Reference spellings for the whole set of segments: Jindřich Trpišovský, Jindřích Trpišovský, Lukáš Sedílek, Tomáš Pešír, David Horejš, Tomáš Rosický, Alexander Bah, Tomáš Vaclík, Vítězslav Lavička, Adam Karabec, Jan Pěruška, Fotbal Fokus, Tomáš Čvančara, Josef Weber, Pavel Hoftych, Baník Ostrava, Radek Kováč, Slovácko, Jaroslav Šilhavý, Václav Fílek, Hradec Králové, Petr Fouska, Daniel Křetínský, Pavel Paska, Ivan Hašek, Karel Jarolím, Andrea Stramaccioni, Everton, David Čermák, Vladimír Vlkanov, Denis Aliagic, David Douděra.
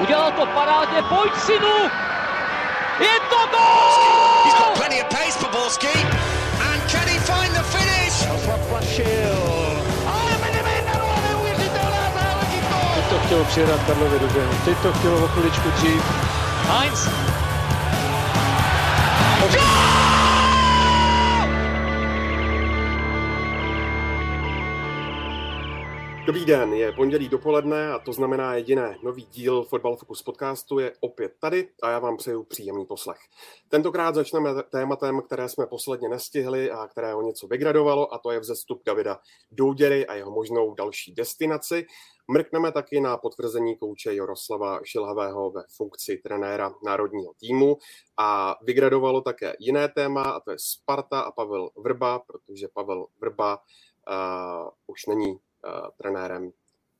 Udělal to parádně, pojď synu! Je to gól! He's got plenty of pace for Borski. And can he find the finish? Ale Medvedovo neuvěřitelná záležitost! Teď to chtělo přijedat Karlově do běhu, teď to chtělo o chviličku dřív. Heinz! Dobrý den, je pondělí dopoledne a to znamená jediné. Nový díl Fotbal Fokus podcastu je opět tady a já vám přeju příjemný poslech. Tentokrát začneme tématem, které jsme posledně nestihli a které ho něco vygradovalo, a to je vzestup Davida Douděry a jeho možnou další destinaci. Mrkneme taky na potvrzení kouče Jaroslava Šilhavého ve funkci trenéra národního týmu a vygradovalo také jiné téma, a to je Sparta a Pavel Vrba, protože Pavel Vrba už není trenérem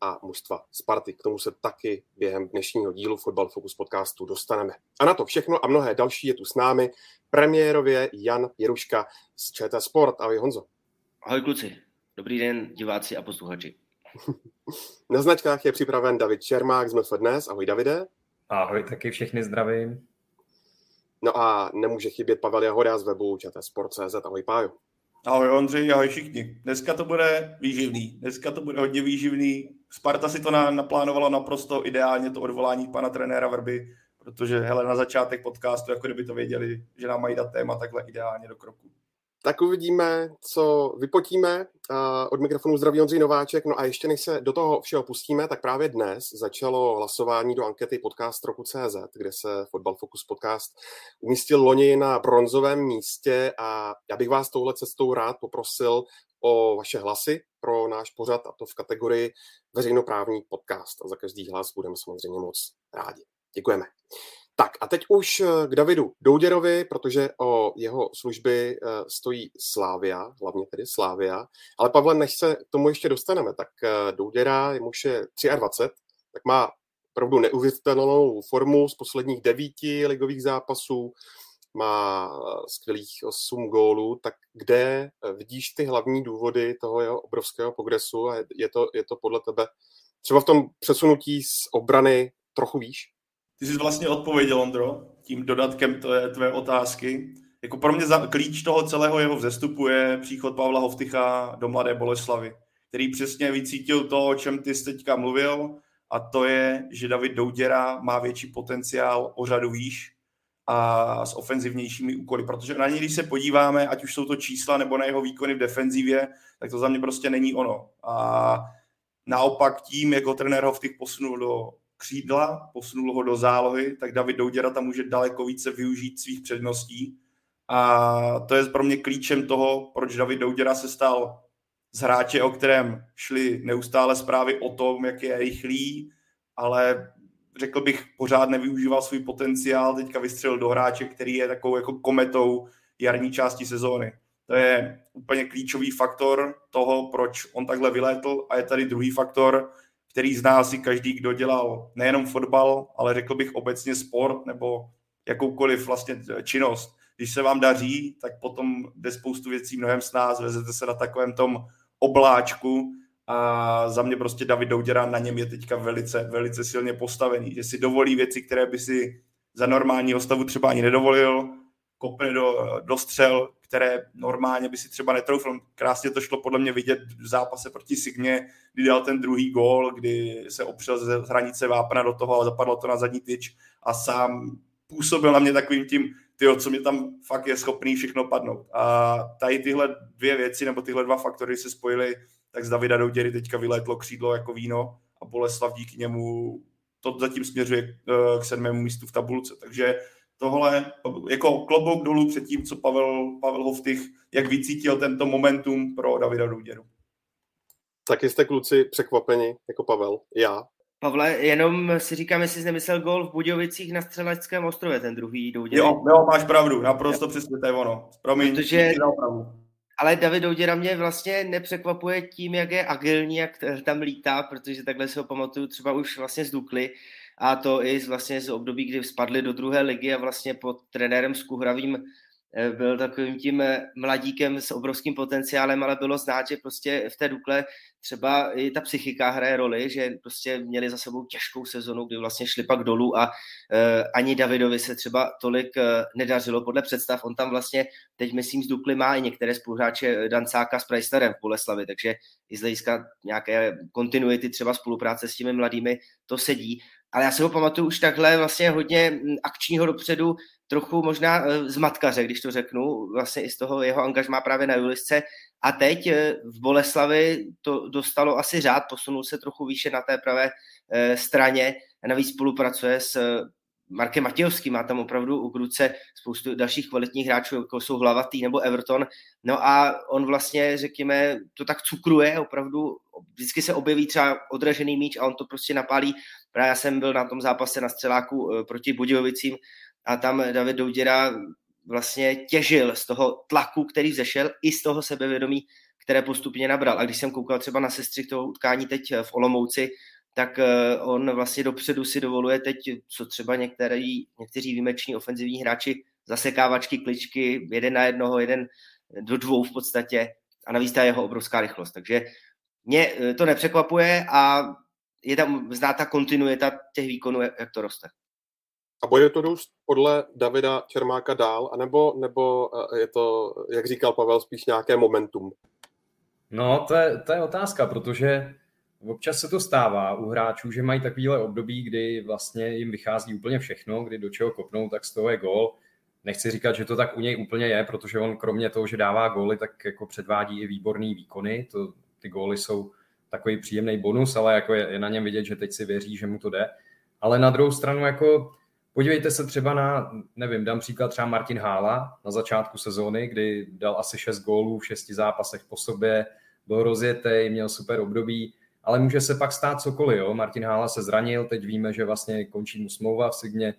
a mužstva Sparty. K tomu se taky během dnešního dílu Fotbal Fokus podcastu dostaneme. A na to všechno a mnohé další je tu s námi premiérově Jan Pěruška z ČT Sport. Ahoj Honzo. Ahoj kluci. Dobrý den diváci a posluchači. Na značkách je připraven David Čermák z MF Dnes. Ahoj Davide. Ahoj, taky všechny zdravím. No a nemůže chybět Pavel Jáhoda z webu čtsport.cz. Ahoj Pájo. Ahoj Ondřej, ahoj všichni. Dneska to bude výživný. Dneska to bude hodně výživný. Sparta si to naplánovala naprosto ideálně, to odvolání pana trenéra Vrby, protože hele, na začátek podcastu, jako kdyby to věděli, že nám mají dát téma takhle ideálně do kroku. Tak uvidíme, co vypotíme. Od mikrofonu zdraví Ondřej Nováček. No a ještě než se do toho všeho pustíme, tak právě dnes začalo hlasování do ankety Podcast roku CZ, kde se Fotbal Focus Podcast umístil loni na bronzovém místě a já bych vás touhle cestou rád poprosil o vaše hlasy pro náš pořad, a to v kategorii veřejnoprávní podcast. A za každý hlas budeme samozřejmě moc rádi. Děkujeme. Tak a teď už k Davidu Douděrovi, protože o jeho služby stojí Slávia, hlavně tedy Slávia. Ale Pavle, než se k tomu ještě dostaneme, tak Douděra, jemuž je 23, tak má opravdu neuvěřitelnou formu z posledních 9 ligových zápasů, má skvělých 8 gólů, tak kde vidíš ty hlavní důvody toho jeho obrovského progresu a je to podle tebe třeba v tom přesunutí z obrany trochu výš? Ty jsi vlastně odpověděl, Ondro, tím dodatkem tvé otázky. Jako pro mě klíč toho celého jeho vzestupu je příchod Pavla Hoftycha do Mladé Boleslavy, který přesně vycítil to, o čem ty jsi teďka mluvil, a to je, že David Douděra má větší potenciál o řadu výš a s ofenzivnějšími úkoly, protože na něj, když se podíváme, ať už jsou to čísla nebo na jeho výkony v defenzivě, tak to za mě prostě není ono. A naopak tím, jak ho trenér Hoftych posunul do křídla, posunul ho do zálohy, tak David Douděra tam může daleko více využít svých předností. A to je pro mě klíčem toho, proč David Douděra se stal z hráče, o kterém šly neustále zprávy o tom, jak je rychlý, ale řekl bych, pořád nevyužíval svůj potenciál, teďka vystřelil do hráče, který je takovou jako kometou jarní části sezóny. To je úplně klíčový faktor toho, proč on takhle vylétl, a je tady druhý faktor, který zná si každý, kdo dělal nejenom fotbal, ale řekl bych obecně sport nebo jakoukoliv vlastně činnost. Když se vám daří, tak potom jde spoustu věcí mnohem snáz, vezete se na takovém tom obláčku a za mě prostě David Douděra na něm je teďka velice, velice silně postavený, že si dovolí věci, které by si za normálního stavu třeba ani nedovolil, kopne do střel, které normálně by si třeba netroufl. Krásně to šlo podle mě vidět v zápase proti Signě, kdy dal ten druhý gól, kdy se opřel ze hranice vápna do toho, ale zapadlo to na zadní tyč a sám působil na mě takovým tím, co mě tam fakt je schopný všechno padnout. A tady tyhle dvě věci, nebo tyhle dva faktory se spojily, tak z Davida Douděry teďka vylétlo křídlo jako víno a Boleslav díky němu to zatím směřuje k 7. místu v tabulce. Takže tohle jako klobouk dolů před tím, co Pavel Hoftych, jak vycítil tento momentum pro Davida Douděru. Taky jste kluci překvapeni, jako Pavel, já. Pavle, jenom si říkám, jestli jsi nemyslel gól v Budějovicích na Střeleckém ostrově, ten druhý Douděra. Jo, máš pravdu, naprosto přesně, to je ono. Promiň, protože ale David Douděra mě vlastně nepřekvapuje tím, jak je agilní, jak tam lítá, protože takhle si ho pamatuju třeba už vlastně z Dukly, a to i vlastně z období, kdy spadli do 2. ligy a vlastně pod trenérem Skuhravým byl takovým tím mladíkem s obrovským potenciálem, ale bylo znát, že prostě v té Dukle třeba i ta psychika hraje roli, že prostě měli za sebou těžkou sezonu, kdy vlastně šli pak dolů a ani Davidovi se třeba tolik nedařilo podle představ. On tam vlastně teď myslím z Dukly má i některé spoluhráče Dancáka s Preissnerem v Boleslavi, takže i z hlediska nějaké kontinuity třeba spolupráce s těmi mladými to sedí. Ale já si ho pamatuju už takhle vlastně hodně akčního dopředu, trochu možná z matkaře, když to řeknu, vlastně i z toho jeho angažmá právě na Julisce. A teď v Boleslavi to dostalo asi řád, posunul se trochu výše na té pravé straně. Navíc spolupracuje s Markem Matějovským, má tam opravdu u ruce spoustu dalších kvalitních hráčů, jako jsou Hlavatý nebo Everton. No a on vlastně, řekněme, to tak cukruje opravdu, vždycky se objeví třeba odražený míč a on to prostě napálí. Právě já jsem byl na tom zápase na Střeláku proti Budějovicím a tam David Douděra vlastně těžil z toho tlaku, který vzešel, i z toho sebevědomí, které postupně nabral. A když jsem koukal třeba na sestřih toho utkání teď v Olomouci, tak on vlastně dopředu si dovoluje teď, co třeba někteří výjimeční ofenzivní hráči, zasekávačky, kličky, 1 na 1, 1 do 2 v podstatě a navíc ta jeho obrovská rychlost. Takže mě to nepřekvapuje a je tam zná ta kontinuita těch výkonů, jak to roste. A bude to růst podle Davida Čermáka dál, anebo je to, jak říkal Pavel, spíš nějaké momentum? No, to je otázka, protože občas se to stává u hráčů, že mají takovýhle období, kdy vlastně jim vychází úplně všechno, kdy do čeho kopnou, tak z toho je gól. Nechci říkat, že to tak u něj úplně je, protože on kromě toho, že dává góly, tak jako předvádí i výborný výkony. Ty góly jsou takový příjemný bonus, ale jako je na něm vidět, že teď si věří, že mu to jde. Ale na druhou stranu jako podívejte se třeba na, nevím, dám příklad třeba Martin Hála na začátku sezóny, kdy dal asi 6 gólů v 6 zápasech po sobě, byl rozjetej, měl super období, ale může se pak stát cokoliv. Jo? Martin Hála se zranil, teď víme, že vlastně končí mu smlouva v Signě,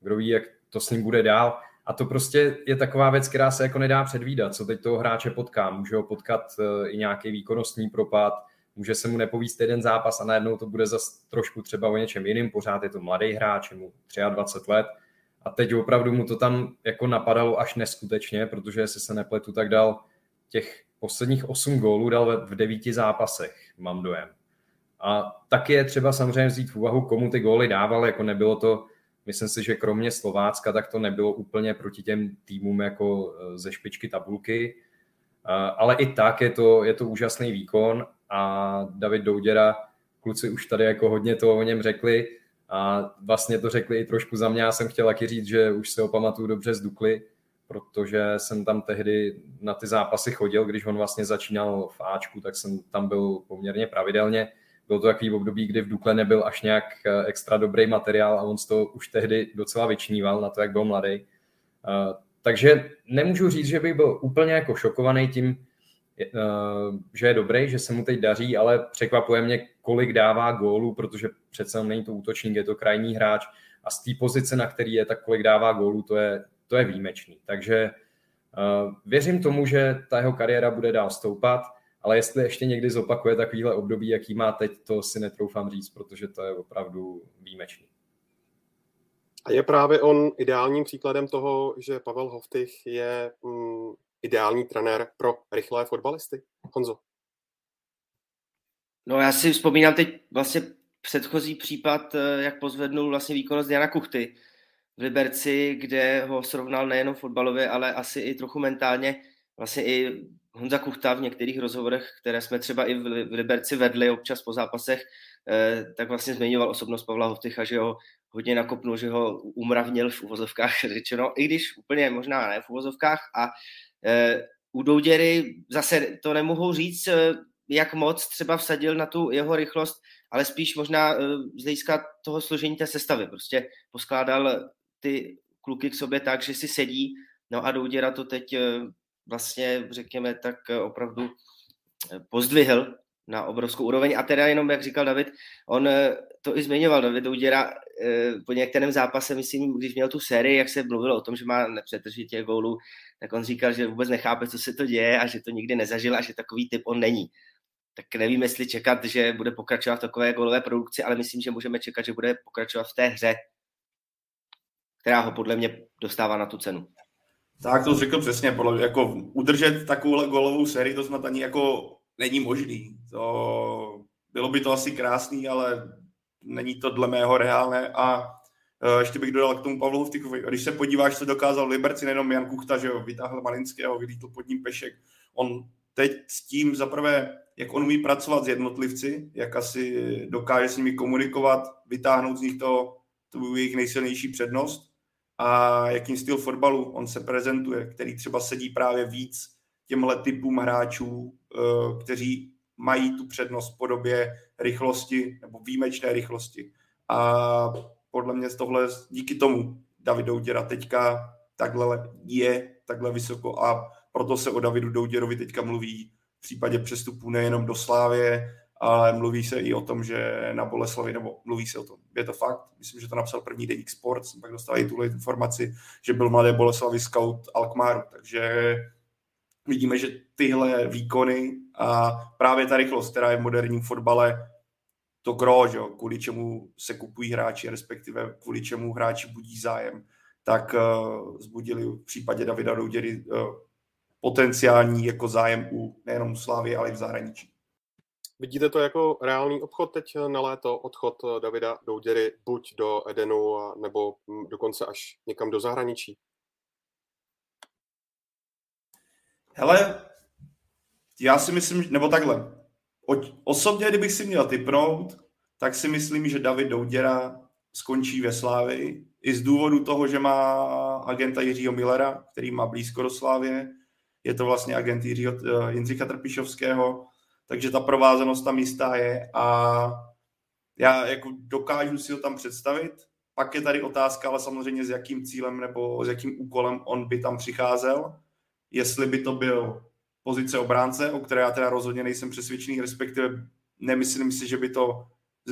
kdo ví, jak to s ním bude dál. A to prostě je taková věc, která se jako nedá předvídat, co teď toho hráče potká. Může ho potkat i nějaký výkonnostní propad, může se mu nepovíst jeden zápas a najednou to bude zase trošku třeba o něčem jiným. Pořád je to mladý hráč, je mu 23 let a teď opravdu mu to tam jako napadalo až neskutečně, protože jestli se nepletu, tak dal těch posledních 8 gólů dal v 9 zápasech, mám dojem. A taky je třeba samozřejmě vzít v úvahu, komu ty góly dával, jako nebylo to, myslím si, že kromě Slovácka, tak to nebylo úplně proti těm týmům jako ze špičky tabulky, ale i tak je to úžasný výkon a David Douděra, kluci už tady jako hodně toho o něm řekli a vlastně to řekli i trošku za mě, já jsem chtěl taky říct, že už se ho pamatuju dobře z Dukly, protože jsem tam tehdy na ty zápasy chodil, když on vlastně začínal v Ačku, tak jsem tam byl poměrně pravidelně. Bylo to takový období, kdy v Dukle nebyl až nějak extra dobrý materiál a on z toho už tehdy docela vyčníval na to, jak byl mladý. Takže nemůžu říct, že bych byl úplně jako šokovaný tím, že je dobrý, že se mu teď daří, ale překvapuje mě, kolik dává gólů, protože přece není to útočník, je to krajní hráč a z té pozice, na který je, tak kolik dává gólů, to je výjimečný. Takže věřím tomu, že ta jeho kariéra bude dál stoupat, ale jestli ještě někdy zopakuje takovýhle období, jaký má teď, to si netroufám říct, protože to je opravdu výjimečný. A je právě on ideálním příkladem toho, že Pavel Hoftych je ideální trenér pro rychlé fotbalisty? Honzo? No já si vzpomínám teď vlastně předchozí případ, jak pozvednul vlastně výkonnost Jana Kuchty v Liberci, kde ho srovnal nejenom fotbalově, ale asi i trochu mentálně. Vlastně i Honza Kuchta v některých rozhovorech, které jsme třeba i v Liberci vedli občas po zápasech, tak vlastně zmiňoval osobnost Pavla Hoftycha, že ho hodně nakopnul, že ho umravnil v uvozovkách řečeno, i když úplně možná ne v uvozovkách. A u Douděry zase to nemohu říct, jak moc třeba vsadil na tu jeho rychlost, ale spíš možná z hlediska toho složení té sestavy. Prostě poskládal ty kluky k sobě tak, že si sedí, no a Douděra to teď vlastně, řekněme, tak opravdu pozdvihl na obrovskou úroveň. A teda jenom, jak říkal David, on to i zmiňoval, David Douděra po některém zápase, myslím, když měl tu sérii, jak se mluvilo o tom, že má nepřetržitě gólů, tak on říkal, že vůbec nechápe, co se to děje a že to nikdy nezažil a že takový typ on není. Tak nevím, jestli čekat, že bude pokračovat v takové gólové produkci, ale myslím, že můžeme čekat, že bude pokračovat v té hře, která ho podle mě dostává na tu cenu. Tak to řekl přesně, podle, jako udržet takovou golovou sérii, to snad ani jako není možný. To bylo by to asi krásný, ale není to dle mého reálné. A ještě bych dodal k tomu Pavlu Hoftychovi. Když se podíváš, co dokázal Liberci, nejenom Jan Kuchta, že jo, vytáhl Malinského, vylítl pod ním Pešek. On teď s tím zaprvé, jak on umí pracovat s jednotlivci, jak asi dokáže s nimi komunikovat, vytáhnout z nich to jejich nejsilnější přednost a jakým styl fotbalu on se prezentuje, který třeba sedí právě víc těmhle typům hráčů, kteří mají tu přednost v podobě rychlosti nebo výjimečné rychlosti. A podle mě tohle, díky tomu David Douděra teďka takhle vysoko a proto se o Davidu Douděrovi teďka mluví v případě přestupů nejenom do Slávie, ale mluví se i o tom, že na Boleslavi, nebo mluví se o tom, je to fakt, myslím, že to napsal první deník Sport, jsem pak dostal i tuhle informaci, že byl Mladé Boleslavi scout Alkmaru, takže vidíme, že tyhle výkony a právě ta rychlost, která je v moderním fotbale, to gro, že jo, kvůli čemu se kupují hráči, respektive kvůli čemu hráči budí zájem, tak vzbudili v případě Davida Douděry potenciální jako zájem u nejenom Slávy, ale i v zahraničí. Vidíte to jako reálný obchod teď na léto, odchod Davida Douděry buď do Edenu, nebo dokonce až někam do zahraničí? Hele, já si myslím, nebo takhle, osobně, kdybych si měl tipnout, tak si myslím, že David Douděra skončí ve Slávii i z důvodu toho, že má agenta Jiřího Millera, který má blízko do Slávie. Je to vlastně agent Jindřicha Trpišovského, takže ta provázanost tam jistá je a já jako dokážu si ho tam představit. Pak je tady otázka, ale samozřejmě s jakým cílem nebo s jakým úkolem on by tam přicházel. Jestli by to byl pozice obránce, o které já teda rozhodně nejsem přesvědčený, respektive nemyslím si, že by to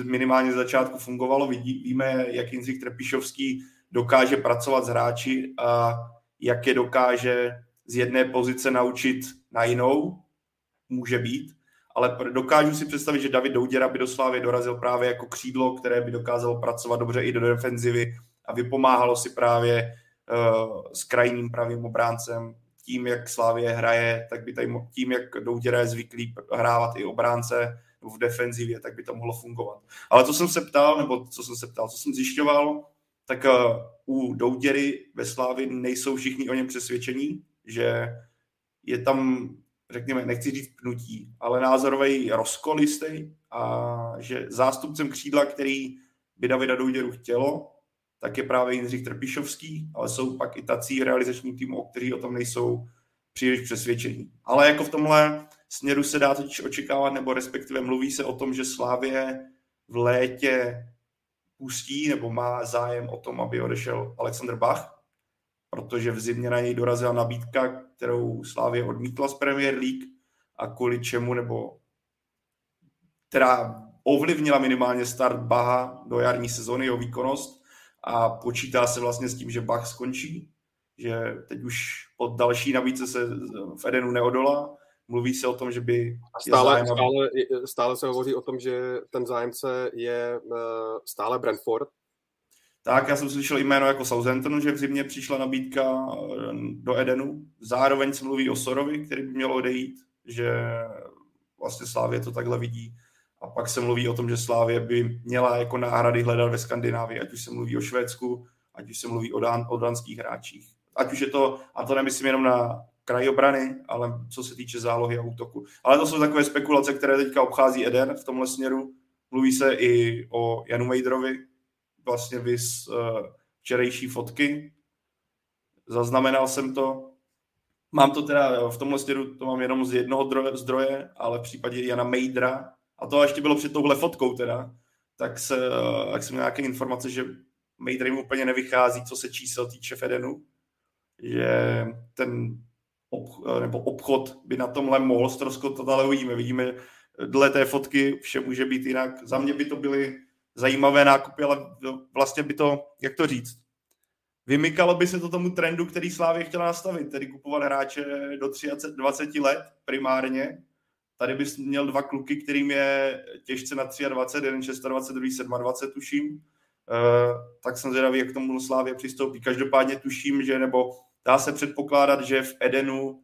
minimálně z začátku fungovalo. Víme, jak Jindřich Trpišovský dokáže pracovat s hráči a jak je dokáže z jedné pozice naučit na jinou, může být, ale dokážu si představit, že David Douděra by do Slávy dorazil právě jako křídlo, které by dokázalo pracovat dobře i do defenzivy a vypomáhalo si právě s krajním pravým obráncem. Tím, jak Slávie hraje, tak by tady, tím, jak Douděra je zvyklý hrávat i obránce v defenzivě, tak by to mohlo fungovat. Ale co jsem zjišťoval, tak u Douděry ve Slávii nejsou všichni o něm přesvědčení, že je tam, řekněme, nechci říct pnutí, ale názorový rozkol jistý a že zástupcem křídla, který by Davida Douděru chtělo, tak je právě Jindřich Trpišovský, ale jsou pak i tací realizační týmu, kteří o tom nejsou příliš přesvědčení. Ale jako v tomhle směru se dá teď očekávat, nebo respektive mluví se o tom, že Slavie v létě pustí nebo má zájem o tom, aby odešel Alexander Bah, protože v zimě na něj dorazila nabídka, kterou Slavie odmítla z Premier League a kvůli čemu, nebo která ovlivnila minimálně start Baha do jarní sezony, jeho výkonnost, a počítá se vlastně s tím, že Bach skončí, že teď už pod další nabídce se v Edenu neodolá. Mluví se o tom, že by... Stále se hovoří o tom, že ten zájemce je stále Brentford. Tak, já jsem slyšel jméno jako Southamptonu, že v zimě přišla nabídka do Edenu. Zároveň se mluví o Sorovi, který by mělo odejít, že vlastně Slávie to takhle vidí. A pak se mluví o tom, že Slávie by měla jako náhrady hledat ve Skandinávii, ať už se mluví o Švédsku, ať už se mluví o dánských hráčích. Ať už je to, a to nemyslím jenom na kraj obrany, ale co se týče zálohy a útoku. Ale to jsou takové spekulace, které teďka obchází Eden v tomhle směru. Mluví se i o Janu Mejdrovi, vlastně vys včerejší fotky. Zaznamenal jsem to. Mám to teda v tomhle směru, to mám jenom z jednoho zdroje, ale v případě Jana Mejdra, a to ještě bylo před touhle fotkou teda, tak jsem měl nějaké informace, že Mejdr jim úplně nevychází, co se čísel týče Edenu, že ten obchod by na tomhle mohl ztroskotat, ale vidíme, dle té fotky vše může být jinak. Za mě by to byly zajímavé nákupy, ale vlastně by to, jak to říct, vymykalo by se to tomu trendu, který Slávie chtěla nastavit, tedy kupovat hráče do 20 let primárně. Tady bys měl dva kluky, kterým je těžce na 23, jeden 26, druhý 27, tuším. Tak jsem zvědavý, jak k tomu Slávě přistoupí. Každopádně tuším, že nebo Dá se předpokládat, že v Edenu,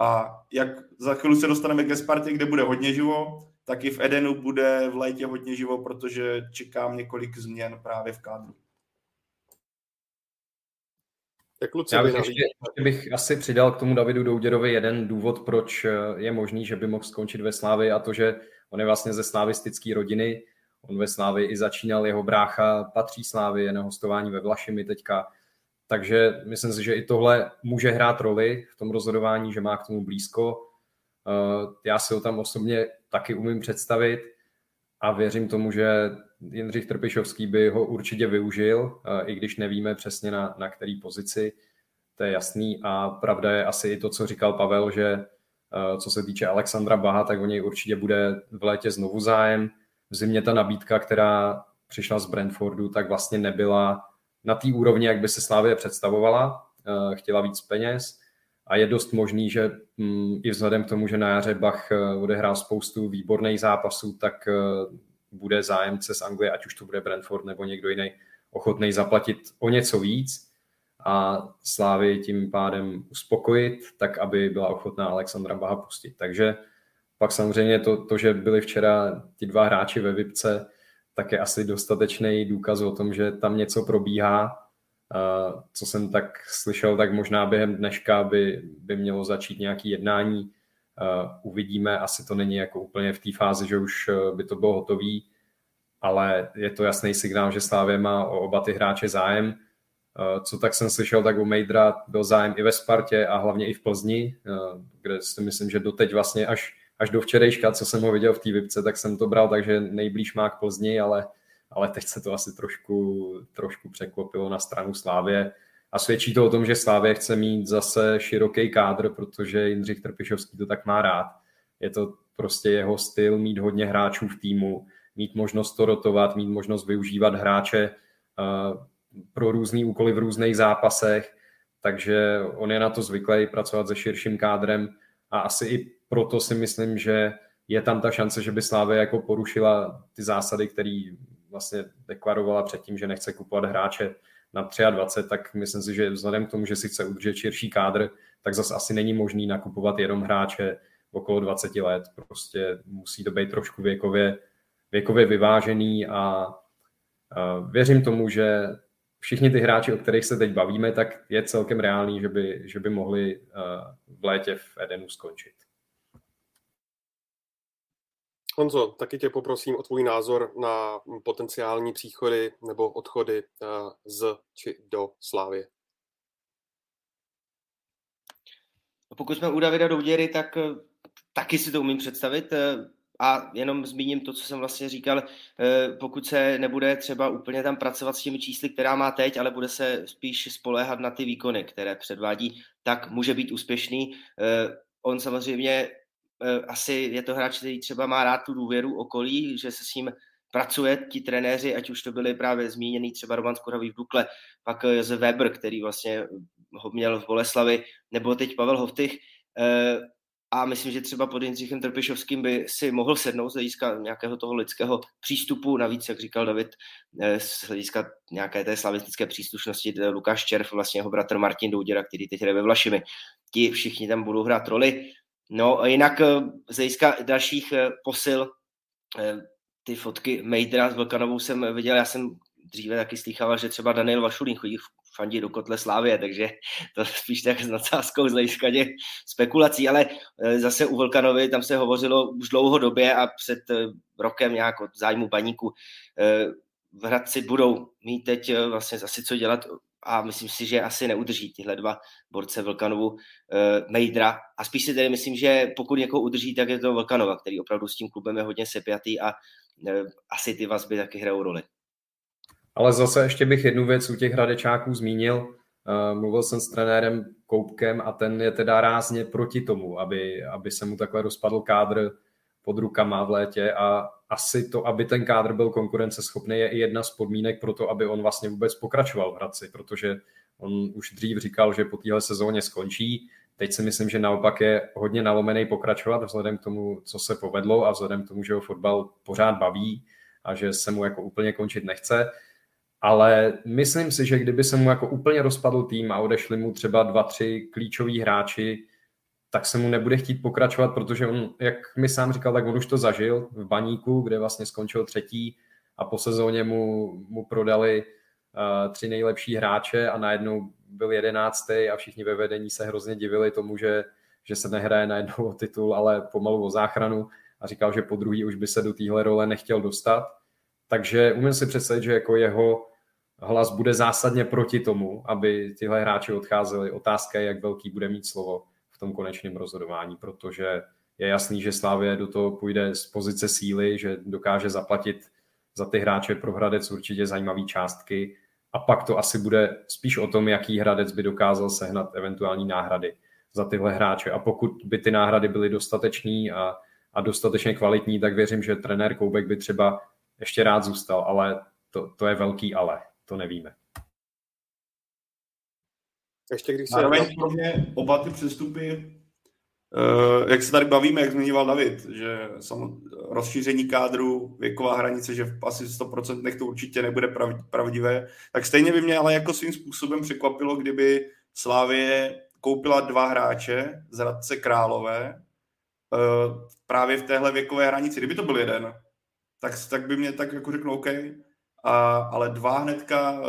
a jak za chvíli se dostaneme ke Spartě, kde bude hodně živo, tak i v Edenu bude v létě hodně živo, protože čekám několik změn právě v kádru. Já bych ještě asi přidal k tomu Davidu Douděrovi jeden důvod, proč je možný, že by mohl skončit ve Slávii, a to, že on je vlastně ze slavistické rodiny. On ve Slávii i začínal, jeho brácha patří Slávii, na hostování ve Vlašimi teďka. Takže myslím si, že i tohle může hrát roli v tom rozhodování, že má k tomu blízko. Já si ho tam osobně taky umím představit a věřím tomu, že Jindřich Trpišovský by ho určitě využil, i když nevíme přesně na který pozici, to je jasný. A pravda je asi i to, co říkal Pavel, že co se týče Alexandra Baha, tak o něj určitě bude v létě znovu zájem. V zimě ta nabídka, která přišla z Brentfordu, tak vlastně nebyla na té úrovni, jak by se Slávie představovala, chtěla víc peněz a je dost možný, že i vzhledem k tomu, že na jaře Bach odehrál spoustu výborných zápasů, tak bude zájemce z Anglie, ať už to bude Brentford nebo někdo jiný, ochotnej zaplatit o něco víc a Slávii tím pádem uspokojit, tak aby byla ochotná Alexandra Baha pustit. Takže pak samozřejmě to, že byli včera ti dva hráči ve Vipce, tak je asi dostatečný důkaz o tom, že tam něco probíhá. Co jsem tak slyšel, tak možná během dneška by mělo začít nějaké jednání. Uvidíme, asi to není jako úplně v té fázi, že už by to bylo hotový, ale je to jasný signál, že Slávie má o oba ty hráče zájem. Co tak jsem slyšel, tak u Mejdra byl zájem i ve Spartě a hlavně i v Plzni, kde si myslím, že doteď vlastně až do včerejška, co jsem ho viděl v té Vipce, tak jsem to bral, takže nejblíž má k Plzni, ale teď se to asi trošku překlopilo na stranu Slávie. A svědčí to o tom, že Slávie chce mít zase široký kádr, protože Jindřich Trpišovský to tak má rád. Je to prostě jeho styl mít hodně hráčů v týmu, mít možnost to rotovat, mít možnost využívat hráče pro různý úkoly v různých zápasech, takže on je na to zvyklý pracovat se širším kádrem a asi i proto si myslím, že je tam ta šance, že by Slávie jako porušila ty zásady, které vlastně deklarovala předtím, že nechce kupovat hráče na 23, tak myslím si, že vzhledem k tomu, že si chce udržet širší kádr, tak zase asi není možný nakupovat jenom hráče okolo 20 let. Prostě musí to být trošku věkově vyvážený a věřím tomu, že všichni ty hráči, o kterých se teď bavíme, tak je celkem reálný, že by mohli v létě v Edenu skončit. Honzo, taky tě poprosím o tvůj názor na potenciální příchody nebo odchody z či do Slávie. Pokud jsme u Davida Douděry, tak taky si to umím představit a jenom zmíním to, co jsem vlastně říkal, pokud se nebude třeba úplně tam pracovat s těmi čísly, která má teď, ale bude se spíš spoléhat na ty výkony, které předvádí, tak může být úspěšný. On samozřejmě asi je to hráč, který třeba má rád tu důvěru okolí, že se s ním pracuje ti trenéři, ať už to byli právě zmíněný třeba Roman Skoravý v Dukle, pak Josef Weber, který vlastně ho měl v Boleslavi, nebo teď Pavel Hoftych. A myslím, že třeba pod Jindřichem Trpišovským by si mohl sednout z hlediska nějakého toho lidského přístupu. Navíc, jak říkal David, z hlediska nějaké té slavistické příslušnosti Lukáš Červ, vlastně jeho bratr Martin Douděra, který teď hraje ve Vlašimi. Ti všichni tam budou hrát roli. No, jinak z hlediska dalších posil, ty fotky Mejdra s Vlkanovou jsem viděl, já jsem dříve taky slýchával, že třeba Daniel Vašulín chodí fandí do kotle Slávie, takže to spíš tak s nadsázkou z hlediska spekulací, ale zase u Vlkanovy tam se hovořilo už dlouhodobě a před rokem nějak od zájmu Baníku. V Hradci budou mít teď vlastně asi co dělat a myslím si, že asi neudrží tyhle dva borce Vlkanovu, Mejdra. A spíš si tedy myslím, že pokud někoho udrží, tak je to Vlkanova, který opravdu s tím klubem je hodně sepjatý a asi ty vazby taky hrajou roli. Ale zase ještě bych jednu věc u těch hradečáků zmínil. Mluvil jsem s trenérem Koubkem a ten je teda rázně proti tomu, aby se mu takhle rozpadl kádr pod rukama v létě a asi to, aby ten kádr byl konkurenceschopný, je i jedna z podmínek pro to, aby on vlastně vůbec pokračoval v Hradci, protože on už dřív říkal, že po téhle sezóně skončí. Teď si myslím, že naopak je hodně nalomený pokračovat vzhledem k tomu, co se povedlo a vzhledem k tomu, že ho fotbal pořád baví a že se mu jako úplně končit nechce. ale myslím si, že kdyby se mu jako úplně rozpadl tým a odešli mu třeba 2-3 klíčoví hráči, tak se mu nebude chtít pokračovat, protože on, jak mi sám říkal, tak on už to zažil v Baníku, kde vlastně skončil 3. a po sezóně mu prodali 3 nejlepší hráče a najednou byl 11. a všichni ve vedení se hrozně divili tomu, že se nehraje najednou o titul, ale pomalu o záchranu, a říkal, že po druhý už by se do téhle role nechtěl dostat. Takže umím si představit, že jako jeho hlas bude zásadně proti tomu, aby tyhle hráči odcházeli. Otázka je, jak velký bude mít slovo v tom konečném rozhodování, protože je jasný, že Slávie do toho půjde z pozice síly, že dokáže zaplatit za ty hráče pro Hradec určitě zajímavé částky, a pak to asi bude spíš o tom, jaký Hradec by dokázal sehnat eventuální náhrady za tyhle hráče. A pokud by ty náhrady byly dostatečný a dostatečně kvalitní, tak věřím, že trenér Koubek by třeba ještě rád zůstal, ale to je velký ale, to nevíme. Ještě když oba ty přestupy, jak se tady bavíme, jak zmiňoval David, že rozšíření kádru, věková hranice, že asi 100% to určitě nebude pravdivé, tak stejně by mě ale jako svým způsobem překvapilo, kdyby Slávie koupila 2 hráče z Hradce Králové právě v téhle věkové hranici. Kdyby to byl jeden, tak by mě tak jako řekl OK, ale 2 hnedka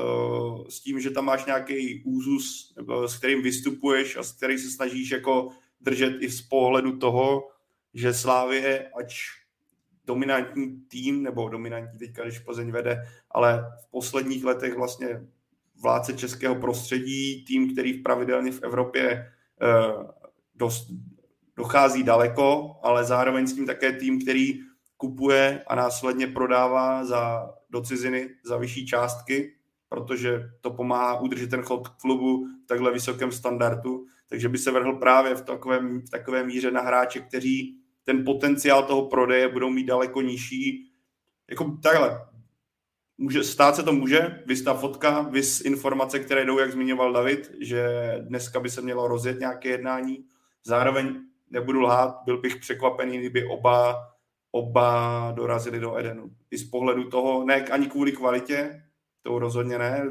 s tím, že tam máš nějaký úzus, s kterým vystupuješ a s kterým se snažíš jako držet i z pohledu toho, že Slávie, ač dominantní tým, nebo dominantní teďka, když Plzeň vede, ale v posledních letech vlastně vládce českého prostředí, tým, který pravidelně v Evropě dochází daleko, ale zároveň s tím také tým, který kupuje a následně prodává do ciziny za vyšší částky, protože to pomáhá udržet ten chod klubu v takhle vysokém standardu, takže by se vrhl právě v takové míře na hráče, kteří ten potenciál toho prodeje budou mít daleko nižší. Jako takhle, stát se to může, viz ta fotka, viz informace, které jdou, jak zmiňoval David, že dneska by se mělo rozjet nějaké jednání. Zároveň nebudu lhát, byl bych překvapený, kdyby oba dorazili do Edenu. I z pohledu toho, ne ani kvůli kvalitě, to rozhodně ne,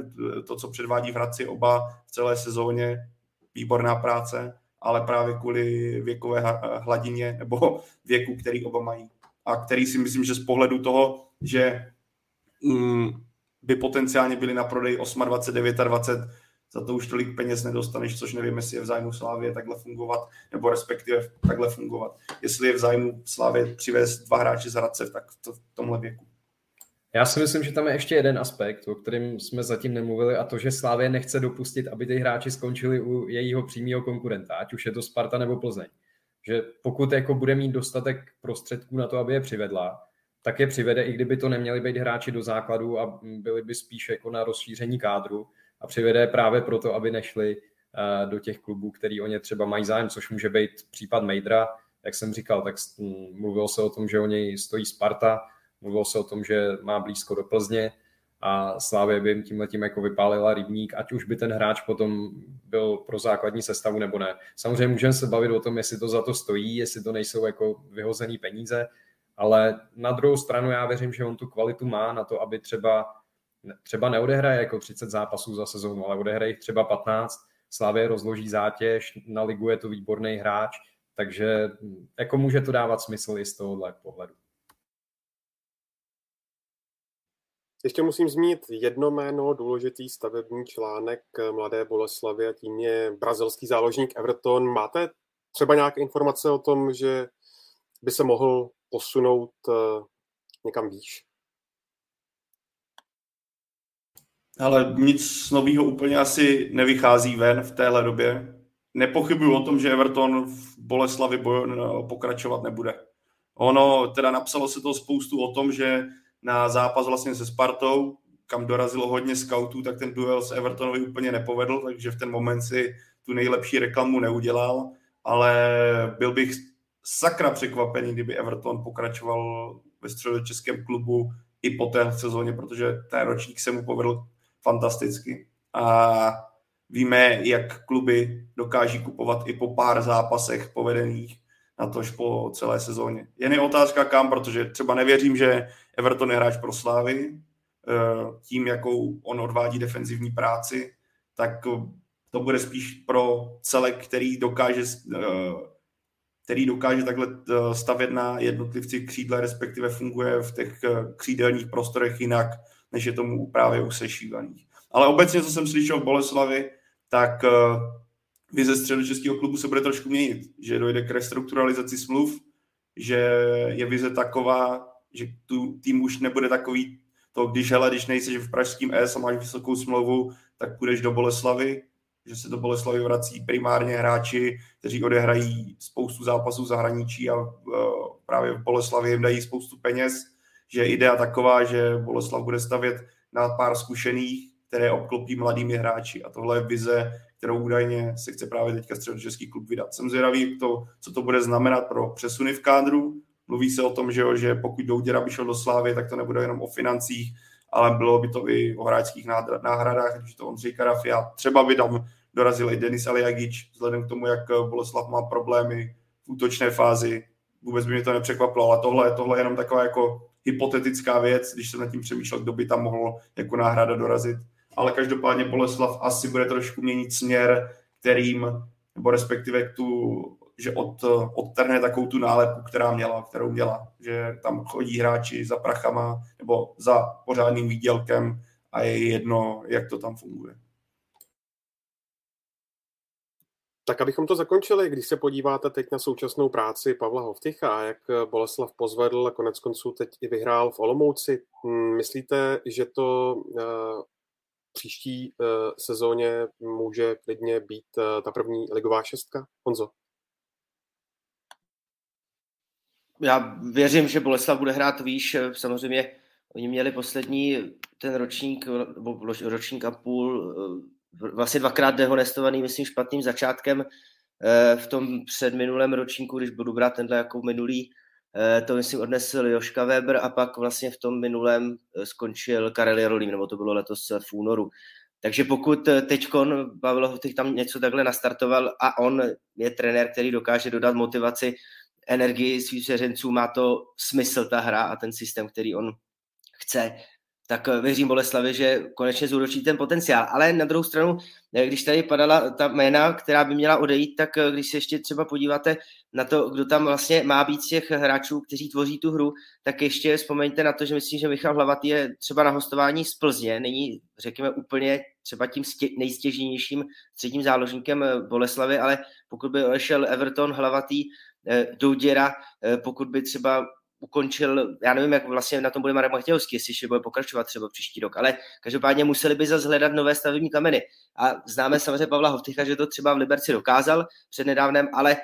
to, co předvádí v Hradci oba v celé sezóně, výborná práce, ale právě kvůli věkové hladině nebo věku, který oba mají. A který si myslím, že z pohledu toho, že by potenciálně byli na prodej 28, 29, za to už tolik peněz nedostaneš, což nevím, jestli je v zájmu Slávie takhle fungovat, nebo respektive takhle fungovat. Jestli je v zájmu Slávie přivést 2 hráče z Hradce, tak v tomhle věku. Já si myslím, že tam je ještě jeden aspekt, o kterém jsme zatím nemluvili, a to, že Slávie nechce dopustit, aby ty hráči skončili u jejího přímého konkurenta, ať už je to Sparta nebo Plzeň. Že pokud jako bude mít dostatek prostředků na to, aby je přivedla, tak je přivede, i kdyby to neměli být hráči do základu a byli by spíš jako na rozšíření kádru, a přivede právě proto, aby nešli do těch klubů, který o ně třeba mají zájem, což může být případ Mejdra. Jak jsem říkal, tak mluvilo se o tom, že o něj stojí Sparta, mluvilo se o tom, že má blízko do Plzně, a Slávie by jim tímhletím jako vypálila rybník, ať už by ten hráč potom byl pro základní sestavu nebo ne. Samozřejmě můžeme se bavit o tom, jestli to za to stojí, jestli to nejsou jako vyhozený peníze, ale na druhou stranu já věřím, že on tu kvalitu má na to, aby třeba neodehraje jako 30 zápasů za sezónu, ale odehraje jich třeba 15, Slávie rozloží zátěž, na ligu je to výborný hráč, takže jako může to dávat smysl i z tohohle pohledu. Ještě musím zmínit jedno jméno, důležitý stavební článek Mladé Boleslavy, a tím je brazilský záložník Everton. Máte třeba nějaké informace o tom, že by se mohl posunout někam výš? Ale nic nového úplně asi nevychází ven v téhle době. Nepochybuju o tom, že Everton v Boleslavi pokračovat nebude. Ono, teda napsalo se to spoustu o tom, že na zápas vlastně se Spartou, kam dorazilo hodně skautů, tak ten duel s Evertonovi úplně nepovedl, takže v ten moment si tu nejlepší reklamu neudělal, ale byl bych sakra překvapený, kdyby Everton pokračoval ve středočeském klubu i po té sezóně, protože ten ročník se mu povedl fantasticky. A víme, jak kluby dokáží kupovat i po pár zápasech povedených, natož po celé sezóně. Jen je otázka kam, protože třeba nevěřím, že Everton je hráč pro Slávy, tím, jakou on odvádí defenzivní práci, tak to bude spíš pro celek, který dokáže takhle stavět na jednotlivci křídla, respektive funguje v těch křídelních prostorech jinak, než je tomu právě u sešívaných. Ale obecně, co jsem slyšel v Boleslavi, tak vize středočeského klubu se bude trošku měnit, že dojde k restrukturalizaci smluv, že je vize taková, že tu tým už nebude takový to, když nejseš v pražském S a máš vysokou smlouvu, tak půjdeš do Boleslavy, že se do Boleslavy vrací primárně hráči, kteří odehrají spoustu zápasů v zahraničí a právě v Boleslavi jim dají spoustu peněz, že idea taková, že Boleslav bude stavět na pár zkušených, které obklopí mladými hráči. A tohle je vize, kterou údajně se chce právě teďka středočeský klub vydat. Jsem zvědavý, co to bude znamenat pro přesuny v kádru. Mluví se o tom, že pokud Douděra by šel do Slávy, tak to nebude jenom o financích, ale bylo by to i o hráčských náhradách, takže to Ondřej Karafia. A třeba by tam dorazil i Denis Aliagic, vzhledem k tomu, jak Boleslav má problémy v útočné fázi. Vůbec by mě to nepřekvapilo, ale tohle je jenom taková jako hypotetická věc, když jsem nad tím přemýšlel, kdo by tam mohl jako náhrada dorazit. Ale každopádně Boleslav asi bude trošku měnit směr, že odtrhne takovou tu nálepu, kterou měla, že tam chodí hráči za prachama nebo za pořádným výdělkem a je jedno, jak to tam funguje. Tak abychom to zakončili, když se podíváte teď na současnou práci Pavla Hoftycha a jak Boleslav pozvedl a koneckonců teď i vyhrál v Olomouci, myslíte, že to příští sezóně může klidně být ta první ligová šestka? Honzo? Já věřím, že Boleslav bude hrát výš. Samozřejmě oni měli poslední ten ročník a půl vlastně dvakrát dehonestovaný, myslím, špatným začátkem v tom předminulém ročníku, když budu brát tenhle jako minulý, to myslím odnesl Joška Weber a pak vlastně v tom minulém skončil Karel Jarolím, nebo to bylo letos v únoru. Takže pokud teďkon Pavel Hoftych tam něco takhle nastartoval a on je trenér, který dokáže dodat motivaci, energii svých seřenců, má to smysl ta hra a ten systém, který on chce, tak věřím Boleslavi, že konečně zúročí ten potenciál. Ale na druhou stranu, když tady padala ta jména, která by měla odejít, tak když se ještě třeba podíváte na to, kdo tam vlastně má být z těch hráčů, kteří tvoří tu hru, tak ještě vzpomeňte na to, že myslím, že Michal Hlavatý je třeba na hostování z Plzně, není, řekněme, úplně třeba tím nejstěžnějším středním záložníkem Boleslavy, ale pokud by odešel Everton, Hlavatý, Douděra, pokud by třeba ukončil, já nevím, jak vlastně na tom bude Marek Matějovský, jestli ještě bude pokračovat třeba příští rok, ale každopádně museli by zase hledat nové stavební kameny. A známe samozřejmě Pavla Hoftycha, že to třeba v Liberci dokázal přednedávnem, ale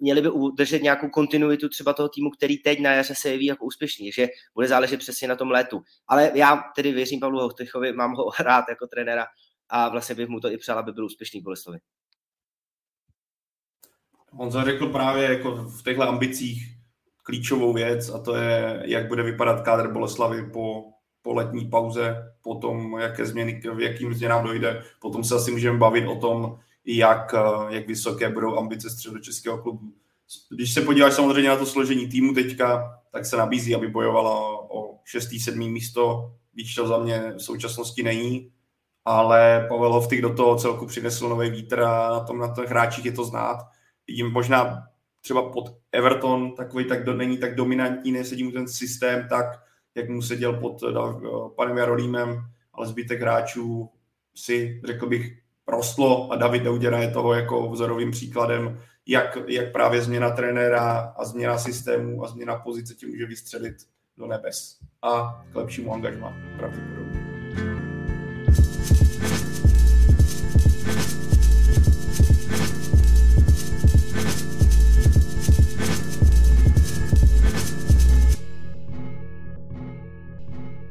měli by udržet nějakou kontinuitu třeba toho týmu, který teď na jaře se jeví jako úspěšný, že bude záležet přesně na tom létu. Ale já tedy věřím Pavlu Hoftychovi, mám ho rád jako trenéra a vlastně bych mu to i přál, aby byl úspěšný v Boleslavi. Honza řekl právě jako v těchto ambicích klíčovou věc a to je, jak bude vypadat kádr Boleslavy po letní pauze, potom jakým změnám dojde. Potom se asi můžeme bavit o tom, jak vysoké budou ambice středočeského klubu. Když se podíváš samozřejmě na to složení týmu teďka, tak se nabízí, aby bojovala o 6. 7. místo. Víč to za mě v současnosti není, ale Pavel Hoftych do toho celku přinesl nový vítr a na těch hráčích je to znát. Vidím možná třeba pod Everton, není tak dominantní, nesedí mu ten systém tak, jak mu seděl pod panem Jarolímem, ale zbytek hráčů si, řekl bych, rostlo a David Douděra je toho jako vzorovým příkladem, jak právě změna trenéra a změna systému a změna pozice tě může vystřelit do nebes a k lepšímu angažmá pravděpodobně.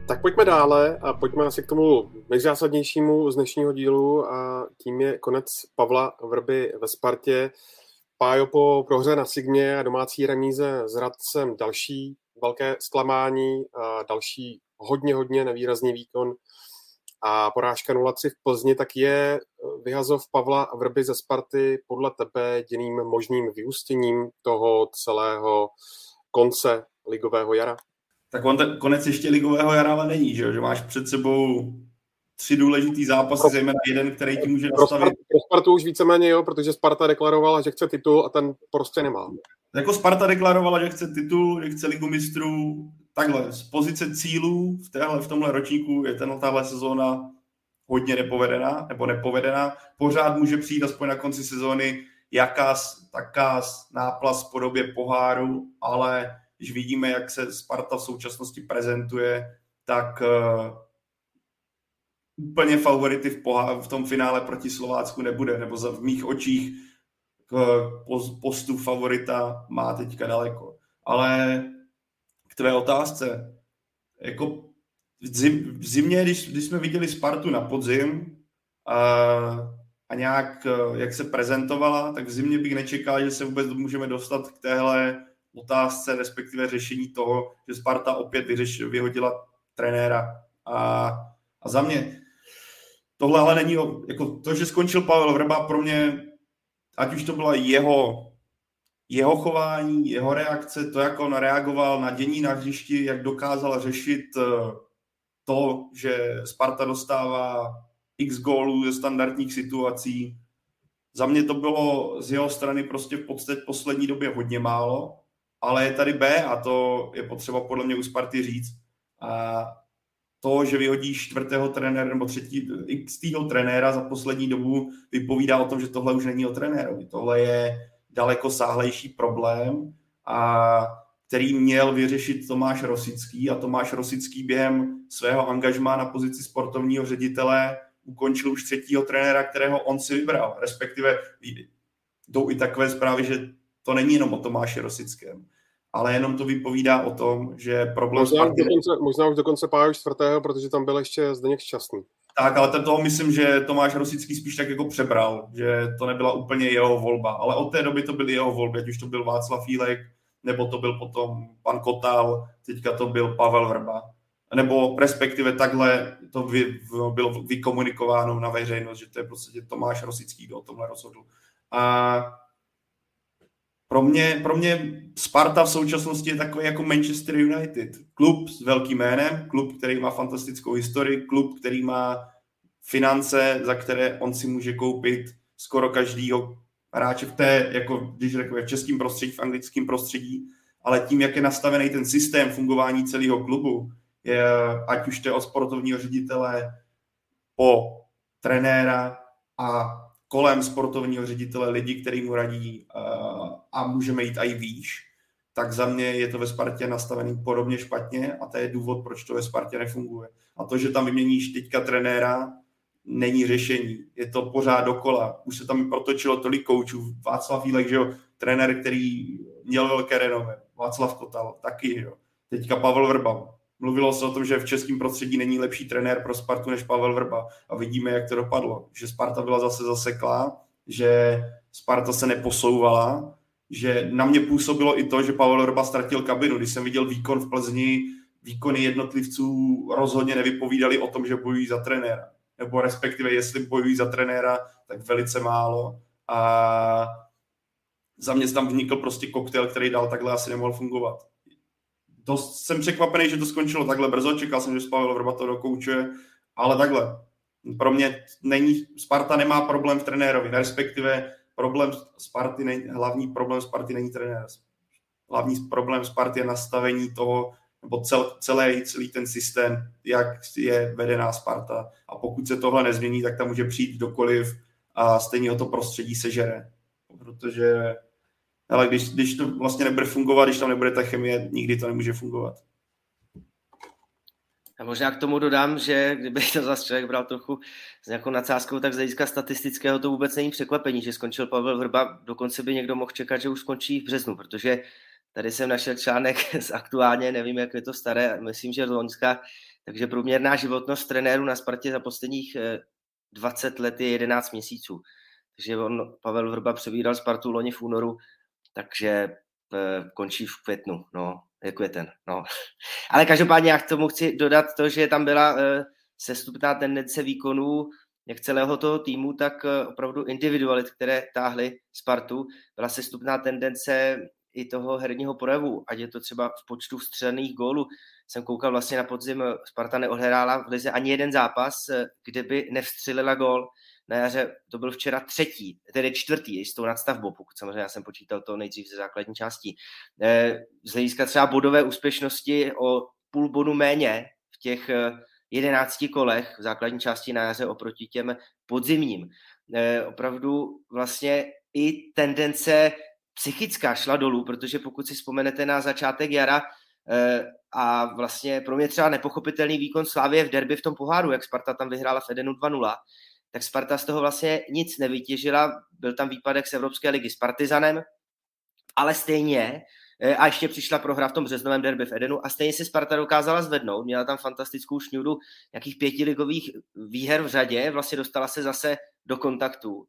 Tak pojďme dále a pojďme asi k tomu nejzásadnějšímu z dnešního dílu a tím je konec Pavla Vrby ve Spartě. Pájo, po prohře na Sigmě a domácí remíze s Hradcem další velké zklamání a další hodně nevýrazný výkon a porážka 0-3 v Plzni, tak je vyhazov Pavla Vrby ze Sparty podle tebe jediným možným vyústěním toho celého konce ligového jara? tak on ten konec ještě ligového jara není, že máš před sebou 3 důležitý zápasy, zejména jeden, který ti může dostavit. Pro Spartu už víceméně jo, protože Sparta deklarovala, že chce titul a ten prostě nemá. Jako Sparta deklarovala, že chce titul, že chce ligu mistrů, takhle, z pozice cílů v tomhle ročníku je tahle sezóna hodně nepovedená, nebo nepovedená. Pořád může přijít aspoň na konci sezóny taká náplast v podobě poháru, ale když vidíme, jak se Sparta v současnosti prezentuje, tak úplně favority v tom finále proti Slovácku nebude, nebo v mých očích postup favorita má teďka daleko. Ale k tvé otázce, jako v zimě, když jsme viděli Spartu na podzim a nějak, jak se prezentovala, tak v zimě bych nečekal, že se vůbec můžeme dostat k téhle otázce, respektive řešení toho, že Sparta opět vyhodila trenéra. A za mě tohle ale není, jako to, že skončil Pavel Vrba, pro mě, ať už to byla jeho chování, jeho reakce, to, jak on reagoval na dění na hřišti, jak dokázal řešit to, že Sparta dostává x gólů ze standardních situací. Za mě to bylo z jeho strany prostě v podstatě poslední době hodně málo, ale je tady B a to je potřeba podle mě u Sparty říct. A to, že vyhodíš 4. trenéra nebo 3. trenéra za poslední dobu, vypovídá o tom, že tohle už není o trenérovi. Tohle je daleko sáhlejší problém, a který měl vyřešit Tomáš Rosický. A Tomáš Rosický během svého angažmá na pozici sportovního ředitele ukončil už 3. trenéra, kterého on si vybral. Respektive jdou i takové zprávy, že to není jenom o Tomáši Rosickém, ale jenom to vypovídá o tom, že problém... Možná už dokonce páru 4., protože tam byl ještě Zdeněk Šťastný. Tak, ale toho myslím, že Tomáš Rosický spíš tak jako přebral, že to nebyla úplně jeho volba, ale od té doby to byly jeho volby, ať už to byl Václav Fílek, nebo to byl potom pan Kotal, teďka to byl Pavel Vrba, nebo respektive takhle to bylo vykomunikováno na veřejnost, že to je prostě Tomáš Rosický, kdo o tomhle rozhodl. A pro mě Sparta v současnosti je takový jako Manchester United. Klub s velkým jménem, klub, který má fantastickou historii, klub, který má finance, za které on si může koupit skoro každýho hráče jako když řekneme, v českém prostředí, v anglickém prostředí, ale tím, jak je nastavený ten systém fungování celého klubu, je, ať už to je od sportovního ředitele po trenéra a kolem sportovního ředitele lidi, který mu radí a můžeme jít i výš, tak za mě je to ve Spartě nastavený podobně špatně a to je důvod, proč to ve Spartě nefunguje. A to, že tam vyměníš teďka trenéra, není řešení. Je to pořád dokola. Už se tam protočilo tolik koučů. Václav Fílek, že jo, trenér, který měl velké renomé. Václav Kotal, taky, jo. Teďka Pavel Vrba. Mluvilo se o tom, že v českém prostředí není lepší trenér pro Spartu než Pavel Vrba. A vidíme, jak to dopadlo. Že Sparta byla zase zaseklá, že Sparta se neposouvala, že na mě působilo i to, že Pavel Vrba ztratil kabinu. Když jsem viděl výkon v Plzni, výkony jednotlivců rozhodně nevypovídali o tom, že bojují za trenéra. Nebo respektive, jestli bojují za trenéra, tak velice málo. A za mě tam vznikl prostě koktejl, který dál takhle asi nemohl fungovat. Dost jsem překvapený, že to skončilo takhle brzo, čekal jsem, že Pavel Vrba to dokoučuje, ale takhle. Pro mě Sparta nemá problém v trenérovi, respektive hlavní problém Sparty není trenér. Hlavní problém Sparty je nastavení toho, nebo celý ten systém, jak je vedená Sparta. A pokud se tohle nezmění, tak tam může přijít kdokoliv a stejně o to prostředí sežere. Protože ale když to vlastně nebude fungovat, když tam nebude ta chemie, nikdy to nemůže fungovat. A možná k tomu dodám, že kdyby to zase člověk bral trochu s nějakou nadsázkou, tak z hlediska statistického to vůbec není překvapení, že skončil Pavel Vrba. Dokonce by někdo mohl čekat, že už skončí v březnu, protože tady jsem našel článek z Aktuálně, nevím, jak je to staré, myslím, že z loňska, takže průměrná životnost trenérů na Spartě za posledních 20 let je 11 měsíců. Takže Pavel Vrba přebíral Spartu loni v únoru, takže končí v květnu, je květen. Ale každopádně já k tomu chci dodat to, že tam byla sestupná tendence výkonů jak celého toho týmu, tak opravdu individualit, které táhly Spartu. Byla sestupná tendence i toho herního projevu, ať je to třeba v počtu vstřelených gólů. Jsem koukal vlastně na podzim, Sparta neohrála v lize ani jeden zápas, kde by nevstřelila gól. Na jaře to byl včera čtvrtý s tou nadstavbou, pokud samozřejmě já jsem počítal to nejdřív ze základní části. Z hlediska třeba bodové úspěšnosti o půl bodu méně v těch 11 kolech v základní části na jaře oproti těm podzimním. Opravdu vlastně i tendence psychická šla dolů, protože pokud si vzpomenete na začátek jara a vlastně pro mě třeba nepochopitelný výkon Slávie v derby v tom poháru, jak Sparta tam vyhrála v Edenu 2-0, tak Sparta z toho vlastně nic nevytěžila, byl tam výpadek z Evropské ligy s Partizanem, ale stejně, a ještě přišla prohra v tom březnovém derby v Edenu a stejně se Sparta dokázala zvednout, měla tam fantastickou šňůru nějakých 5 ligových výher v řadě, vlastně dostala se zase do kontaktů.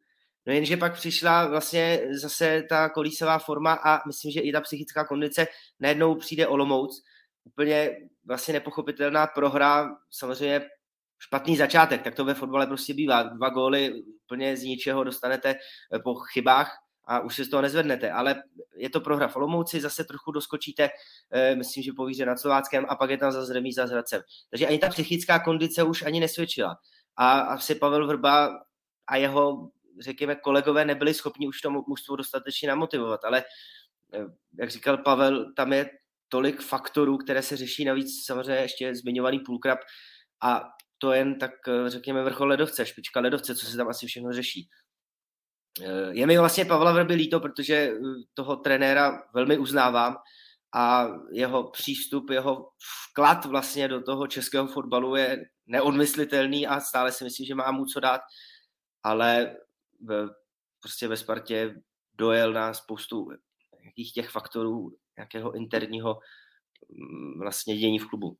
No jenže pak přišla vlastně zase ta kolísavá forma a myslím, že i ta psychická kondice, najednou přijde Olomouc, úplně vlastně nepochopitelná prohra, samozřejmě špatný začátek, tak to ve fotbale prostě bývá. 2 góly úplně z ničeho dostanete po chybách a už se z toho nezvednete, ale je to prohra v Olomouci, zase trochu doskočíte, myslím, že po výhře nad Slováckem a pak je tam zase remíza s Hradcem. Takže ani ta psychická kondice už ani nesvědčila. A asi Pavel Vrba a jeho, řekněme, kolegové nebyli schopni už tomu mužstvu dostatečně namotivovat, ale jak říkal Pavel, tam je tolik faktorů, které se řeší, navíc samozřejmě ještě zmiňovaný půlkrab a to jen tak, řekněme, vrchol ledovce, špička ledovce, co se tam asi všechno řeší. Je mi vlastně Pavla Vrby líto, protože toho trenéra velmi uznávám a jeho přístup, jeho vklad vlastně do toho českého fotbalu je neodmyslitelný a stále si myslím, že má mu co dát, ale prostě ve Spartě dojel na spoustu nějakých těch faktorů, nějakého interního vlastně dění v klubu.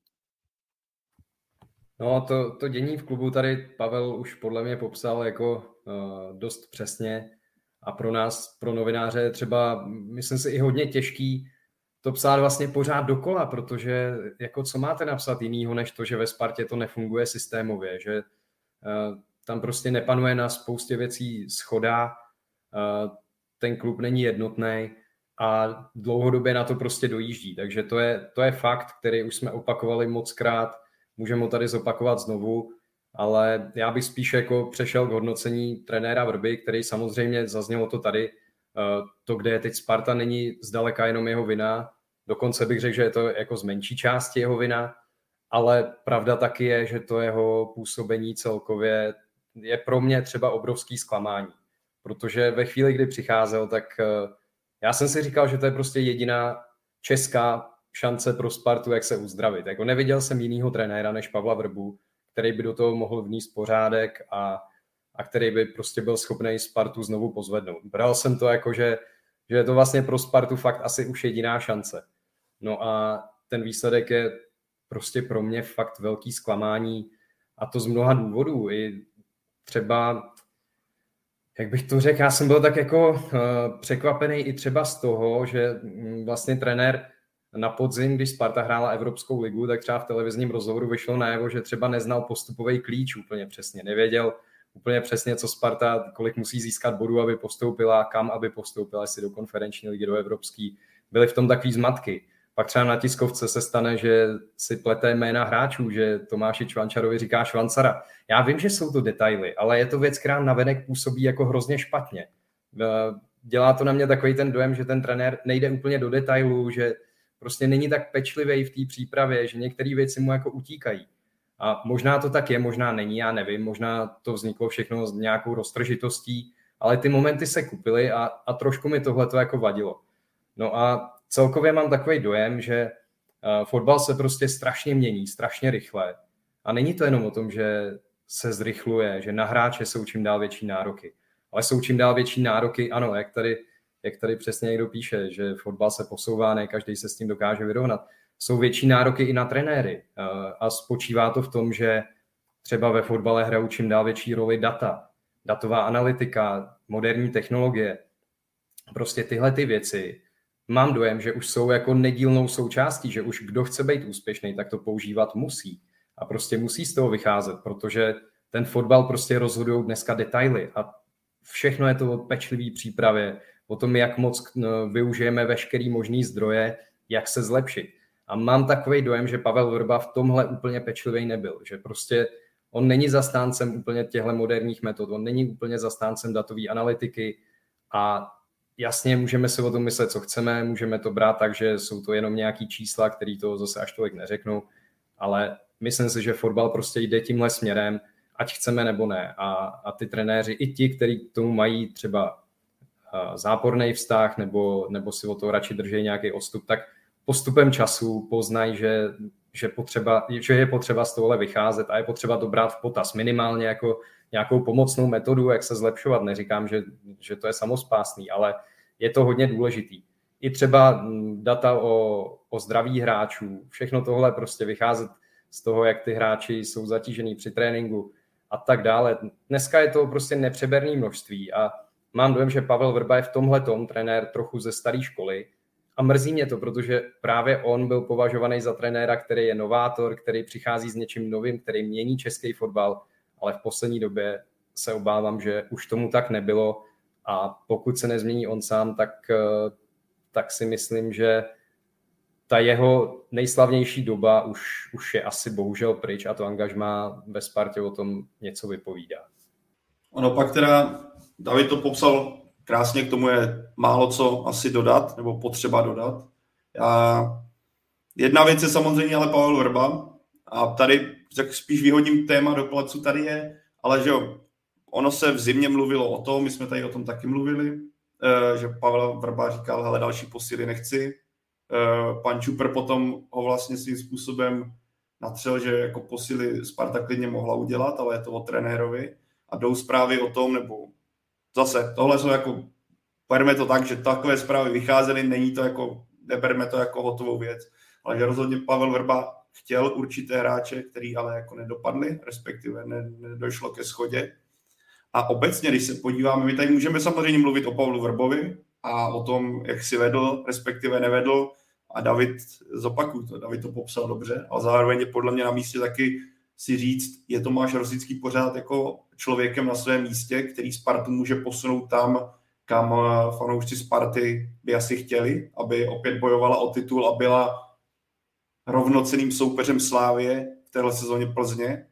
No to dění v klubu tady Pavel už podle mě popsal jako dost přesně a pro nás, pro novináře je třeba, myslím si, i hodně těžký to psát vlastně pořád dokola, protože jako co máte napsat jinýho, než to, že ve Spartě to nefunguje systémově, že tam prostě nepanuje na spoustě věcí shoda, ten klub není jednotný a dlouhodobě na to prostě dojíždí, takže to je fakt, který už jsme opakovali mockrát. Můžeme ho tady zopakovat znovu, ale já bych spíš jako přešel k hodnocení trenéra Vrby, který samozřejmě, zaznělo to tady, to, kde je teď Sparta, není zdaleka jenom jeho vina. Dokonce bych řekl, že je to jako z menší části jeho vina, ale pravda taky je, že to jeho působení celkově je pro mě třeba obrovský zklamání. Protože ve chvíli, kdy přicházel, tak já jsem si říkal, že to je prostě jediná česká šance pro Spartu, jak se uzdravit. Jako neviděl jsem jinýho trenéra než Pavla Vrbu, který by do toho mohl vníst pořádek a který by prostě byl schopný Spartu znovu pozvednout. Bral jsem to jako, že je to vlastně pro Spartu fakt asi už jediná šance. No a ten výsledek je prostě pro mě fakt velký zklamání a to z mnoha důvodů. I třeba, jak bych to řekl, já jsem byl tak jako překvapený i třeba z toho, že vlastně trenér na podzim, když Sparta hrála Evropskou ligu, tak třeba v televizním rozhovoru vyšlo najevo, že třeba neznal postupový klíč úplně přesně. Nevěděl úplně přesně, co Sparta, kolik musí získat bodů, aby postoupila, kam aby postoupila, jestli do konferenční ligy, do evropský. Byly v tom takový zmatky. Pak třeba na tiskovce se stane, že si plete jména hráčů, že Tomáši Čvančarovi říká Švancara. Já vím, že jsou to detaily, ale je to věc, která navenek působí jako hrozně špatně. Dělá to na mě takový ten dojem, že ten trenér nejde úplně do detailů, že prostě není tak pečlivý v té přípravě, že některé věci mu jako utíkají. A možná to tak je, možná není, já nevím, možná to vzniklo všechno s nějakou roztržitostí, ale ty momenty se kupily a trošku mi tohle to jako vadilo. No a celkově mám takový dojem, že fotbal se prostě strašně mění, strašně rychle. A není to jenom o tom, že se zrychluje, že na hráče jsou čím dál větší nároky. Ale jsou čím dál větší nároky, ano, jak tady přesně někdo píše, že fotbal se posouvá, ne každý se s tím dokáže vyrovnat. Jsou větší nároky i na trenéry a spočívá to v tom, že třeba ve fotbale hrajou čím dál větší roli data, datová analytika, moderní technologie. Prostě tyhle ty věci mám dojem, že už jsou jako nedílnou součástí, že už kdo chce být úspěšný, tak to používat musí. A prostě musí z toho vycházet, protože ten fotbal prostě rozhodují dneska detaily a všechno je to o pečlivý přípravě, o tom, jak moc využijeme veškerý možný zdroje, jak se zlepšit. A mám takový dojem, že Pavel Vrba v tomhle úplně pečlivý nebyl, že prostě on není zastáncem úplně těchto moderních metod, on není úplně zastáncem datové analytiky a jasně, můžeme si o tom myslet, co chceme, můžeme to brát tak, že jsou to jenom nějaký čísla, který to zase až tolik neřeknou, ale myslím si, že fotbal prostě jde tímhle směrem, ať chceme nebo ne. A ty trenéři, i ti, kteří k tomu mají třeba záporný vztah nebo si o to radši drží nějaký odstup, tak postupem času poznají, že je potřeba z tohohle vycházet a je potřeba to brát v potaz minimálně jako nějakou pomocnou metodu, jak se zlepšovat. Neříkám, že to je samospásný, ale je to hodně důležitý. I třeba data o zdraví hráčů, všechno tohle prostě vycházet z toho, jak ty hráči jsou zatížený při tréninku a tak dále. Dneska je to prostě nepřeberné množství a mám dojem, že Pavel Vrba je v tomhletom trenér trochu ze staré školy a mrzí mě to, protože právě on byl považovaný za trenéra, který je novátor, který přichází s něčím novým, který mění český fotbal, ale v poslední době se obávám, že už tomu tak nebylo a pokud se nezmění on sám, tak si myslím, že ta jeho nejslavnější doba už je asi bohužel pryč a to angažmá ve Spartě o tom něco vypovídá. Ono pak teda, David to popsal krásně, k tomu je málo co asi dodat, nebo potřeba dodat. Jedna věc je samozřejmě ale Pavel Vrba a tady spíš vyhodím téma do plecu, tady je, ale že jo, ono se v zimě mluvilo o tom, my jsme tady o tom taky mluvili, že Pavel Vrba říkal, hele, další posily nechci. Pan Čupr potom ho vlastně svým způsobem natřel, že jako posily Sparta klidně mohla udělat, ale je to o trenérovi a jdou zprávy o tom, nebo zase tohle jsou jako, berme to tak, že takové zprávy vycházely, není to jako, neberme to jako hotovou věc, ale že rozhodně Pavel Vrba chtěl určité hráče, který ale jako nedopadly, respektive nedošlo ke shodě. A obecně, když se podíváme, my tady můžeme samozřejmě mluvit o Pavlu Vrbovi a o tom, jak si vedl, respektive nevedl. A David, zopakuj to, David to popsal dobře, ale zároveň je podle mě na místě taky si říct, je Tomáš Rosický pořád jako člověkem na svém místě, který Spartu může posunout tam, kam fanoušci Sparty by asi chtěli, aby opět bojovala o titul a byla rovnocenným soupeřem Slávie v téhle sezóně Plzně.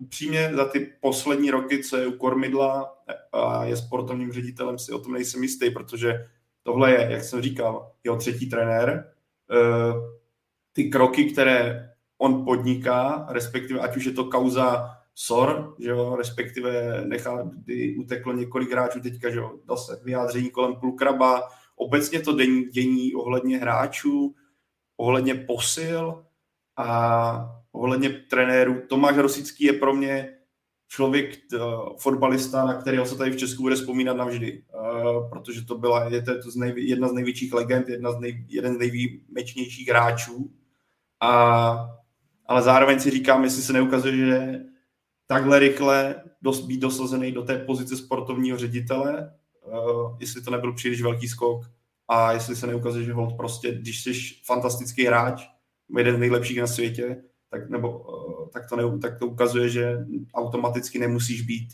Upřímně za ty poslední roky, co je u Kormidla a je sportovním ředitelem, si o tom nejsem jistý, protože tohle je, jak jsem říkal, jeho třetí trenér. Ty kroky, které on podniká, respektive ať už je to kauza SOR, že jo, respektive nechal, kdy uteklo několik hráčů teďka, že jo, zase vyjádření kolem Pulkraba, obecně to dění ohledně hráčů, ohledně posil a ohledně trenérů. Tomáš Rosický je pro mě člověk, fotbalista, na kterého se tady v Česku bude vzpomínat navždy, protože to byla jedna z největších legend, jeden z nejvýjimečnějších hráčů. Ale zároveň si říkám, jestli se neukazuje, že takhle rychle být dosazený do té pozice sportovního ředitele, jestli to nebyl příliš velký skok, a jestli se neukazuje, že hold prostě, když jsi fantastický hráč, jeden z nejlepších na světě, tak to ukazuje, že automaticky nemusíš být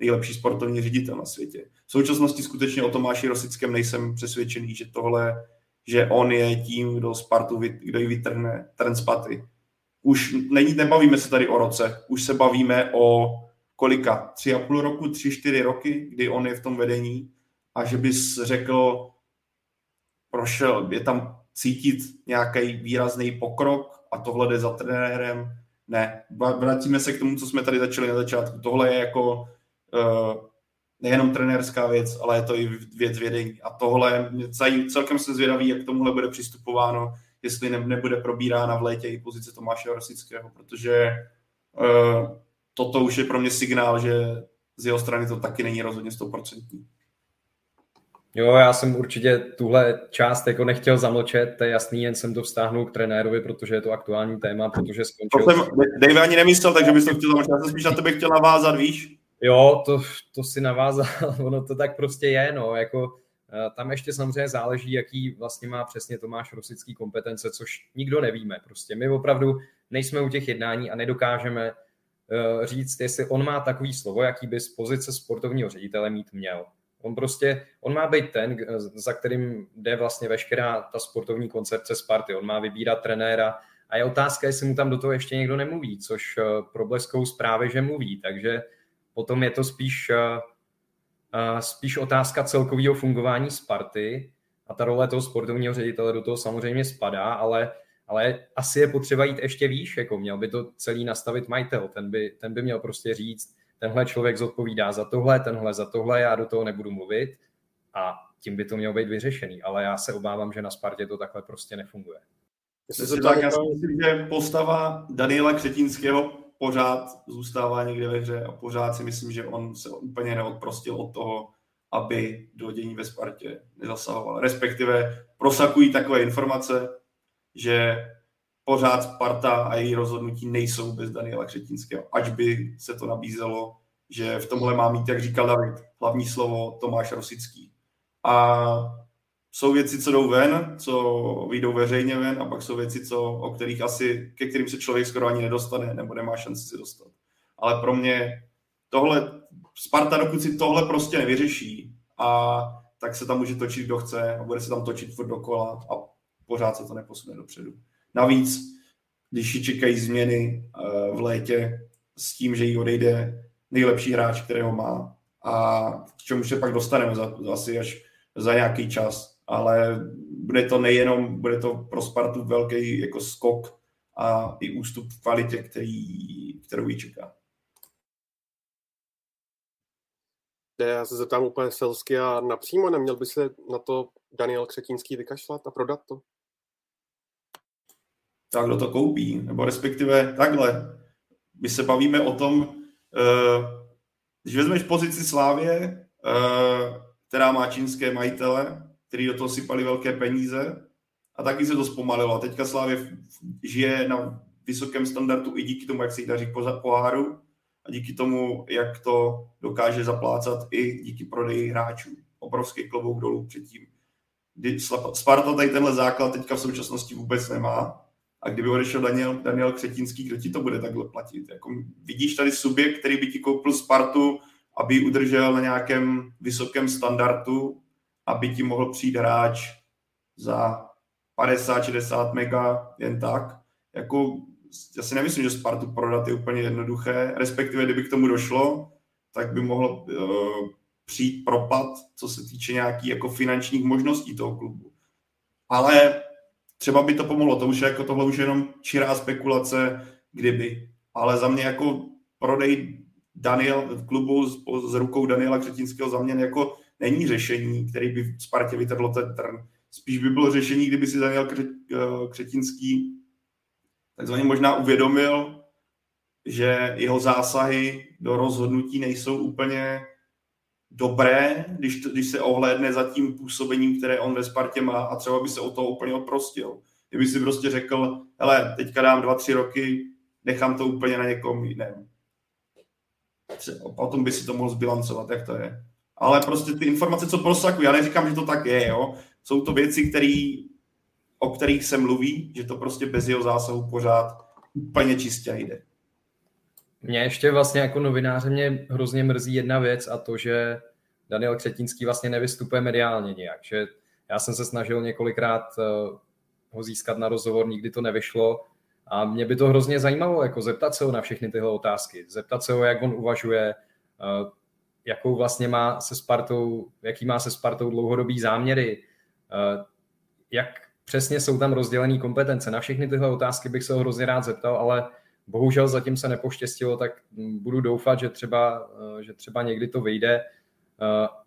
nejlepší sportovní ředitel na světě. V současnosti skutečně o Tomáši Rosickém nejsem přesvědčený, že tohle, že on je tím, kdo Spartu, kdo ji vytrhne trn z paty. Už nebavíme se tady o roce, už se bavíme o kolika? 3,5 roku, 3-4 roky, kdy on je v tom vedení a že bys řekl, prošel, je tam cítit nějaký výrazný pokrok a tohle jde za trenérem. Ne, vrátíme se k tomu, co jsme tady začali na začátku. Tohle je jako nejenom trenérská věc, ale je to i věc vědění. A tohle, celkem jsem zvědavý, jak tomuhle bude přistupováno, jestli nebude probírána v létě i pozice Tomáše Rosického, protože toto už je pro mě signál, že z jeho strany to taky není rozhodně 100%. Jo, já jsem určitě tuhle část jako nechtěl zamlčet, to je jasný, jen jsem to vztáhnul k trenérovi, protože je to aktuální téma, protože skončil... To jsem Dave ani nemyslel, takže bys to chtěl zamlčet, já jsem spíš na tebe chtěl navázat, víš? Jo, to si navázal, ono to tak prostě je, no, jako tam ještě samozřejmě záleží, jaký vlastně má přesně Tomáš Rosický kompetence, což nikdo nevíme, prostě my opravdu nejsme u těch jednání a nedokážeme říct, jestli on má takový slovo, jaký by z pozice sportovního ředitele mít měl. On má být ten, za kterým jde vlastně veškerá ta sportovní koncepce Sparty. On má vybírat trenéra a je otázka, jestli mu tam do toho ještě někdo nemluví, což probleskou zprávě, že mluví. Takže potom je to spíš otázka celkového fungování Sparty a ta role toho sportovního ředitele do toho samozřejmě spadá, ale asi je potřeba jít ještě výš, jako měl by to celý nastavit majitel, ten by měl prostě říct, tenhle člověk zodpovídá za tohle, tenhle za tohle, já do toho nebudu mluvit a tím by to mělo být vyřešený, ale já se obávám, že na Spartě to takhle prostě nefunguje. Já si myslím, že postava Daniela Křetínského pořád zůstává někde ve hře a pořád si myslím, že on se úplně neodprostil od toho, aby do dění ve Spartě nezasahoval. Respektive prosakují takové informace, že pořád Sparta a její rozhodnutí nejsou bez Daniela Křetínského, ač by se to nabízelo, že v tomhle má mít, jak říkal David, hlavní slovo Tomáš Rosický. A jsou věci, co jdou ven, co vyjdou veřejně ven, a pak jsou věci, ke kterým se člověk skoro ani nedostane, nebo nemá šanci si dostat. Ale pro mě Sparta, dokud si tohle prostě nevyřeší, a tak se tam může točit, kdo chce, a bude se tam točit furt dokola a pořád se to neposune dopředu. Navíc, když ji čekají změny v létě s tím, že jí odejde nejlepší hráč, kterého má, a k čemu se pak dostaneme asi až za nějaký čas, ale bude to pro Spartu velký jako skok a i ústup v kvalitě, kterou ji čeká. Já se zeptám úplně selsky a napřímo, neměl by se na to Daniel Křetínský vykašlat a prodat to? Tak kdo to koupí, nebo respektive takhle. My se bavíme o tom, když vezmeš pozici Slávie, která má čínské majitele, který do toho sypali velké peníze a taky se to zpomalilo. A teďka Slávie žije na vysokém standardu i díky tomu, jak se jí daří poháru a díky tomu, jak to dokáže zaplácat i díky prodeji hráčů. Obrovský klobouk dolů předtím. Sparta tady tenhle základ teďka v současnosti vůbec nemá. A kdyby odešel Daniel Křetínský, kdo ti to bude takhle platit? Jako, vidíš tady subjekt, který by ti koupil Spartu, aby ji udržel na nějakém vysokém standardu, aby ti mohl přijít hráč za 50-60 mega jen tak. Jako, já si nemyslím, že Spartu prodat je úplně jednoduché, respektive kdyby k tomu došlo, tak by mohl přijít propad, co se týče nějakých jako finančních možností toho klubu. Ale třeba by to pomohlo tomu, že jako tohle už je jenom čirá spekulace, kdyby. Ale za mě jako prodej klubu s rukou Daniela Křetínského za mě jako není řešení, který by v Spartě vytrhlo ten trn. Spíš by bylo řešení, kdyby si Daniel Křetínský takzvaně možná uvědomil, že jeho zásahy do rozhodnutí nejsou úplně dobré, když se ohlédne za tím působením, které on ve Spartě má, a třeba by se o toho úplně odprostil. Kdyby si prostě řekl, hele, teďka dám 2-3 roky, nechám to úplně na někom jiném. Potom by si to mohl zbilancovat, jak to je. Ale prostě ty informace, co prosakují, já neříkám, že to tak je, jo. Jsou to věci, o kterých se mluví, že to prostě bez jeho zásahu pořád úplně čistě jde. Mě ještě vlastně jako novináře mě hrozně mrzí jedna věc, a to, že Daniel Křetínský vlastně nevystupuje mediálně nějak. Že já jsem se snažil několikrát ho získat na rozhovor, nikdy to nevyšlo a mě by to hrozně zajímalo, jako zeptat se ho na všechny tyhle otázky, zeptat se ho, jak on uvažuje, jaký má se Spartou dlouhodobý záměry, jak přesně jsou tam rozdělené kompetence. Na všechny tyhle otázky bych se ho hrozně rád zeptal, ale bohužel zatím se nepoštěstilo, tak budu doufat, že třeba někdy to vyjde,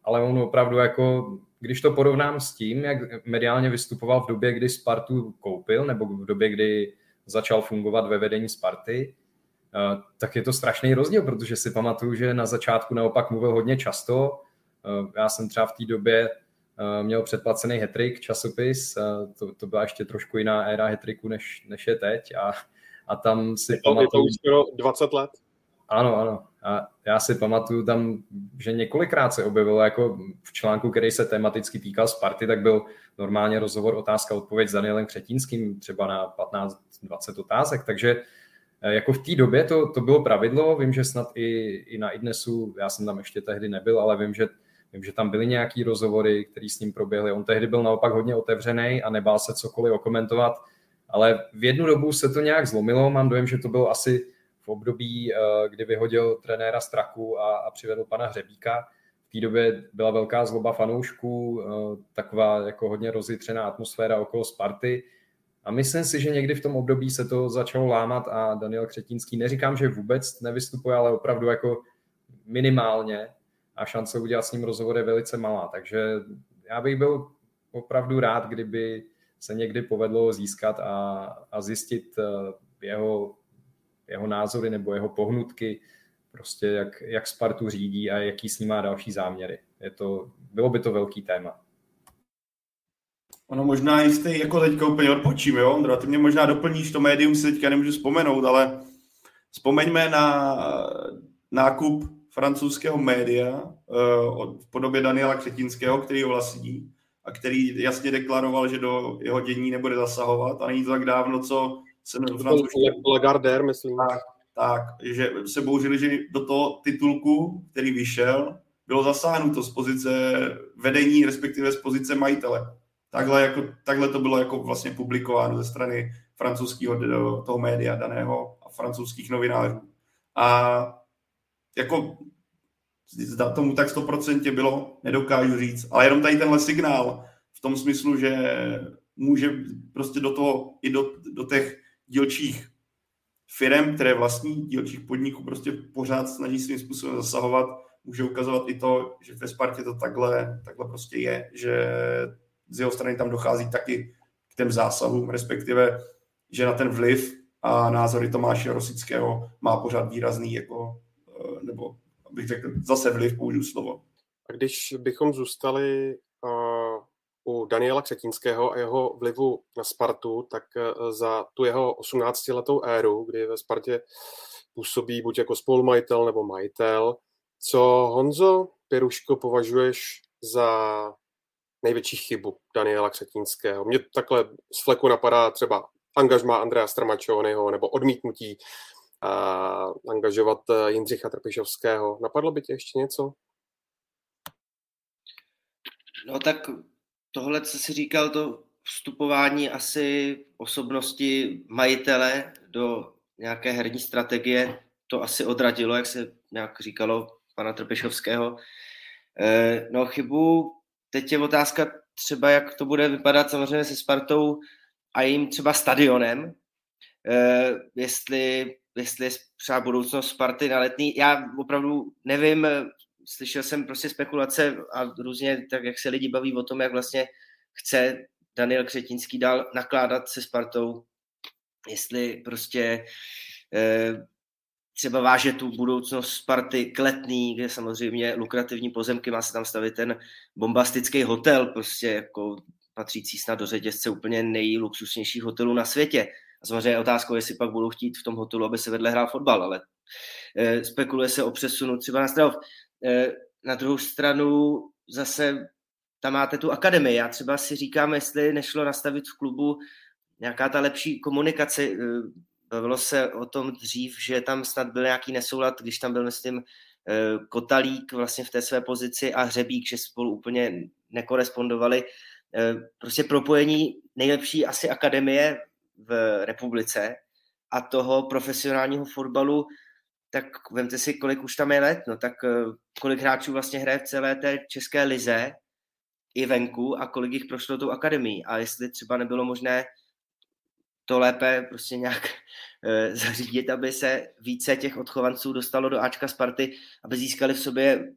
ale on opravdu jako, když to porovnám s tím, jak mediálně vystupoval v době, kdy Spartu koupil, nebo v době, kdy začal fungovat ve vedení Sparty, tak je to strašný rozdíl, protože si pamatuju, že na začátku naopak mluvil hodně často. Já jsem třeba v té době měl předplacený hat-trick časopis, to byla ještě trošku jiná éra hat-tricku, než je teď, a tam si pamatuju... Je to už 20 let? Ano. A já si pamatuju tam, že několikrát se objevilo jako v článku, který se tematicky týkal Sparty, tak byl normálně rozhovor otázka odpověď s Danielem Křetínským třeba na 15-20 otázek. Takže jako v té době to bylo pravidlo. Vím, že snad i na iDnesu, já jsem tam ještě tehdy nebyl, ale vím, že Vím, že tam byly nějaký rozhovory, které s ním proběhly. On tehdy byl naopak hodně otevřený a nebál se cokoliv okomentovat, ale v jednu dobu se to nějak zlomilo. Mám dojem, že to bylo asi v období, kdy vyhodil trenéra Straku a přivedl pana Hřebíka. V té době byla velká zloba fanoušků, taková jako hodně rozjitřená atmosféra okolo Sparty. A myslím si, že někdy v tom období se to začalo lámat a Daniel Křetínský, neříkám, že vůbec nevystupuje, ale opravdu jako minimálně a šance udělat s ním rozhovor je velice malá. Takže já bych byl opravdu rád, kdyby se někdy povedlo získat a zjistit jeho názory nebo jeho pohnutky, prostě jak Spartu řídí a jaký s ním má další záměry. Bylo by to velký téma. Ono možná jistý, jako teďka úplně odpočím, jo, Ondra, ty mě možná doplníš, to médium si teďka nemůžu vzpomenout, ale vzpomeňme na nákup francouzského média v podobě Daniela Křetínského, který ho vlastní a který jasně deklaroval, že do jeho dění nebude zasahovat a není to tak dávno, co se Lagardère, myslím. Tak, že se bouřili, že do toho titulku, který vyšel, bylo zasáhnuto z pozice vedení, respektive z pozice majitele. Takhle to bylo jako vlastně publikováno ze strany francouzského toho média daného a francouzských novinářů. A jako zda tomu tak 100% bylo, nedokážu říct. Ale jenom tady tenhle signál v tom smyslu, že může prostě do toho i do těch dílčích firem, které vlastní dílčích podniků prostě pořád snaží svým způsobem zasahovat, může ukazovat i to, že ve Spartě to takhle prostě je, že z jeho strany tam dochází taky k těm zásahům, respektive, že na ten vliv a názory Tomáše Rosického má pořád výrazný, jako, nebo abych řekl, zase vliv, použiju slovo. A když bychom zůstali u Daniela Křetínského a jeho vlivu na Spartu, tak za tu jeho 18-letou éru, kdy ve Spartě působí buď jako spolumajitel nebo majitel, co, Honzo Pěruško, považuješ za největší chybu Daniela Křetínského? Mně takhle z fleku napadá třeba angažmá Andrea Stramačonyho nebo odmítnutí angažovat Jindřicha Trpišovského. Napadlo by tě ještě něco? No tak tohle, co jsi říkal, to vstupování asi osobnosti majitele do nějaké herní strategie, to asi odradilo, jak se nějak říkalo, pana Trpišovského. No chybu, teď je otázka třeba, jak to bude vypadat samozřejmě se Spartou a jejím třeba stadionem. Jestli třeba budoucnost Sparty na Letný, já opravdu nevím, slyšel jsem prostě spekulace a různě tak, jak se lidi baví o tom, jak vlastně chce Daniel Křetínský dál nakládat se Spartou, jestli prostě třeba váže tu budoucnost Sparty k Letný, kde samozřejmě lukrativní pozemky, má se tam stavit ten bombastický hotel, prostě jako patřící snad do řetězce úplně nejluxusnějších hotelů na světě. A samozřejmě je otázkou, jestli pak budou chtít v tom hotelu, aby se vedle hrál fotbal, ale spekuluje se o přesunu třeba na Stravov. Na druhou stranu zase tam máte tu akademii. Já třeba si říkám, jestli nešlo nastavit v klubu nějaká ta lepší komunikace. Bavilo se o tom dřív, že tam snad byl nějaký nesoulad, když tam byl, myslím, Kotalík vlastně v té své pozici a Hřebík, že spolu úplně nekorespondovali. Prostě propojení nejlepší asi akademie v republice a toho profesionálního fotbalu, tak vemte si, kolik už tam je let, no tak kolik hráčů vlastně hraje v celé té české lize i venku a kolik jich prošlo tou akademií a jestli třeba nebylo možné to lépe prostě nějak zařídit, aby se více těch odchovanců dostalo do Ačka Sparty, aby získali v sobě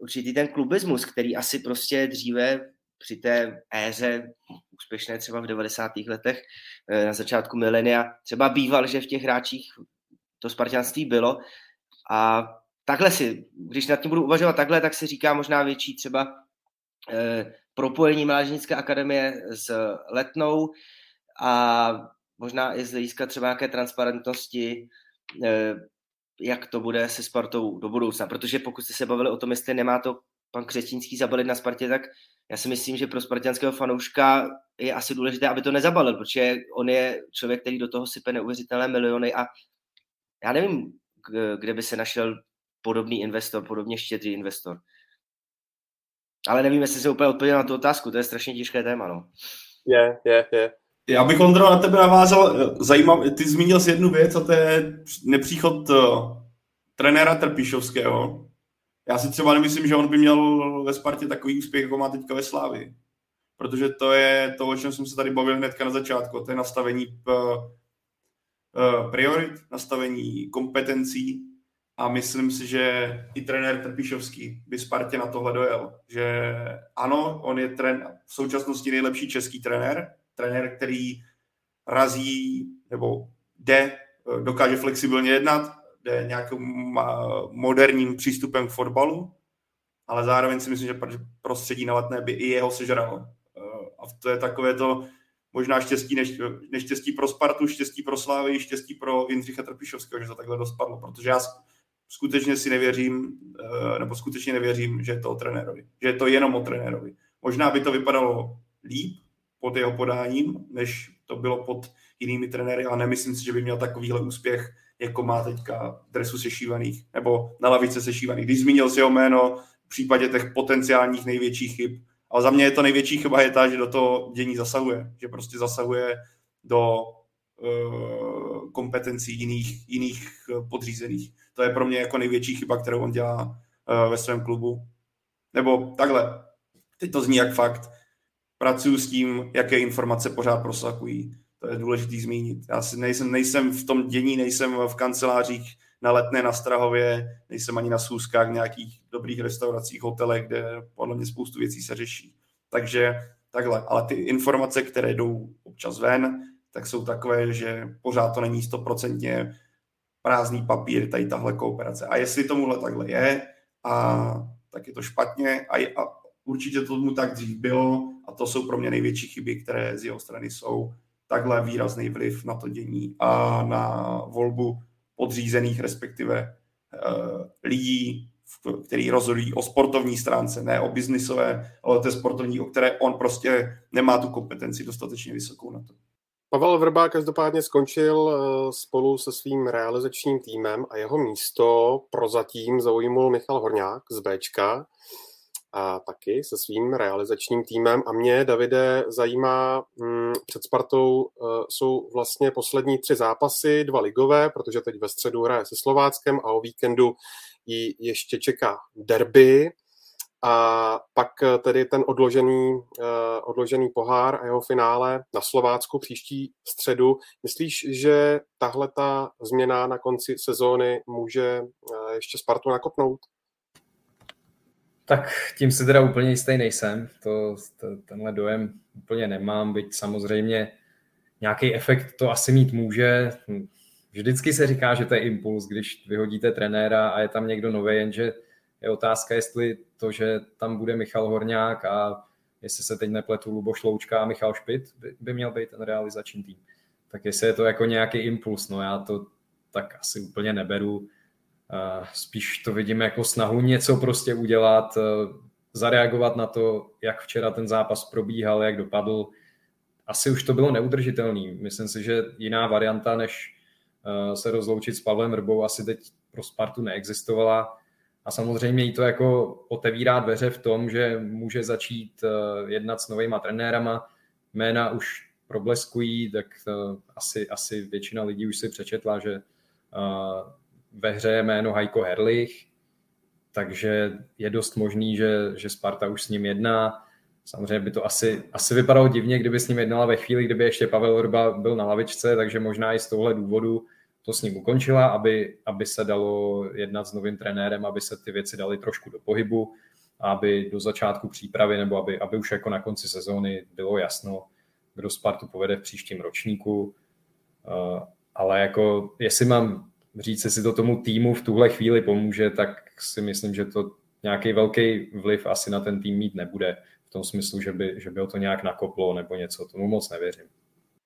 určitý ten klubismus, který asi prostě dříve při té éře úspěšné třeba v 90. letech na začátku milenia třeba býval, že v těch hráčích to spartanství bylo a takhle si, když nad tím budu uvažovat takhle, tak si říká možná větší třeba propojení mládežnické akademie s Letnou a možná i z hlediska třeba nějaké transparentnosti, jak to bude se Spartou do budoucna, protože pokud jste se bavili o tom, jestli nemá to pan Křetínský zabalit na Spartě, tak já si myslím, že pro spartianského fanouška je asi důležité, aby to nezabalil, protože on je člověk, který do toho sype neuvěřitelné miliony a já nevím, kde by se našel podobný investor, podobně štědrý investor. Ale nevím, jestli se úplně odpověděl na tu otázku, to je strašně těžké téma, no. Je. Já bych, Ondro, na tebe navázal, zajímavý, ty zmínil jsi jednu věc, a to je nepříchod trenéra Trpišovského. Já si třeba nemyslím, že on by měl ve Spartě takový úspěch, jako má teďka ve Slávii. Protože to je to, o čem jsem se tady bavil hnedka na začátku. To je nastavení priorit, nastavení kompetencí a myslím si, že i trenér Trpišovský by Spartě na tohle dojel. Že ano, on je v současnosti nejlepší český trenér, který razí nebo dokáže flexibilně jednat, jde nějakým moderním přístupem k fotbalu, ale zároveň si myslím, že prostředí na Letné by i jeho sežralo. A to je takové to možná štěstí, neštěstí pro Spartu, štěstí pro Slávy, štěstí pro Jindřicha Trpišovského, že to takhle dopadlo, protože já skutečně nevěřím, že je to o trenérovi, že je to jenom o trenérovi. Možná by to vypadalo líp pod jeho podáním, než to bylo pod jinými trenéry, ale nemyslím si, že by měl takovýhle úspěch, jako má teďka dresu sešívaných, nebo na lavice sešívaných. Když zmínil si jeho jméno v případě těch potenciálních největších chyb, ale za mě je to největší chyba je ta, že do toho dění zasahuje, že prostě zasahuje do kompetencí jiných podřízených. To je pro mě jako největší chyba, kterou on dělá ve svém klubu. Nebo takhle, teď to zní jak fakt, pracuji s tím, jaké informace pořád prosakují. To je důležité zmínit. Já si nejsem v tom dění, nejsem v kancelářích na Letné, na Strahově, nejsem ani na schůzkách v nějakých dobrých restauracích, hotelech, kde podle mě spoustu věcí se řeší. Takže takhle. Ale ty informace, které jdou občas ven, tak jsou takové, že pořád to není 100% prázdný papír, tady tahle kooperace. A jestli tomuhle takhle je, tak je to špatně a určitě tomu tak dřív bylo a to jsou pro mě největší chyby, které z jeho strany jsou. Takhle výrazný vliv na to dění a na volbu podřízených, respektive lidí, který rozhodují o sportovní stránce, ne o biznisové, ale o té sportovní, o které on prostě nemá tu kompetenci dostatečně vysokou na to. Pavel Vrba každopádně skončil spolu se svým realizačním týmem a jeho místo prozatím zaujmul Michal Horňák z Bčka a taky se svým realizačním týmem. A mě, Davide, zajímá, před Spartou jsou vlastně poslední 3 zápasy, 2 ligové, protože teď ve středu hraje se Slováckem a o víkendu ji ještě čeká derby. A pak tedy ten odložený pohár a jeho finále na Slovácku příští středu. Myslíš, že tahleta změna na konci sezóny může ještě Spartu nakopnout? Tak tím si teda úplně jistý nejsem, tenhle dojem úplně nemám, byť samozřejmě nějaký efekt to asi mít může. Vždycky se říká, že to je impuls, když vyhodíte trenéra a je tam někdo nový, jenže je otázka, jestli to, že tam bude Michal Horňák a jestli se teď nepletu Luboš Loučka a Michal Špit by měl být ten realizační tým. Tak jestli je to jako nějaký impuls, no já to tak asi úplně neberu. Spíš to vidím jako snahu něco prostě udělat, zareagovat na to, jak včera ten zápas probíhal, jak dopadl. Asi už to bylo neudržitelný. Myslím si, že jiná varianta, než se rozloučit s Pavlem Vrbou, asi teď pro Spartu neexistovala. A samozřejmě jí to jako otevírá dveře v tom, že může začít jednat s novejma trenérama. Jména už probleskují, tak asi většina lidí už si přečetla, že ve hře je jméno Heiko Herrlich, takže je dost možný, že Sparta už s ním jedná. Samozřejmě by to asi vypadalo divně, kdyby s ním jednala ve chvíli, kdyby ještě Pavel Vrba byl na lavičce, takže možná i z tohle důvodu to s ním ukončila, aby se dalo jednat s novým trenérem, aby se ty věci daly trošku do pohybu, aby do začátku přípravy nebo aby už jako na konci sezóny bylo jasno, kdo Spartu povede v příštím ročníku. Ale jako jestli mám říct, jestli to tomu týmu v tuhle chvíli pomůže, tak si myslím, že to nějaký velký vliv asi na ten tým mít nebude. V tom smyslu, že by ho to nějak nakoplo nebo něco. Tomu moc nevěřím.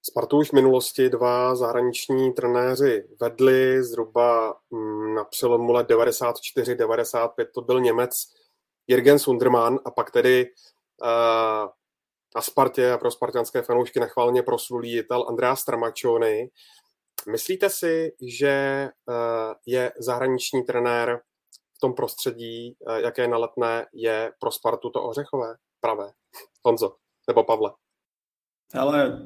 Spartu už v minulosti 2 zahraniční trenéři vedli zhruba na přelomu let 94-95. To byl Němec Jürgen Sundermann a pak tedy na Spartě a pro spartanské fanoušky nechválně proslulý Ital Andrea Stramaccioni. Myslíte si, že je zahraniční trenér v tom prostředí, jaké je na Letné, je pro Spartu to ořechové pravé? Honzo, nebo Pavle? Ale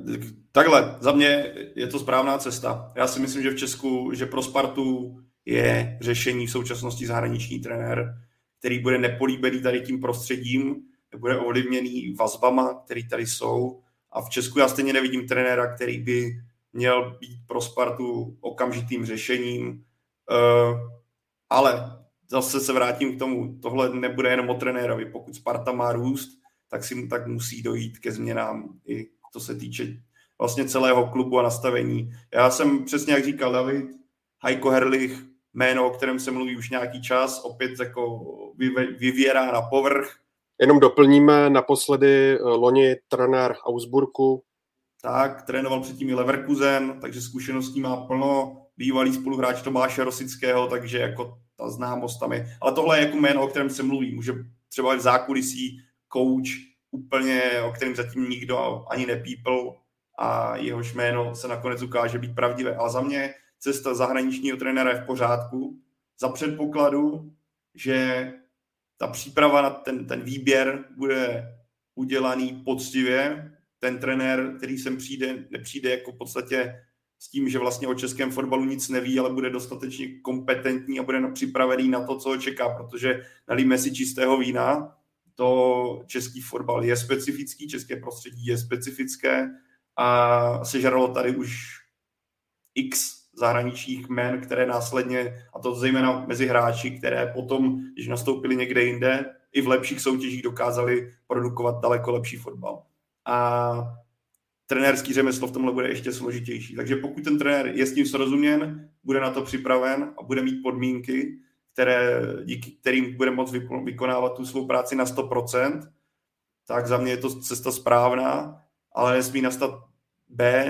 takhle, za mě je to správná cesta. Já si myslím, že v Česku, že pro Spartu je řešení v současnosti zahraniční trenér, který bude nepolíbený tady tím prostředím, bude ovlivněný vazbama, který tady jsou. A v Česku já stejně nevidím trenéra, který by měl být pro Spartu okamžitým řešením. Ale zase se vrátím k tomu, tohle nebude jenom o trenérovi. Pokud Sparta má růst, tak musí dojít ke změnám, i to se týče vlastně celého klubu a nastavení. Já jsem přesně, jak říkal David, Heiko Herrlich, jméno, o kterém se mluví už nějaký čas, opět jako vyvěrá na povrch. Jenom doplníme, naposledy loni trenér Augsburgu. Tak, trénoval předtím i Leverkusen, takže zkušeností má plno, bývalý spoluhráč Tomáše Rosického, takže jako ta známost tam je. Ale tohle je jako jméno, o kterém se mluví. Může třeba i v zákulisí coach úplně, o kterém zatím nikdo ani nepípl a jehož jméno se nakonec ukáže být pravdivé. Ale za mě cesta zahraničního trenéra je v pořádku za předpokladu, že ta příprava na ten výběr bude udělaný poctivě. Ten trenér, který sem přijde, nepřijde jako v podstatě s tím, že vlastně o českém fotbalu nic neví, ale bude dostatečně kompetentní a bude připravený na to, co ho čeká, protože nalíme si čistého vína. To český fotbal je specifický, české prostředí je specifické a sežralo tady už x zahraničních jmen, které následně, a to zejména mezi hráči, které potom, když nastoupili někde jinde, i v lepších soutěžích dokázali produkovat daleko lepší fotbal. A trenérský řemeslo v tomhle bude ještě složitější. Takže pokud ten trenér je s tím srozuměn, bude na to připraven a bude mít podmínky, díky kterým bude moct vykonávat tu svou práci na 100%, tak za mě je to cesta správná, ale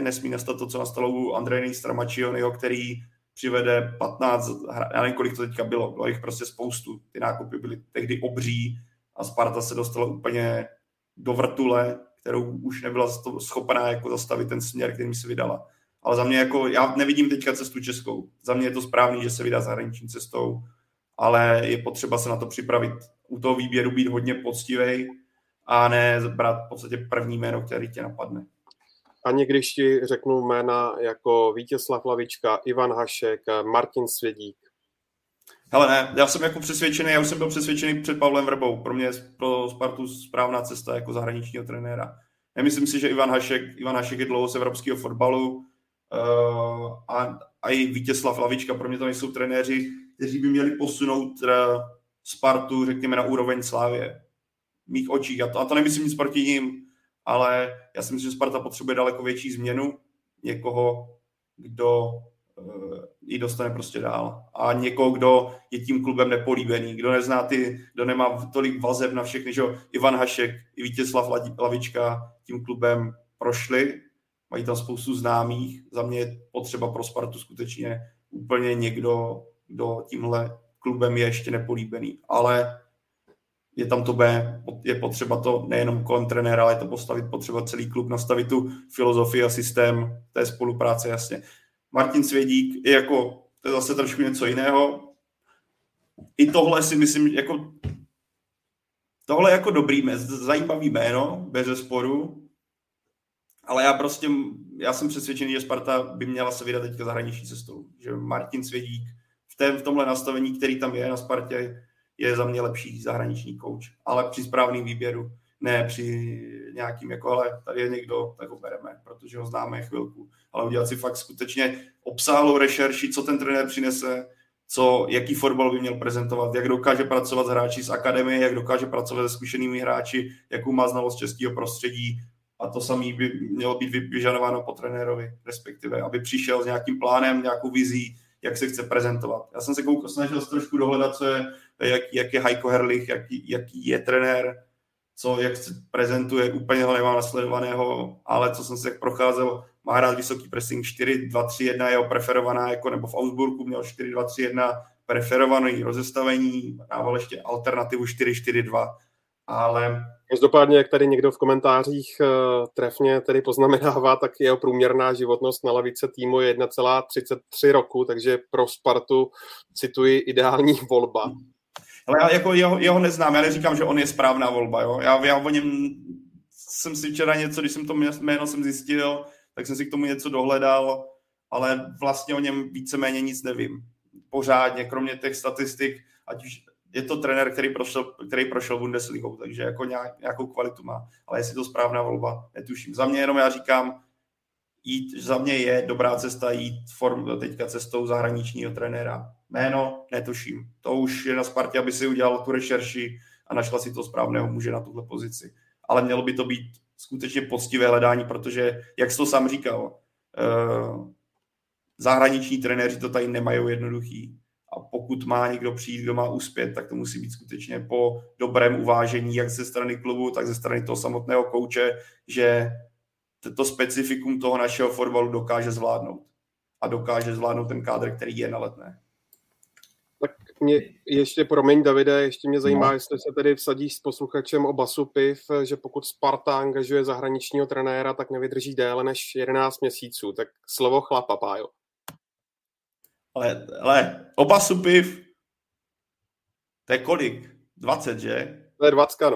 nesmí nastat to, co nastalo u Andreje Stramačionyho, který přivede 15, já nevím, kolik to teďka bylo jich prostě spoustu, ty nákupy byly tehdy obří a Sparta se dostala úplně do vrtule, kterou už nebyla schopná jako zastavit ten směr, kterým se vydala. Ale za mě jako, já nevidím teďka cestu českou, za mě je to správný, že se vydá zahraniční cestou, ale je potřeba se na to připravit. U toho výběru být hodně poctivej a ne brát v podstatě první jméno, který tě napadne. Ani když ti řeknu jména jako Vítězslav Lavička, Ivan Hašek, Martin Svědík. Hele ne, já už jsem byl přesvědčený před Pavlem Vrbou. Pro mě je pro Spartu správná cesta jako zahraničního trenéra. Nemyslím si, že Ivan Hašek je dlouho z evropského fotbalu a i Vítězslav Lavička. Pro mě to nejsou trenéři, kteří by měli posunout Spartu, řekněme, na úroveň Slávie. V mých očích. A to nemyslím nic proti ním, ale já si myslím, že Sparta potřebuje daleko větší změnu. Někoho, kdo ji dostane prostě dál. A někoho, kdo je tím klubem nepolíbený, kdo nemá tolik vazeb na všechny, že Ivan Hašek i Vítězslav Lavička tím klubem prošli. Mají tam spoustu známých. Za mě je potřeba pro Spartu skutečně úplně někdo, kdo tímhle klubem je ještě nepolíbený. Ale je tam to B, je potřeba to nejenom kolem trenéra, ale je to potřeba celý klub, nastavit tu filozofii a systém té spolupráce, jasně. Martin Svědík je jako, to je zase trošku něco jiného. I tohle si myslím, jako tohle je jako dobrý, zajímavý jméno, bezesporu, ale já jsem přesvědčený, že Sparta by měla se vydat teďka zahraniční cestou, že Martin Svědík v tomhle nastavení, který tam je na Spartě, je za mě lepší zahraniční kouč, ale při správném výběru, ne při nějakým, jako ale tady je někdo, tak ho bereme, protože ho známe chvilku, ale udělat si fakt skutečně obsáhlou rešerši, co ten trenér přinese, jaký fotbal by měl prezentovat, jak dokáže pracovat s hráči z akademie, jak dokáže pracovat se zkušenými hráči, jakou má znalost českého prostředí a to samé by mělo být vyžadováno po trenérovi, respektive, aby přišel s nějakým plánem, nějakou vizí, jak se chce prezentovat. Já jsem se snažil trošku dohledat, jak je Heiko Herrlich, jaký je trenér, jak se prezentuje, úplně ho nemám nasledovaného, ale co jsem se procházel, má rád vysoký pressing, 4-2-3-1 je preferovaná, jako nebo v Augsburgu měl 4-2-3-1 preferovaný rozestavení, dával ještě alternativu 4-4-2, ale... Každopádně, jak tady někdo v komentářích trefně tady poznamenává, tak jeho průměrná životnost na lavice týmu je 1,33 roku, takže pro Spartu, cituji, ideální volba. Ale já jako jeho neznám, já neříkám, že on je správná volba, jo. Já o něm jsem si včera něco, když jsem to jméno jsem zjistil, tak jsem si k tomu něco dohledal, ale vlastně o něm víceméně nic nevím. Pořádně, kromě těch statistik, ať už je to trenér, který prošel Bundesligou, takže jako nějakou kvalitu má. Ale jestli to správná volba, netuším. Za mě jenom já říkám, za mě je dobrá cesta jít teďka cestou zahraničního trenéra. Jméno netuším. To už je na Spartě, aby si udělal tu rešerši a našla si to správného muže na tuhle pozici. Ale mělo by to být skutečně poctivé hledání, protože, jak jsi to sám říkal, zahraniční trenéři to tady nemají jednoduchý. A pokud má někdo přijít, kdo má uspět, tak to musí být skutečně po dobrém uvážení, jak ze strany klubu, tak ze strany toho samotného kouče, že to specifikum toho našeho fotbalu dokáže zvládnout. A dokáže zvládnout ten kádr, který je na Letné. Tak mě ještě, promiň Davide, ještě mě zajímá, jestli se tedy vsadíš s posluchačem o basu piv, že pokud Sparta angažuje zahraničního trenéra, tak nevydrží déle než 11 měsíců. Tak slovo chlapa, Pájo. Ale oba supiv, to je kolik? 20, že? To je 20,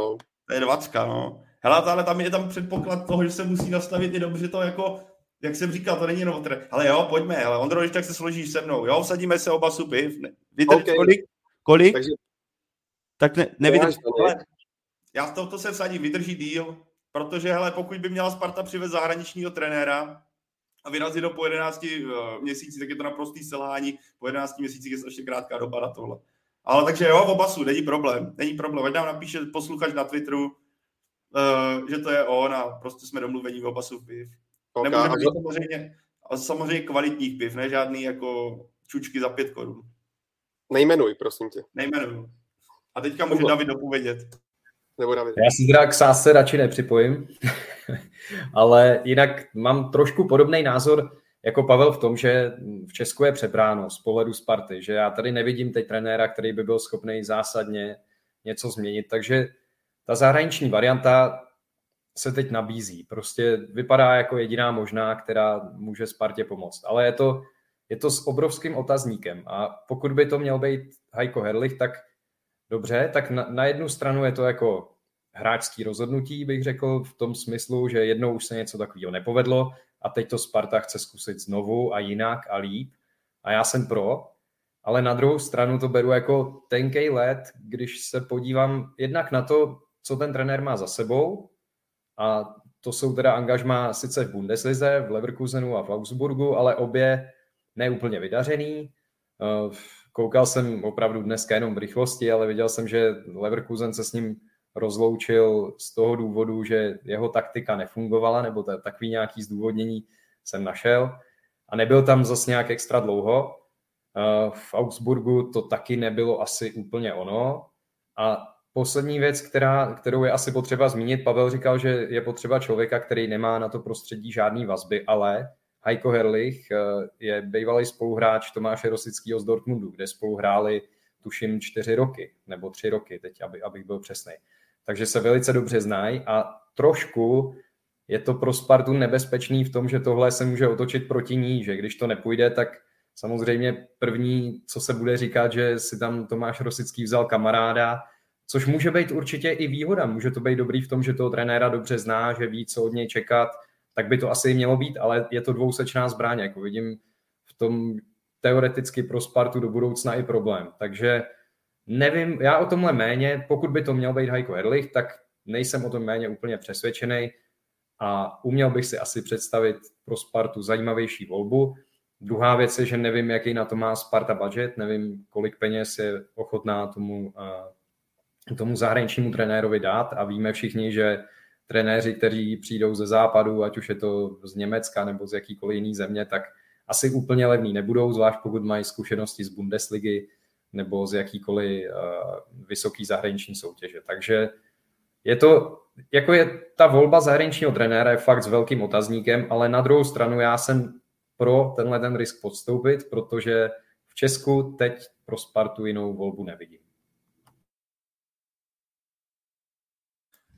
no. Hele, ale tam je tam předpoklad toho, že se musí nastavit i dobře to jako, jak jsem říkal, to není novotr. Ale jo, pojďme, ale Ondro, když tak se složíš se mnou, jo, vsadíme se oba supiv. Okay. Kolik? Takže... Tak nevydrží. Já z tohoto se vsadím, vydrží díl, protože hele, pokud by měla Sparta přivez zahraničního trenéra, a vyrazit do po 11 měsících, tak je to naprostý selhání. Po 11 měsících je strašně krátká doba na tohle. Ale takže jo, v obasu, není problém. Ať nám napíše posluchač na Twitteru, že to je on a prostě jsme domluvení v obasu piv. Okay, nemůžeme být samozřejmě kvalitních piv, ne žádný jako čučky za 5 korun. Nejmenuj, prosím tě. Nejmenuj. A teďka může David dopovědět. Nebo David. Já si teda k sáse radši nepřipojím. Ale jinak mám trošku podobný názor jako Pavel v tom, že v Česku je přebráno z pohledu Sparty, že já tady nevidím teď trenéra, který by byl schopný zásadně něco změnit, takže ta zahraniční varianta se teď nabízí. Prostě vypadá jako jediná možná, která může Spartě pomoct. Ale je to s obrovským otazníkem a pokud by to měl být Heiko Herrlich, tak dobře, tak na jednu stranu je to jako hráčský rozhodnutí, bych řekl, v tom smyslu, že jednou už se něco takového nepovedlo a teď to Sparta chce zkusit znovu a jinak a líp. A já jsem pro, ale na druhou stranu to beru jako tenkej led, když se podívám jednak na to, co ten trenér má za sebou, a to jsou teda angažmá sice v Bundeslize, v Leverkusenu a v Augsburgu, ale obě neúplně vydařený. Koukal jsem opravdu dneska jenom v rychlosti, ale viděl jsem, že Leverkusen se s ním rozloučil z toho důvodu, že jeho taktika nefungovala, nebo takový nějaký zdůvodnění jsem našel. A nebyl tam zase nějak extra dlouho. V Augsburgu to taky nebylo asi úplně ono. A poslední věc, kterou je asi potřeba zmínit, Pavel říkal, že je potřeba člověka, který nemá na to prostředí žádný vazby, ale Heiko Herrlich je bývalý spoluhráč Tomáše Rosického z Dortmundu, kde spolu hráli tuším 4 roky, nebo 3 roky, teď, abych byl přesnej. Takže se velice dobře znají a trošku je to pro Spartu nebezpečný v tom, že tohle se může otočit proti ní, že když to nepůjde, tak samozřejmě první, co se bude říkat, že si tam Tomáš Rosický vzal kamaráda, což může být určitě i výhoda, může to být dobrý v tom, že toho trenéra dobře zná, že ví, co od něj čekat, tak by to asi mělo být, ale je to dvousečná zbraň, jako vidím v tom teoreticky pro Spartu do budoucna i problém. Takže nevím, já o tomhle méně, pokud by to měl být Heiko Herrlich, tak nejsem o tom méně úplně přesvědčený a uměl bych si asi představit pro Spartu zajímavější volbu. Druhá věc je, že nevím, jaký na to má Sparta budget, nevím, kolik peněz je ochotná tomu zahraničnímu trenérovi dát a víme všichni, že trenéři, kteří přijdou ze západu, ať už je to z Německa nebo z jakýkoliv jiný země, tak asi úplně levný nebudou, zvlášť pokud mají zkušenosti z Bundesligy nebo z jakýkoliv vysoký zahraniční soutěže. Takže ta volba zahraničního trenéra je fakt s velkým otazníkem, ale na druhou stranu já jsem pro tenhle ten risk podstoupit, protože v Česku teď pro Spartu jinou volbu nevidím.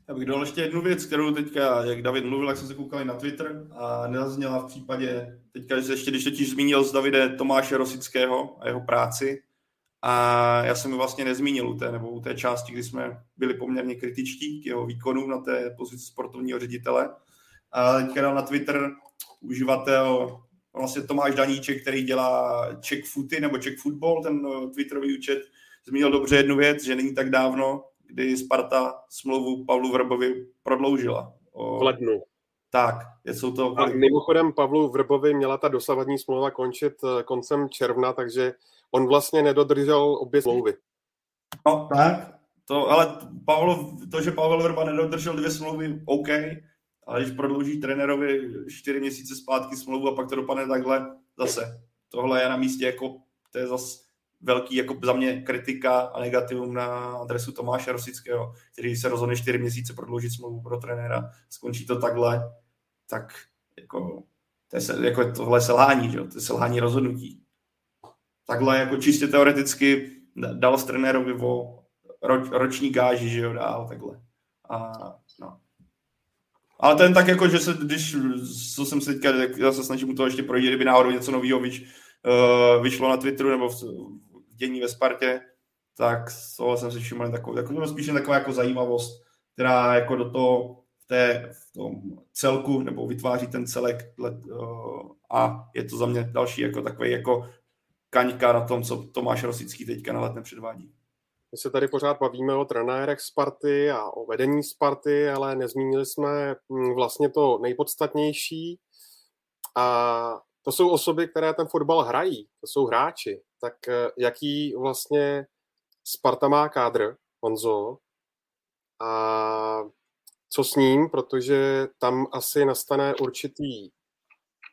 Já bych dal ještě jednu věc, kterou teďka, jak David mluvil, jak jsem se koukal na Twitter a nezazněla v případě, teďka ještě, když totiž zmínil z Davide Tomáše Rosického a jeho práci A já jsem ho vlastně nezmínil u té části, kdy jsme byli poměrně kritičtí k jeho výkonu na té pozici sportovního ředitele. A teďka dal na Twitter uživatel vlastně Tomáš Daníček, který dělá Czech Footy nebo Czech Football, ten twitterový účet, zmínil dobře jednu věc, že není tak dávno, kdy Sparta smlouvu Pavlu Vrbovi prodloužila. V lednu. Tak, jsou to... A mimochodem Pavlu Vrbovi měla ta dosavadní smlouva končit koncem června, takže on vlastně nedodržel obě smlouvy. No tak, že Pavel Vrba nedodržel dvě smlouvy, OK, ale když prodlouží trenérovi 4 měsíce zpátky smlouvu a pak to dopadne takhle, zase. Tohle je na místě, to je zase velký za mě kritika a negativum na adresu Tomáše Rosického, který se rozhodne 4 měsíce prodloužit smlouvu pro trenéra, skončí to takhle, tak tohle je selhání, že? To je selhání rozhodnutí. Takhle čistě teoreticky dal s trenérovi o roční gáži, že jo, dál takhle. A, no. Ale ten tak já se snažím u toho ještě projít, kdyby náhodou něco novýho vyšlo na Twitteru nebo v dění ve Spartě, tak tohle jsem si všiml taková zajímavost, která v tom celku nebo vytváří ten celek a je to za mě další takový kaňka na tom, co Tomáš Rosický teďka na Letném předvádí. My se tady pořád bavíme o trenérech Sparty a o vedení Sparty, ale nezmínili jsme vlastně to nejpodstatnější. A to jsou osoby, které ten fotbal hrají, to jsou hráči. Tak jaký vlastně Sparta má kádr, Honzo, a co s ním, protože tam asi nastane určitý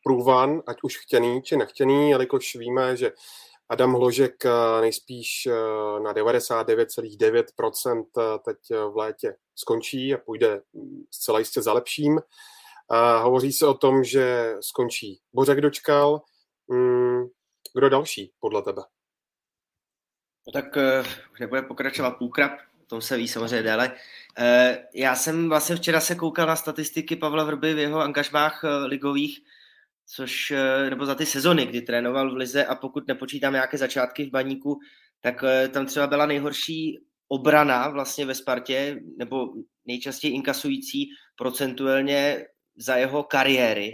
průvan, ať už chtěný či nechtěný, jelikož víme, že Adam Hložek nejspíš na 99,9% teď v létě skončí a půjde zcela jistě za lepším. A hovoří se o tom, že skončí Bořek Dočkal. Kdo další podle tebe? No tak nebude pokračovat Půkrab, o tom se ví samozřejmě déle. Já jsem vlastně včera se koukal na statistiky Pavla Vrby v jeho angažmách ligových, nebo za ty sezony, kdy trénoval v lize, a pokud nepočítám nějaké začátky v Baníku, tak tam třeba byla nejhorší obrana vlastně ve Spartě, nebo nejčastěji inkasující procentuálně za jeho kariéry.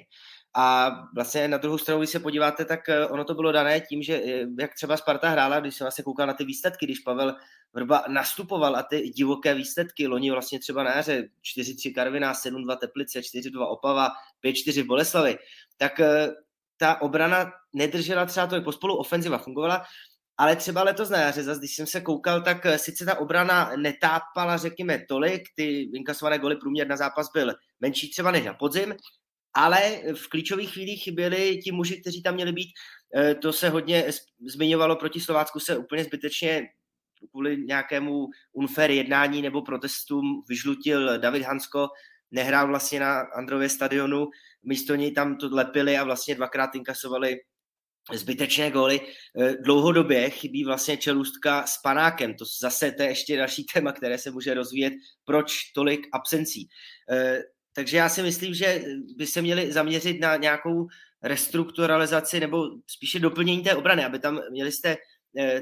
A vlastně na druhou stranu, když se podíváte, tak ono to bylo dané tím, že jak třeba Sparta hrála, když jsem vlastně koukal na ty výsledky, když Pavel Vrba nastupoval a ty divoké výsledky, loni vlastně třeba na jaře 4-3 Karviná, 7-2 Teplice, 4-2 Opava, 5-4 Boleslavi, tak ta obrana nedržela třeba to, jako spolu ofenziva fungovala, ale třeba letos na jaře, zase když jsem se koukal, tak sice ta obrana netápala, řekněme, tolik, ty inkasované goly průměr na zápas byl menší třeba než na podzim, ale v klíčových chvílích chyběli ti muži, kteří tam měli být. To se hodně zmiňovalo, proti Slovácku se úplně zbytečně kvůli nějakému unfair jednání nebo protestům vyžlutil David Hansko, nehrál vlastně na Andrově stadionu, místo něj tam to lepili a vlastně 2krát inkasovali zbytečné góly. Dlouhodobě chybí vlastně čelůstka s Panákem. To zase to je ještě další téma, které se může rozvíjet. Proč tolik absencí? Takže já si myslím, že by se měli zaměřit na nějakou restrukturalizaci nebo spíše doplnění té obrany, aby tam měli jste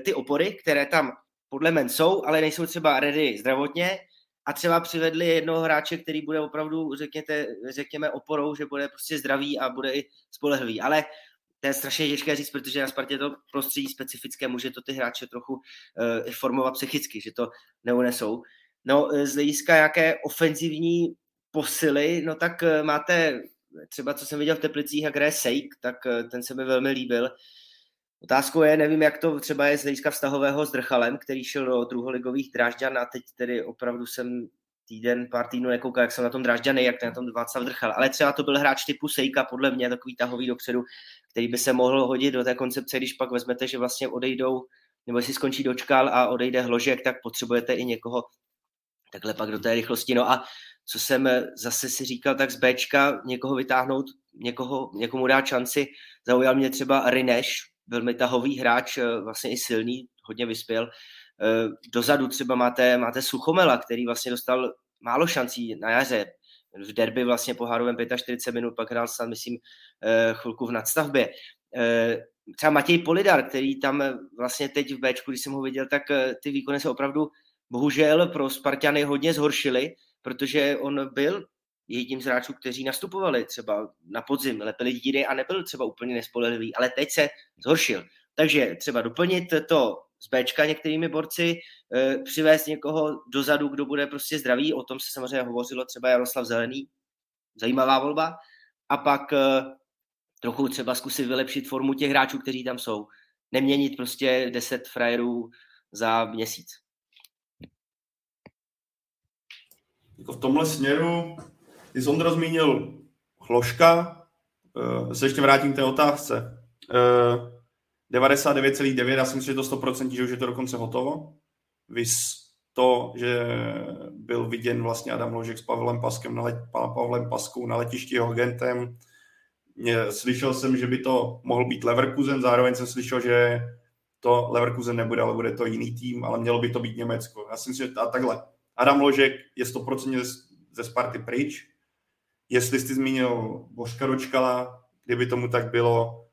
ty opory, které tam podle men jsou, ale nejsou třeba ready zdravotně, a třeba přivedli jednoho hráče, který bude opravdu, řekněme, oporou, že bude prostě zdravý a bude i spolehlivý. Ale to je strašně těžké říct, protože na Spartě to prostředí specifické, může to ty hráče trochu formovat psychicky, že to neunesou. No, z hlediska nějaké ofenzivní posily, no tak máte třeba, co jsem viděl v Teplicích, jak hraje Sejk, tak ten se mi velmi líbil. Otázkou je, nevím, jak to třeba je z hlediska vztahového s Drchalem, který šel do druholigových Drážďan, a teď tedy opravdu jsem pár týdnů nekoukal, jak jsem na tom Drážďany, jak ten na tom Václav Drchal. Ale třeba to byl hráč typu Sejka, podle mě takový tahový dopředu, který by se mohl hodit do té koncepce, když pak vezmete, že vlastně odejdou, nebo si skončí Dočkal a odejde Hložek, tak potřebujete i někoho takhle pak do té rychlosti. No a co jsem zase si říkal, tak z Bčka někoho vytáhnout, někomu dát šanci. Zaujal mě třeba Rineš, velmi tahový hráč, vlastně i silný, hodně vyspěl. Dozadu třeba máte Suchomela, který vlastně dostal málo šancí na jaře. V derby vlastně pohárovém 45 minut, pak hrál sám, myslím, chvilku v nadstavbě. třeba Matěj Polidar, který tam vlastně teď v Bčku, když jsem ho viděl, tak ty výkony se opravdu bohužel pro Sparťany hodně zhoršily, protože on byl jedním z hráčů, kteří nastupovali třeba na podzim, lepili díry a nebyl třeba úplně nespolehlivý, ale teď se zhoršil. Takže třeba doplnit to z Bčka některými borci, přivést někoho dozadu, kdo bude prostě zdravý, o tom se samozřejmě hovořilo, třeba Jaroslav Zelený, zajímavá volba, a pak trochu třeba zkusit vylepšit formu těch hráčů, kteří tam jsou. Neměnit prostě 10 frajerů za měsíc. Jako v tomhle směru, ty jsi Ondra zmínil Hložka, se ještě vrátím k té otázce. 99,9, já si myslím, že to 100%, že už je to dokonce hotovo. Vys to, že byl viděn vlastně Adam Hložek s Pavlem Paskou na letišti jeho agentem. Slyšel jsem, že by to mohl být Leverkusen, zároveň jsem slyšel, že to Leverkusen nebude, ale bude to jiný tým, ale mělo by to být Německo. Já si myslím, že takhle. Adam Hložek je 100% ze Sparty pryč. Jestli jsi zmínil Bořka Dočkala, kdyby tomu tak bylo,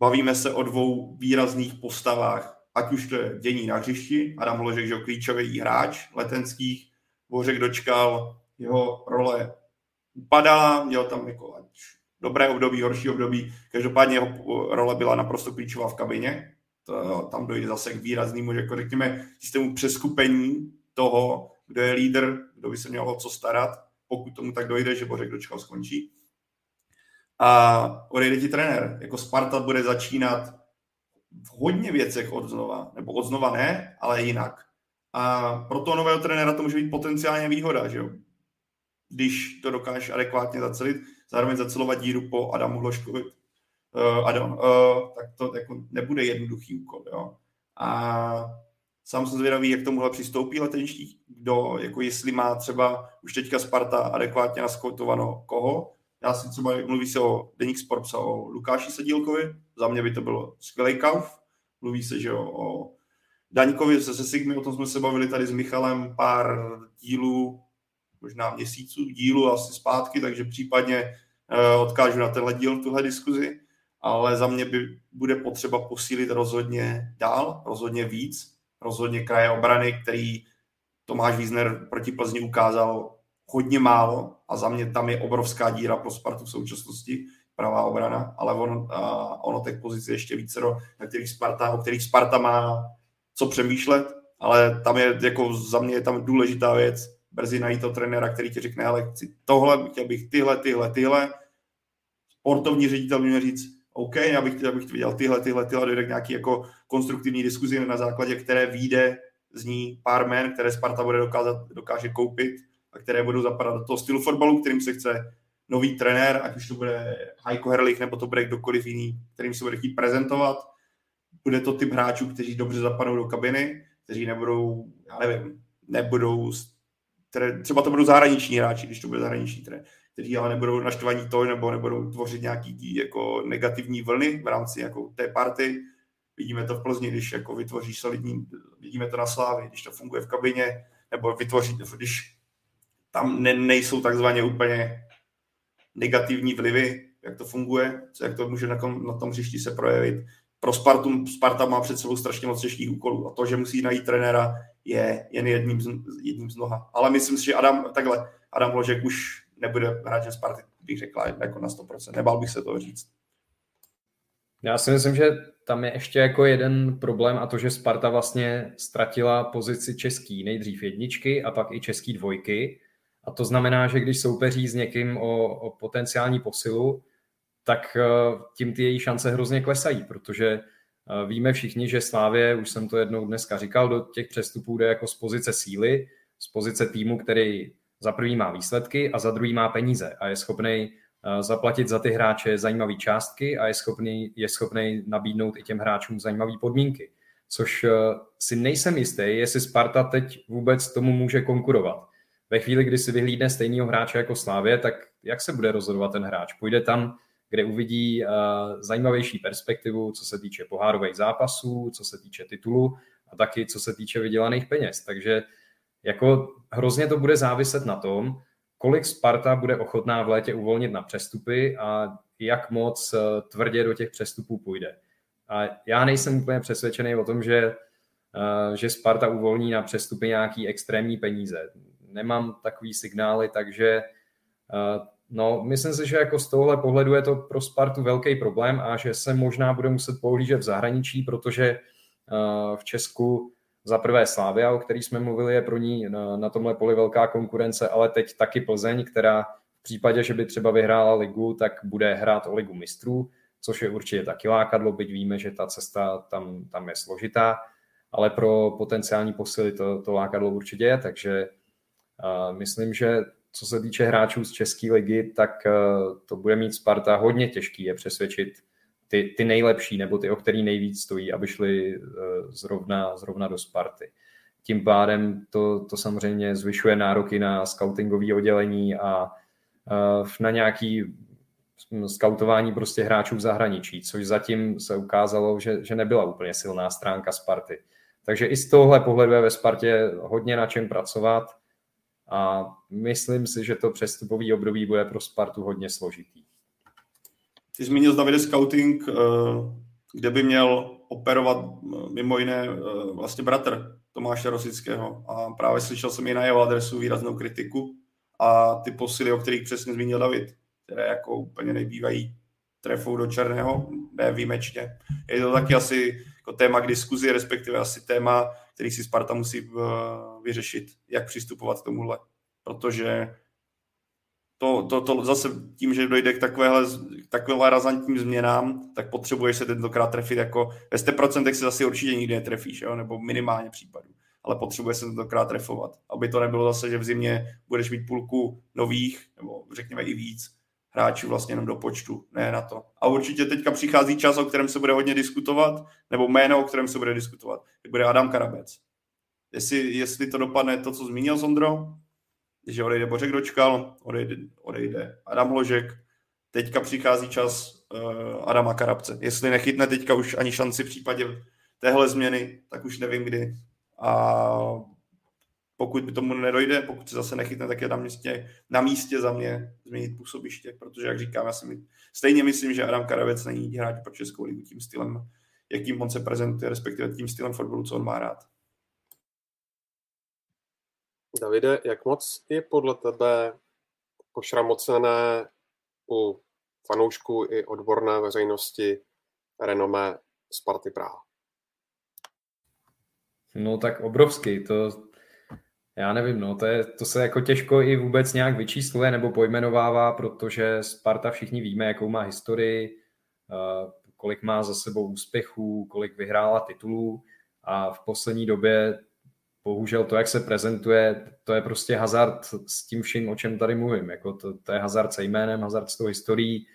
bavíme se o dvou výrazných postavách, ať už to je dění na hřišti, Adam Hložek, že klíčový hráč letenských, Bořek Dočkal, jeho role upadala, měl tam jako dobré období, horší období, každopádně jeho role byla naprosto klíčová v kabině, to, tam dojde zase k výraznému, jako řekněme, systému přeskupení toho, kdo je lídr, kdo by se měl o co starat, pokud tomu tak dojde, že Bořek Dočkal skončí. A odejde ti trenér. Jako Sparta bude začínat v hodně věcech odznova. Nebo odznova ne, ale jinak. A pro toho nového trenéra to může být potenciálně výhoda, že jo? Když to dokážeš adekvátně zacelit, zároveň zacelovat díru po Adamu Hložkovi. Tak to jako nebude jednoduchý úkol, jo? A sám jsem zvědavý, jak tomuhle přistoupí letenští, kdo, jako jestli má třeba už teďka Sparta adekvátně naskoutovanou koho. Já si třeba mluví se o Deník Sport, se o Lukáši Sedílkovi, za mě by to bylo skvělej kauf. Mluví se, že o Daňkovi se Sigmy, o tom jsme se bavili tady s Michalem pár dílů, možná měsíců dílu asi zpátky, takže případně odkážu na tenhle díl tuhle diskuzi, ale za mě by bude potřeba posílit rozhodně dál, rozhodně víc, rozhodně kraje obrany, který Tomáš Wiesner proti Plzni ukázal hodně málo a za mě tam je obrovská díra pro Spartu v současnosti, pravá obrana, ale ono těch pozici ještě více, o kterých Sparta má co přemýšlet, ale tam je, jako za mě je tam důležitá věc, brzy najít toho trenéra, který ti řekne, ale chci tohle, chtěl bych tyhle, sportovní ředitel měl říct, OK, já bych chtěl, abych viděl tyhle, dojde k nějaký jako konstruktivní diskuzi na základě, které vyjde z ní pár men, které Sparta bude dokáže koupit, a které budou zapadat do toho stylu fotbalu, kterým se chce nový trenér, ať už to bude Heiko Herrlich, nebo to bude kdokoliv jiný, kterým se bude chtít prezentovat. Bude to typ hráčů, kteří dobře zapadnou do kabiny, kteří nebudou, třeba to budou zahraniční hráči, když to bude zahraniční trenér, kteří ale nebudou naštvaní to, nebo nebudou tvořit nějaký jako negativní vlny v rámci jako té party. Vidíme to v Plzni, když jako vytvoříš solidní, vidíme to na Slávii, když to funguje v kabině, nebo vytvoří, když tam nejsou takzvaně úplně negativní vlivy, jak to funguje, jak to může na tom hřišti se projevit. Pro Sparta má před sebou strašně moc těžkých úkolů a to, že musí najít trenéra, je jen jedním z mnoha. Ale myslím si, že Adam Hložek už nebude hráčem Sparty, bych řekla, jako na 100%. Nebál bych se toho říct. Já si myslím, že tam je ještě jako jeden problém a to, že Sparta vlastně ztratila pozici český, nejdřív jedničky a pak i český dvojky. A to znamená, že když soupeří s někým o potenciální posilu, tak tím ty její šance hrozně klesají, protože víme všichni, že Slávie, už jsem to jednou dneska říkal, do těch přestupů jde jako z pozice síly, z pozice týmu, který za prvý má výsledky a za druhý má peníze a je schopnej zaplatit za ty hráče zajímavé částky a je schopnej nabídnout i těm hráčům zajímavé podmínky, což si nejsem jistý, jestli Sparta teď vůbec tomu může konkurovat. Ve chvíli, kdy si vyhlídne stejného hráče jako Slávě, tak jak se bude rozhodovat ten hráč? Půjde tam, kde uvidí zajímavější perspektivu, co se týče pohárových zápasů, co se týče titulu a taky co se týče vydělaných peněz. Takže jako hrozně to bude záviset na tom, kolik Sparta bude ochotná v létě uvolnit na přestupy a jak moc tvrdě do těch přestupů půjde. A A já nejsem úplně přesvědčený o tom, že Sparta uvolní na přestupy nějaký extrémní peníze. Nemám takový signály, takže no, myslím si, že jako z tohohle pohledu je to pro Spartu velký problém a že se možná bude muset pohlížet v zahraničí, protože v Česku za prvé Slávia, o který jsme mluvili, je pro ní na tomhle poli velká konkurence, ale teď taky Plzeň, která v případě, že by třeba vyhrála ligu, tak bude hrát o ligu mistrů, což je určitě taky lákadlo, byť víme, že ta cesta tam je složitá, ale pro potenciální posily to lákadlo určitě je, takže myslím, že co se týče hráčů z české ligy, tak to bude mít Sparta hodně těžký je přesvědčit ty nejlepší nebo ty, o který nejvíc stojí, aby šli zrovna do Sparty. Tím pádem to samozřejmě zvyšuje nároky na skautingové oddělení a na nějaké skautování prostě hráčů v zahraničí, což zatím se ukázalo, že nebyla úplně silná stránka Sparty. Takže i z tohohle pohledu je ve Spartě hodně na čem pracovat a myslím si, že to přestupový období bude pro Spartu hodně složitý. Ty zmínil, Davide, scouting, kde by měl operovat mimo jiné vlastně bratr Tomáše Rosického. A právě slyšel jsem i na jeho adresu výraznou kritiku a ty posily, o kterých přesně zmínil David, které jako úplně nebývají trefou do černého, ne výjimečně. Je to taky asi jako téma k diskuzi, respektive asi téma, který si Sparta musí vyřešit, jak přistupovat k tomuhle. Protože to zase tím, že dojde k takovéhle razantním změnám, tak potřebuješ se tentokrát trefit jako ve 100% se zase určitě nikdy netrefíš, jo? Nebo minimálně případů, ale potřebuje se tentokrát trefovat, aby to nebylo zase, že v zimě budeš mít půlku nových, nebo řekněme i víc hráčů vlastně jenom do počtu, ne na to. A určitě teďka přichází čas, o kterém se bude hodně diskutovat, nebo jméno, o kterém se bude diskutovat, bude Adam Karabec. Jestli to dopadne to, co zmínil Ondro, že odejde Bořek Dočkal, odejde Adam Hložek, teďka přichází čas Adama Karabce. Jestli nechytne teďka už ani šanci v případě téhle změny, tak už nevím kdy. A pokud by tomu nedojde, pokud se zase nechytne, tak je na místě za mě změnit působiště, protože jak říkám, já si stejně myslím, že Adam Karabec není hráč pro Českou ligu tím stylem, jakým on se prezentuje, respektive tím stylem fotbalu, co on má rád. Davide, jak moc je podle tebe pošramocené u fanoušků i odborné veřejnosti renomé Sparty Praha? No tak obrovský, to já nevím, to se jako těžko i vůbec nějak vyčísluje nebo pojmenovává, protože Sparta všichni víme, jakou má historii, kolik má za sebou úspěchů, kolik vyhrála titulů a v poslední době bohužel to, jak se prezentuje, to je prostě hazard s tím vším, o čem tady mluvím. Jako to je hazard se jménem, hazard s tou historií.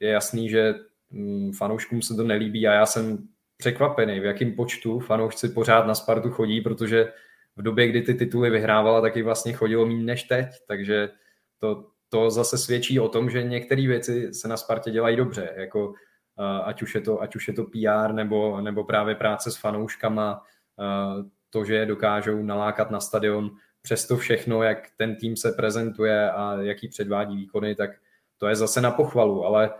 Je jasný, že fanouškům se to nelíbí a já jsem překvapený, v jakém počtu fanoušci pořád na Spartu chodí, protože v době, kdy ty tituly vyhrávala, taky vlastně chodilo méně než teď. Takže to zase svědčí o tom, že některé věci se na Spartě dělají dobře. Jako, ať už je to PR nebo právě práce s fanouškama, to, že je dokážou nalákat na stadion, přesto všechno, jak ten tým se prezentuje a jaký předvádí výkony, tak to je zase na pochvalu, ale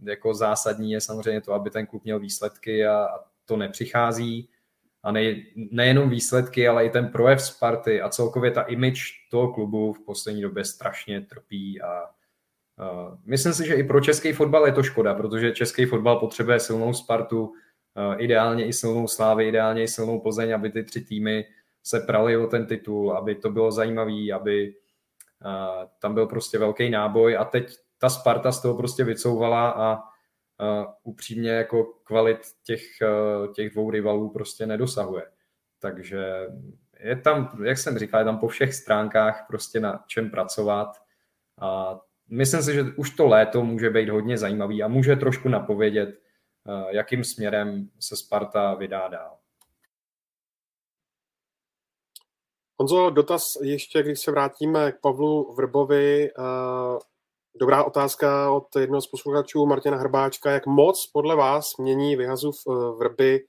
jako zásadní je samozřejmě to, aby ten klub měl výsledky a to nepřichází. A nejenom výsledky, ale i ten projev Sparty a celkově ta image toho klubu v poslední době strašně trpí a myslím si, že i pro český fotbal je to škoda, protože český fotbal potřebuje silnou Spartu, ideálně i silnou Slávy, ideálně i silnou Plzeň, aby ty tři týmy se praly o ten titul, aby to bylo zajímavý, aby tam byl prostě velký náboj a teď ta Sparta z toho prostě vycouvala a upřímně jako kvalit těch dvou rivalů prostě nedosahuje. Takže je tam, jak jsem říkal, je tam po všech stránkách prostě na čem pracovat a myslím si, že už to léto může být hodně zajímavý a může trošku napovědět, jakým směrem se Sparta vydá dál. Honzo, dotaz ještě, když se vrátíme k Pavlu Vrbovi. Dobrá otázka od jednoho z posluchačů, Martina Hrbáčka. Jak moc podle vás mění vyhazův Vrby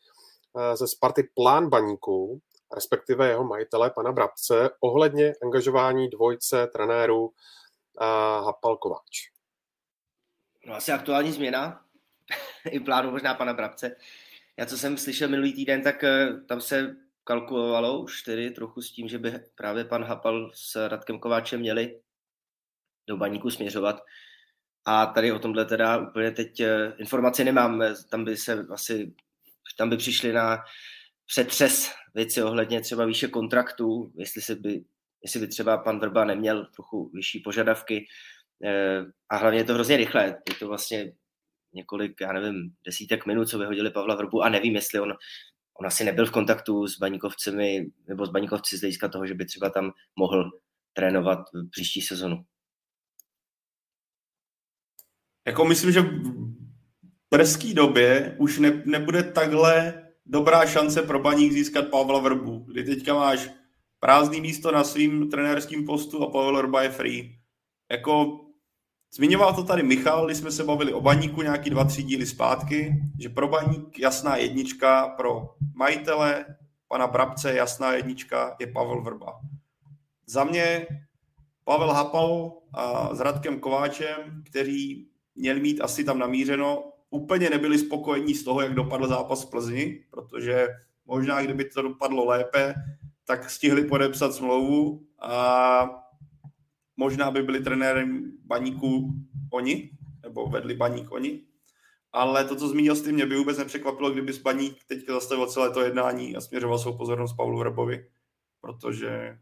ze Sparty plán Baníku, respektive jeho majitele, pana Brabce, ohledně angažování dvojce trenérů Hapal Kováč? No asi aktuální změna. i plánu možná pana Brabce. Já, co jsem slyšel minulý týden, tak tam se kalkulovalo už tedy trochu s tím, že by právě pan Hapal s Radkem Kováčem měli do Baníku směřovat. A tady o tomhle teda úplně teď informaci nemám. Tam by přišli na přetřes věci ohledně třeba výše kontraktu, jestli by třeba pan Vrba neměl trochu vyšší požadavky. A hlavně je to hrozně rychle. Je to vlastně několik, já nevím, desítek minut, co vyhodili Pavla Vrbu, a nevím, jestli on asi nebyl v kontaktu s Baníkovcemi nebo s Baníkovci z hlediska toho, že by třeba tam mohl trénovat příští sezonu. Jako myslím, že v brzké době už nebude takhle dobrá šance pro Baník získat Pavla Vrbu, kdy teďka máš prázdný místo na svým trenérském postu a Pavel Vrba je free. Jako zmiňoval to tady Michal, když jsme se bavili o Baníku nějaký 2-3 díly zpátky, že pro Baník jasná jednička, pro majitele pana Brabce jasná jednička je Pavel Vrba. Za mě Pavel Hapal a s Radkem Kováčem, kteří měli mít asi tam namířeno, úplně nebyli spokojení z toho, jak dopadl zápas v Plzni, protože možná, kdyby to dopadlo lépe, tak stihli podepsat smlouvu a možná by byli trenérem Baníku oni, nebo vedli Baník oni. Ale to, co zmínil s tím, mě by vůbec nepřekvapilo, kdyby s Baník teďka zastavil celé to jednání a směřoval svou pozornost Pavlu Vrbovi, protože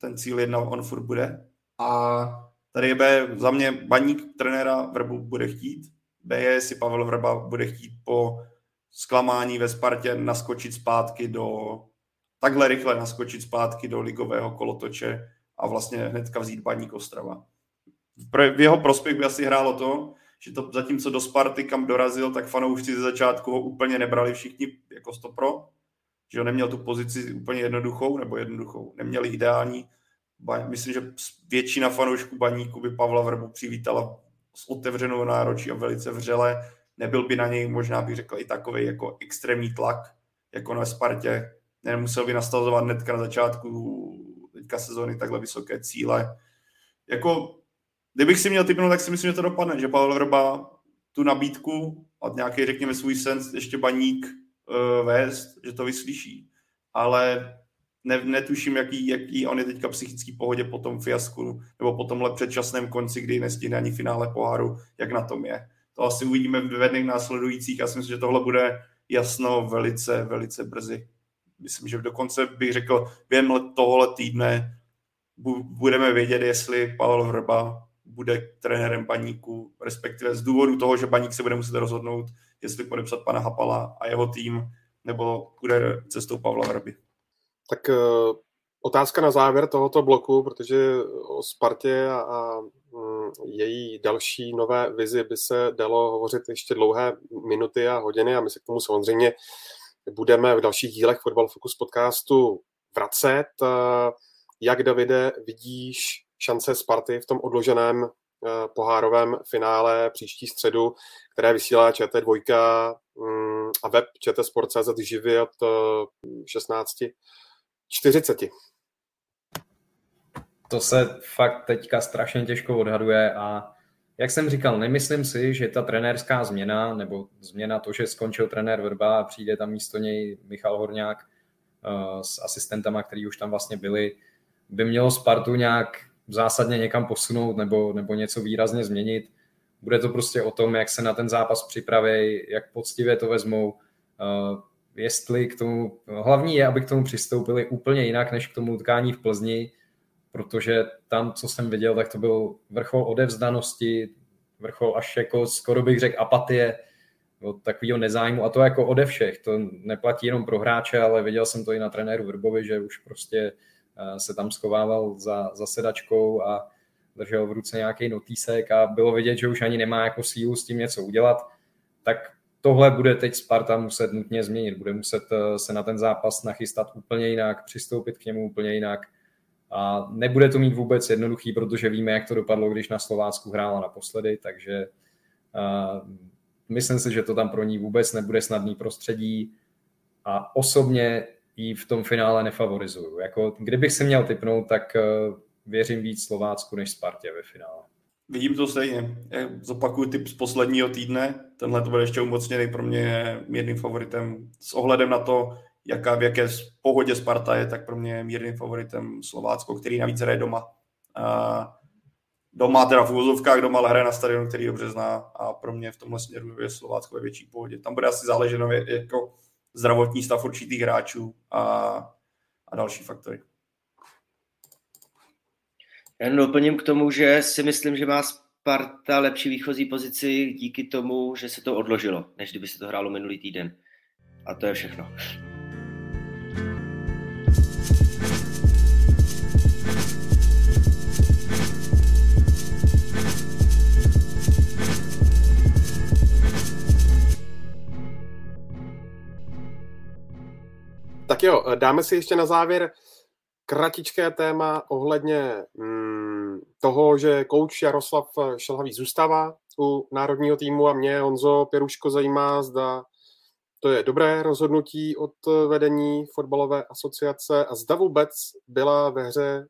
ten cíl jednal on furt bude. A tady je za mě Baník trenéra Vrbu bude chtít. B je, jestli Pavel Vrba bude chtít po zklamání ve Spartě takhle rychle naskočit zpátky do ligového kolotoče a vlastně hnedka vzít Baník Ostrava. V jeho prospěch by asi hrálo to, že to zatímco do Sparty, kam dorazil, tak fanoušci ze začátku ho úplně nebrali všichni jako 100%, že ho neměl tu pozici úplně jednoduchou, neměli ideální. Myslím, že většina fanoušků Baníku by Pavla Vrbu přivítala s otevřenou náročí a velice vřele. Nebyl by na něj, možná bych řekl, i takovej jako extrémní tlak, jako na Spartě. Nemusel by nastavovat hnedka na začátku teďka sezóny takhle vysoké cíle. Jako, kdybych si měl tipnout, tak si myslím, že to dopadne, že Pavel Vrba tu nabídku a nějaký, řekněme, svůj sen ještě Baník vést, že to vyslyší. Ale netuším, jaký on je teďka psychický pohodě po tom fiasku nebo po tomhle předčasném konci, kdy nestihne ani finále poháru, jak na tom je. To asi uvidíme ve dnech následujících. Já si myslím, že tohle bude jasno velice, velice brzy. Myslím, že dokonce bych řekl, během tohohle týdne budeme vědět, jestli Pavel Vrba bude trenérem Baníku, respektive z důvodu toho, že Baník se bude muset rozhodnout, jestli podepsat pana Hapala a jeho tým, nebo bude cestou Pavla Vrby. Tak otázka na závěr tohoto bloku, protože o Spartě a její další nové vizi by se dalo hovořit ještě dlouhé minuty a hodiny a my se k tomu samozřejmě budeme v dalších dílech Fotbal Fokus podcastu vracet. Jak, Davide, vidíš šance Sparty v tom odloženém pohárovém finále příští středu, které vysílá ČT2 a web čtsport.cz živě od 16:40. To se fakt teďka strašně těžko odhaduje a jak jsem říkal, nemyslím si, že ta trenérská změna nebo změna to, že skončil trenér Vrba a přijde tam místo něj Michal Horňák s asistentama, který už tam vlastně byli, by mělo Spartu nějak zásadně někam posunout nebo něco výrazně změnit. Bude to prostě o tom, jak se na ten zápas připraví, jak poctivě to vezmou, jestli k tomu, hlavní je, aby k tomu přistoupili úplně jinak, než k tomu utkání v Plzni, protože tam, co jsem viděl, tak to byl vrchol odevzdanosti, vrchol až jako skoro bych řekl apatie, takového nezájmu a to jako ode všech, to neplatí jenom pro hráče, ale viděl jsem to i na trenéru Vrbovi, že už prostě se tam schovával za sedačkou a držel v ruce nějaký notýsek a bylo vidět, že už ani nemá jako sílu s tím něco udělat, tak tohle bude teď Sparta muset nutně změnit, bude muset se na ten zápas nachystat úplně jinak, přistoupit k němu úplně jinak a nebude to mít vůbec jednoduchý, protože víme, jak to dopadlo, když na Slovácku hrála naposledy, takže myslím si, že to tam pro ní vůbec nebude snadný prostředí a osobně ji v tom finále nefavorizuju. Jako, kdybych si měl tipnout, tak věřím víc Slovácku než Spartě ve finále. Vidím to stejně. Já zopakuju tip z posledního týdne. Tenhle to bude ještě umocněný, pro mě mírným favoritem. S ohledem na to, v jaké pohodě Sparta je, tak pro mě mírným favoritem Slovácko, který navíc hraje doma. Doma teda v úvozovkách doma, ale hraje na stadionu, který dobře zná, a pro mě v tomhle směru je Slovácko ve větší pohodě. Tam bude asi záleženo jako zdravotní stav určitých hráčů a další faktory. Jen doplním k tomu, že si myslím, že má Sparta lepší výchozí pozici díky tomu, že se to odložilo, než kdyby se to hrálo minulý týden. A to je všechno. Tak jo, dáme si ještě na závěr kratičké téma ohledně toho, že kouč Jaroslav Šilhavý zůstává u národního týmu, a mě, Honzo Pěruško, zajímá, zda to je dobré rozhodnutí od vedení fotbalové asociace a zda vůbec byla ve hře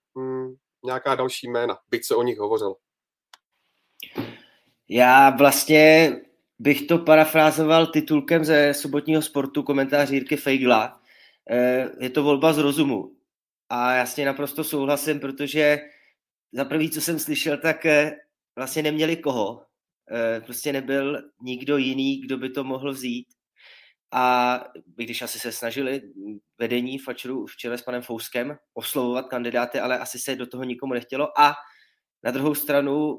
nějaká další jména, byť se o nich hovořilo. Já vlastně bych to parafrázoval titulkem ze sobotního Sportu, komentář Jirky Feigla. Je to volba z rozumu. A jasně, naprosto souhlasím, protože za první, co jsem slyšel, tak vlastně neměli koho. Prostě nebyl nikdo jiný, kdo by to mohl vzít. A když asi se snažili vedení Fatscheru v čele s panem Fouskem oslovovat kandidáty, ale asi se do toho nikomu nechtělo. A na druhou stranu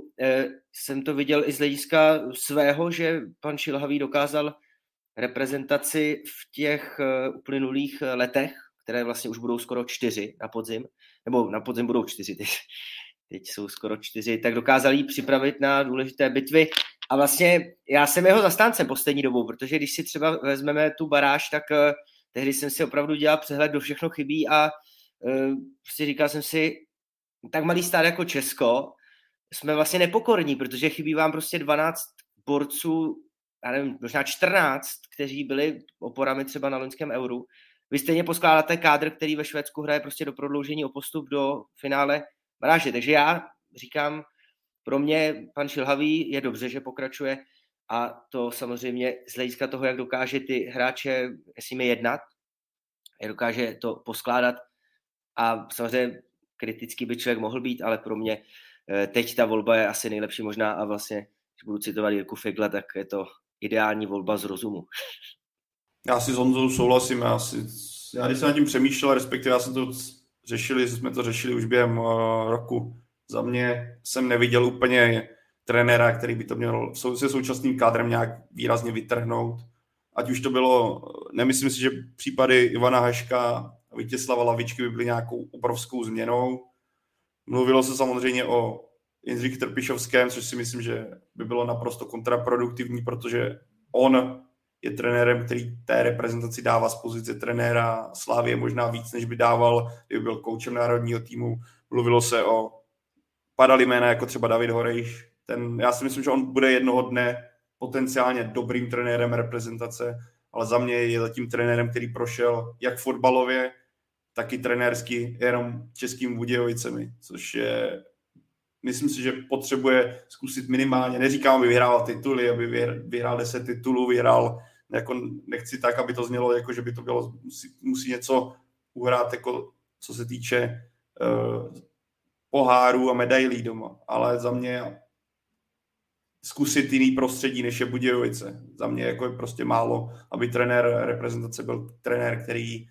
jsem to viděl i z hlediska svého, že pan Šilhavý dokázal reprezentaci v těch uplynulých letech, které vlastně už budou skoro 4 na podzim, nebo na podzim budou 4, teď jsou skoro 4, tak dokázal jí připravit na důležité bitvy. A vlastně já jsem jeho zastáncem poslední dobou, protože když si třeba vezmeme tu baráž, tak tehdy jsem si opravdu dělal přehled, do všechno chybí, a prostě říkal jsem si, tak malý stát jako Česko jsme vlastně nepokorní, protože chybí vám prostě 12 borců, já nevím, možná 14, kteří byli oporami třeba na loňském euru. Vy stejně poskládáte kádr, který ve Švédsku hraje prostě do prodloužení o postup do finále baráže. Takže já říkám, pro mě pan Šilhavý je dobře, že pokračuje, a to samozřejmě z hlediska toho, jak dokáže ty hráče s nimi jednat, jak dokáže to poskládat, a samozřejmě kritický by člověk mohl být, ale pro mě teď ta volba je asi nejlepší možná, a vlastně, když budu citovat Jirku Figla, tak je to ideální volba z rozumu. Já si s Honzou souhlasím. Já když jsem nad tím přemýšlel, respektive já jsem to řešil, jsme to řešili už během roku. Za mě jsem neviděl úplně trenéra, který by to měl se současným kádrem nějak výrazně vytrhnout. Ať už to bylo, nemyslím si, že případy Ivana Haška a Vítězslava Lavičky by byly nějakou obrovskou změnou. Mluvilo se samozřejmě o Jindřich Trpišovském, což si myslím, že by bylo naprosto kontraproduktivní, protože on je trenérem, který té reprezentaci dává z pozice trenéra Slávie možná víc, než by dával, kdyby byl koučem národního týmu. Mluvilo se o, padaly jména jako třeba David Horejš. Já si myslím, že on bude jednoho dne potenciálně dobrým trenérem reprezentace, ale za mě je zatím trenérem, který prošel jak fotbalově, tak i trenérsky jenom Českým Budějovicemi, což je, myslím si, že potřebuje zkusit minimálně, neříkám, aby vyhrával tituly, aby vyhrál 10 titulů, vyhrál, jako nechci tak, aby to znělo, jako že by to bylo, musí něco uhrát, jako co se týče pohárů a medailí doma, ale za mě zkusit jiný prostředí, než je Budějovice. Za mě jako je prostě málo, aby trenér reprezentace byl trenér, který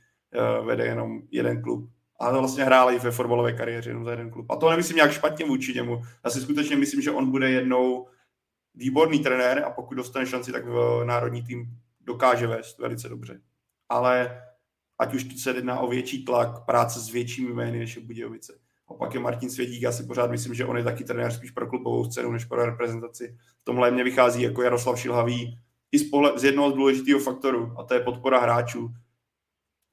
vede jenom jeden klub. A to vlastně hrál i ve fotbalové kariéře jenom za jeden klub. A to nemyslím nějak špatně vůči němu. Já si skutečně myslím, že on bude jednou výborný trenér, a pokud dostane šanci, tak národní tým dokáže vést velice dobře. Ale ať už se jedná o větší tlak, práce s většími jmény, než je Budějovice. Opak je Martin Svědík, já si pořád myslím, že on je taky trenér spíš pro klubovou scénu, než pro reprezentaci. V tomhle mě vychází jako Jaroslav Šilhavý i z jednoho z důležitého faktoru, a to je podpora hráčů.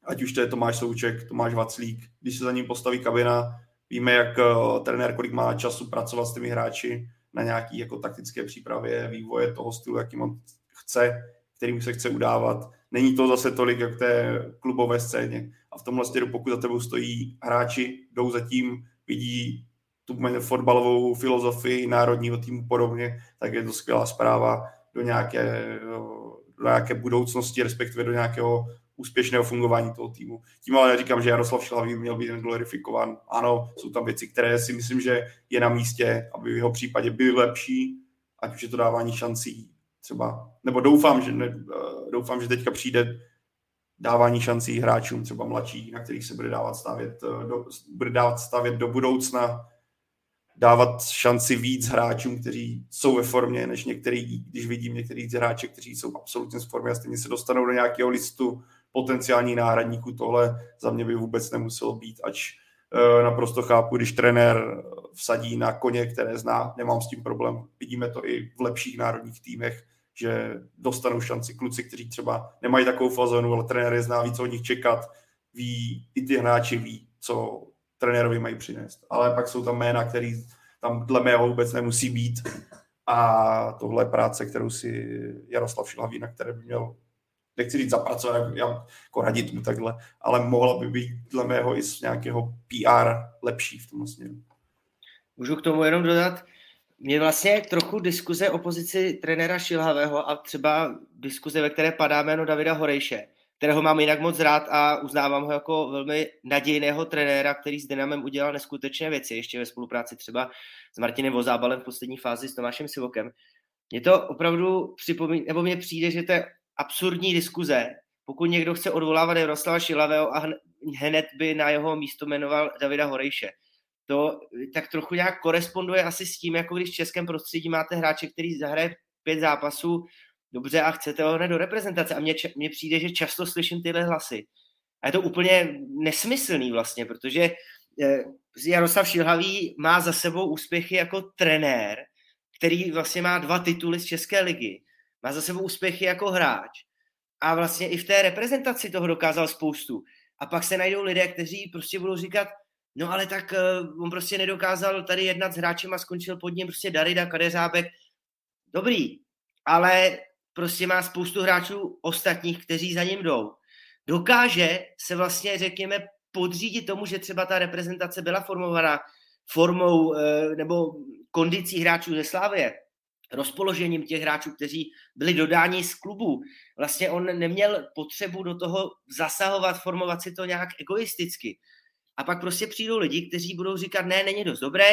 Ať už to je Tomáš Souček, Tomáš Vaclík, když se za ním postaví kabina, víme, jak trenér, kolik má času pracovat s těmi hráči na nějaký jako taktické přípravě, vývoje toho stylu, jakým on chce, kterým se chce udávat. Není to zase tolik, jak té klubové scéně. A v tomhle směru, pokud za tebou stojí hráči, jdou za tím, vidí tu fotbalovou filozofii národního týmu podobně, tak je to skvělá zpráva do nějaké budoucnosti, respektive do nějakého úspěšného fungování toho týmu. Tím ale neříkám, že Jaroslav Šilhavý měl být glorifikován. Ano, jsou tam věci, které si myslím, že je na místě, aby v jeho případě byly lepší, ať už je to dávání šancí třeba, nebo doufám, že teďka přijde dávání šancí hráčům třeba mladší, na kterých se bude dávat stavět do budoucna, dávat šanci víc hráčům, kteří jsou ve formě, než některý, když vidím některých hráček, kteří jsou absolutně z formy a stejně se dostanou do nějakého listu potenciální náhradníků. Tohle za mě by vůbec nemuselo být, ač naprosto chápu, když trenér vsadí na koně, které zná, nemám s tím problém. Vidíme to i v lepších národních týmech, že dostanou šanci kluci, kteří třeba nemají takovou fazonu, ale trenér je zná, ví, co od nich čekat, ví, i ty hráči ví, co trenérovi mají přinést. Ale pak jsou tam jména, které tam dle mého vůbec nemusí být. A tohle je práce, kterou si Jaroslav Šilhavý, na které by měl, nechci říct zapracovat, jako radit mu takhle, ale mohla by být dle mého i z nějakého PR lepší v tom směru. Můžu k tomu jenom dodat, mě vlastně trochu diskuze o pozici trenéra Šilhavého a třeba diskuze, ve které padá jméno Davida Horejše, kterého mám jinak moc rád a uznávám ho jako velmi nadějného trenéra, který s Dynamem udělal neskutečné věci, ještě ve spolupráci třeba s Martinem Vozábalem v poslední fázi s Tomášem Sivokem. Mně to opravdu připomíná, nebo mně přijde, že to je absurdní diskuze, pokud někdo chce odvolávat Jaroslava Šilhavého a hned by na jeho místo jmenoval Davida Horejše. To tak trochu nějak koresponduje asi s tím, jako když v českém prostředí máte hráče, který zahraje 5 zápasů dobře a chcete ho hned do reprezentace. A mně přijde, že často slyším tyhle hlasy. A je to úplně nesmyslný vlastně, protože Jaroslav Šilhavý má za sebou úspěchy jako trenér, který vlastně má 2 tituly z České ligy. Má za sebou úspěchy jako hráč. A vlastně i v té reprezentaci toho dokázal spoustu. A pak se najdou lidé, kteří prostě budou říkat, no ale tak on prostě nedokázal tady jednat s hráčem a skončil pod ním prostě Darida, Kadeřábek. Dobrý, ale prostě má spoustu hráčů ostatních, kteří za ním jdou. Dokáže se vlastně, řekněme, podřídit tomu, že třeba ta reprezentace byla formovaná formou nebo kondicí hráčů ze Slávie, rozpoložením těch hráčů, kteří byli dodáni z klubu. Vlastně on neměl potřebu do toho zasahovat, formovat si to nějak egoisticky. A pak prostě přijdou lidi, kteří budou říkat, ne, není dost dobrý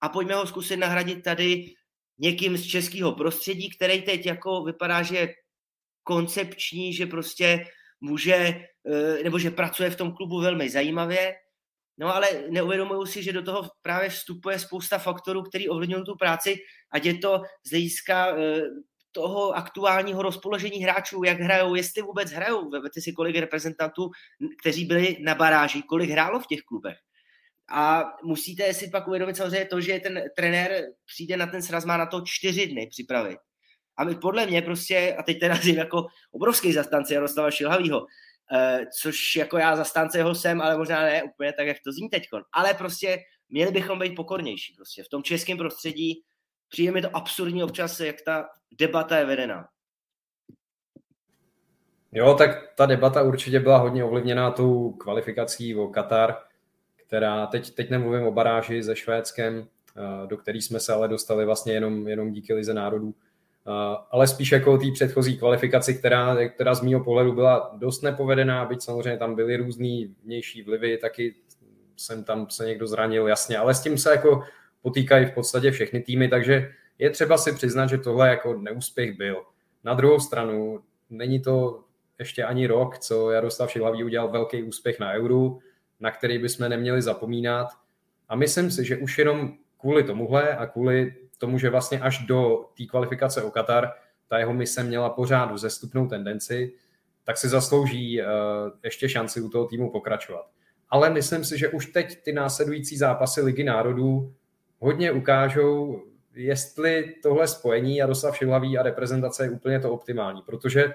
a pojďme ho zkusit nahradit tady někým z českého prostředí, který teď jako vypadá, že je koncepční, že prostě může, nebo že pracuje v tom klubu velmi zajímavě. No ale neuvědomuju si, že do toho právě vstupuje spousta faktorů, který ovlivňují tu práci, ať je to z hlediska toho aktuálního rozpoložení hráčů, jak hrajou, jestli vůbec hrajou. Vemte si, kolik reprezentantů, kteří byli na baráži, kolik hrálo v těch klubech. A musíte si pak uvědomit samozřejmě to, že ten trenér přijde na ten sraz, má na to 4 dny připravit. A my, podle mě prostě, a teď teda jsem jako obrovský zastánce Jaroslava Šilhavýho, což jako já zastánce jeho jsem, ale možná ne úplně tak, jak to zní teďkon. Ale prostě měli bychom být pokornější prostě v tom českém prostředí. Přijde mi to absurdní občas, jak ta debata je vedená. Jo, tak ta debata určitě byla hodně ovlivněná tou kvalifikací o Katar, která, teď nemluvím o baráži se Švédskem, do který jsme se ale dostali vlastně jenom díky Lize národů, ale spíš jako té předchozí kvalifikaci, která z mýho pohledu byla dost nepovedená, byť samozřejmě tam byly různý vnější vlivy, taky jsem tam se někdo zranil, jasně, ale s tím se jako potýkají v podstatě všechny týmy, takže je třeba si přiznat, že tohle jako neúspěch byl. Na druhou stranu není to ještě ani rok, co Jaroslav Šilhavý udělal velký úspěch na Euru, na který bychom neměli zapomínat. A myslím si, že už jenom kvůli tomuhle a kvůli tomu, že vlastně až do té kvalifikace o Katar ta jeho mise měla pořád vzestupnou tendenci, tak si zaslouží ještě šanci u toho týmu pokračovat. Ale myslím si, že už teď ty následující zápasy Ligy národů hodně ukážou, jestli tohle spojení Jaroslav Šilhavý a reprezentace je úplně to optimální, protože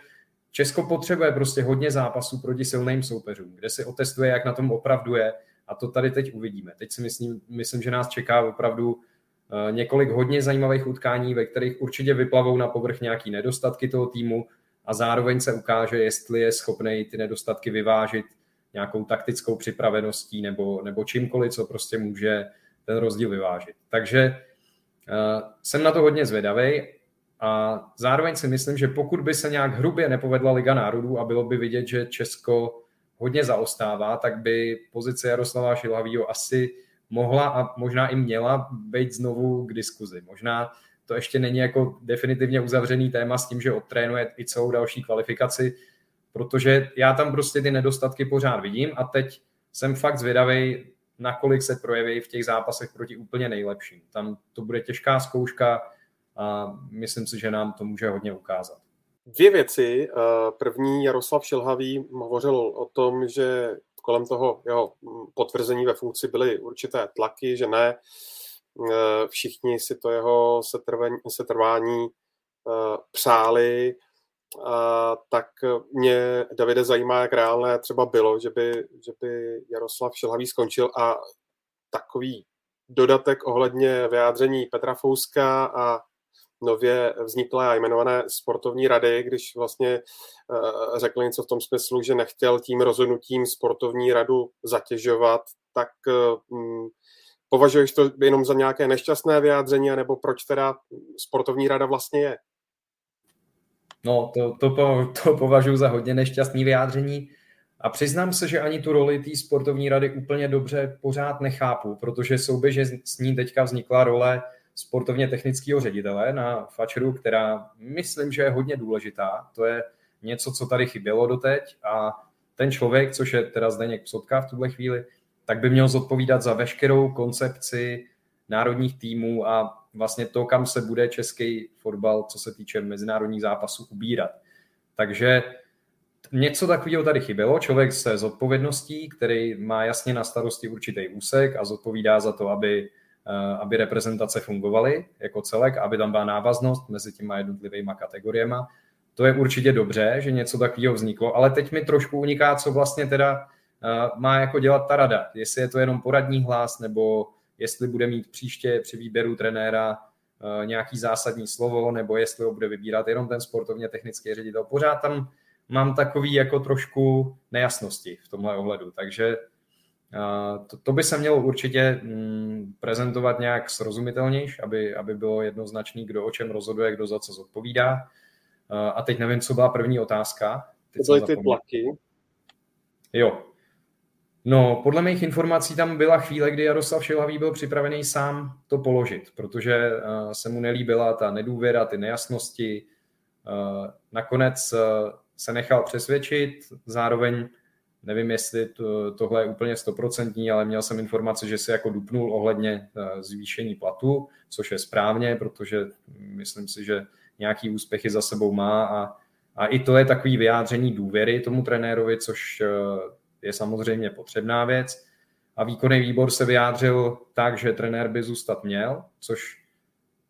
Česko potřebuje prostě hodně zápasů proti silným soupeřům, kde si otestuje, jak na tom opravdu je, a to tady teď uvidíme. Teď si myslím, že nás čeká opravdu několik hodně zajímavých utkání, ve kterých určitě vyplavou na povrch nějaký nedostatky toho týmu a zároveň se ukáže, jestli je schopný ty nedostatky vyvážit nějakou taktickou připraveností nebo čímkoliv, co prostě může ten rozdíl vyvážit. Takže jsem na to hodně zvědavý a zároveň si myslím, že pokud by se nějak hrubě nepovedla Liga národů a bylo by vidět, že Česko hodně zaostává, tak by pozice Jaroslava Šilhavýho asi mohla a možná i měla být znovu k diskuzi. Možná to ještě není jako definitivně uzavřený téma s tím, že odtrénuje i celou další kvalifikaci, protože já tam prostě ty nedostatky pořád vidím a teď jsem fakt zvědavý, nakolik se projeví v těch zápasech proti úplně nejlepším. Tam to bude těžká zkouška a myslím si, že nám to může hodně ukázat. Dvě věci. První, Jaroslav Šilhavý hovořil o tom, že kolem toho jeho potvrzení ve funkci byly určité tlaky, že ne všichni si to jeho setrvání přáli. Tak mě, Davide, zajímá, jak reálné třeba bylo, že by Jaroslav Šilhavý skončil. A takový dodatek ohledně vyjádření Petra Fouska a nově vzniklé a jmenované sportovní rady, když vlastně řekl něco v tom smyslu, že nechtěl tím rozhodnutím sportovní radu zatěžovat, tak považuješ to jenom za nějaké nešťastné vyjádření, nebo proč teda sportovní rada vlastně je? No, to považuji za hodně nešťastné vyjádření a přiznám se, že ani tu roli té sportovní rady úplně dobře pořád nechápu, protože souběžně s ní teďka vznikla role sportovně technického ředitele na FAČRu, která myslím, že je hodně důležitá. To je něco, co tady chybělo doteď a ten člověk, což je teda Zdeněk Psotka v tuhle chvíli, tak by měl zodpovídat za veškerou koncepci národních týmů a vlastně to, kam se bude český fotbal, co se týče mezinárodních zápasů, ubírat. Takže něco takového tady chybělo. Člověk se zodpovědností, který má jasně na starosti určitý úsek a zodpovídá za to, aby reprezentace fungovaly jako celek, aby tam byla návaznost mezi těma jednotlivýma kategoriema. To je určitě dobře, že něco takového vzniklo, ale teď mi trošku uniká, co vlastně teda má jako dělat ta rada. Jestli je to jenom poradní hlas, nebo jestli bude mít příště při výběru trenéra nějaký zásadní slovo, nebo jestli ho bude vybírat jenom ten sportovně technický ředitel. Pořád tam mám takový jako trošku nejasnosti v tomhle ohledu, takže to by se mělo určitě prezentovat nějak srozumitelnější, aby bylo jednoznačný, kdo o čem rozhoduje, kdo za co zodpovídá. A teď nevím, co byla první otázka. To byly ty tlaky. Jo. No, podle mých informací tam byla chvíle, kdy Jaroslav Šilhavý byl připravený sám to položit, protože se mu nelíbila ta nedůvěra, ty nejasnosti. Nakonec se nechal přesvědčit, zároveň nevím, jestli tohle je úplně 100%, ale měl jsem informaci, že se jako dupnul ohledně zvýšení platu, což je správně, protože myslím si, že nějaký úspěchy za sebou má a i to je takový vyjádření důvěry tomu trenérovi, což je samozřejmě potřebná věc. A výkonný výbor se vyjádřil tak, že trenér by zůstat měl, což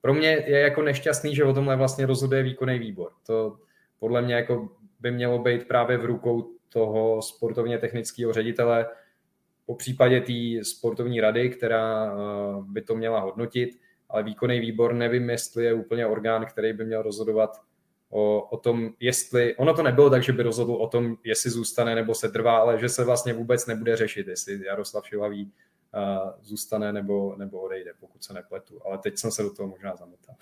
pro mě je jako nešťastný, že o tomhle vlastně rozhoduje výkonný výbor. To podle mě jako by mělo být právě v rukou toho sportovně technického ředitele, po případě té sportovní rady, která by to měla hodnotit, ale výkonný výbor nevím, jestli je úplně orgán, který by měl rozhodovat o tom, jestli, ono to nebylo tak, že by rozhodl o tom, jestli zůstane nebo se trvá, ale že se vlastně vůbec nebude řešit, jestli Jaroslav Šilhavý zůstane nebo odejde, pokud se nepletu. Ale teď jsem se do toho možná zamotal.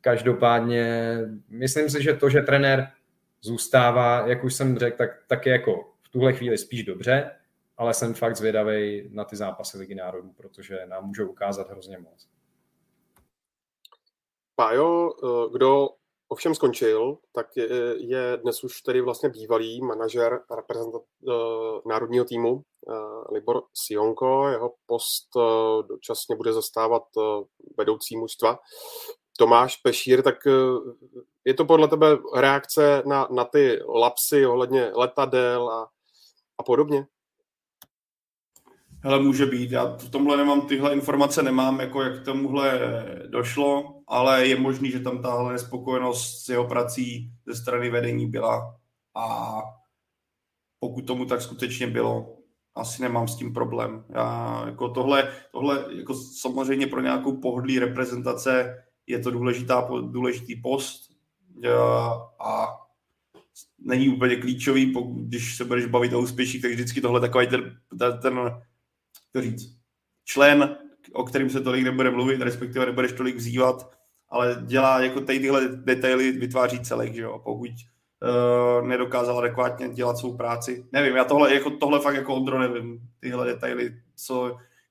Každopádně myslím si, že to, že trenér zůstává, jak už jsem řekl, tak je jako v tuhle chvíli spíš dobře, ale jsem fakt zvědavej na ty zápasy Ligy národů, protože nám můžou ukázat hrozně moc. Pájo, kdo ovšem skončil, tak je dnes už tedy vlastně bývalý manažer národního týmu Libor Sionko. Jeho post dočasně bude zastávat vedoucí mužstva Tomáš Pešír. Tak je to podle tebe reakce na ty lapsy ohledně letadel a podobně? Hele, může být. Já v tomhle tyhle informace nemám, jako jak tomuhle došlo, ale je možný, že tam tahle nespokojenost s jeho prací ze strany vedení byla a pokud tomu tak skutečně bylo, asi nemám s tím problém. Já, jako tohle jako samozřejmě pro nějakou pohodlí reprezentace je to důležitý post a není úplně klíčový, když se budeš bavit o úspěších, tak vždycky tohle takový ten člen, o kterým se tolik nebude mluvit, respektive nebudeš tolik vzývat, ale dělá jako tady tyhle detaily, vytváří celek, že jo, pokud nedokázal adekvátně dělat svou práci. Nevím, já tohle fakt jako Ondro nevím, tyhle detaily,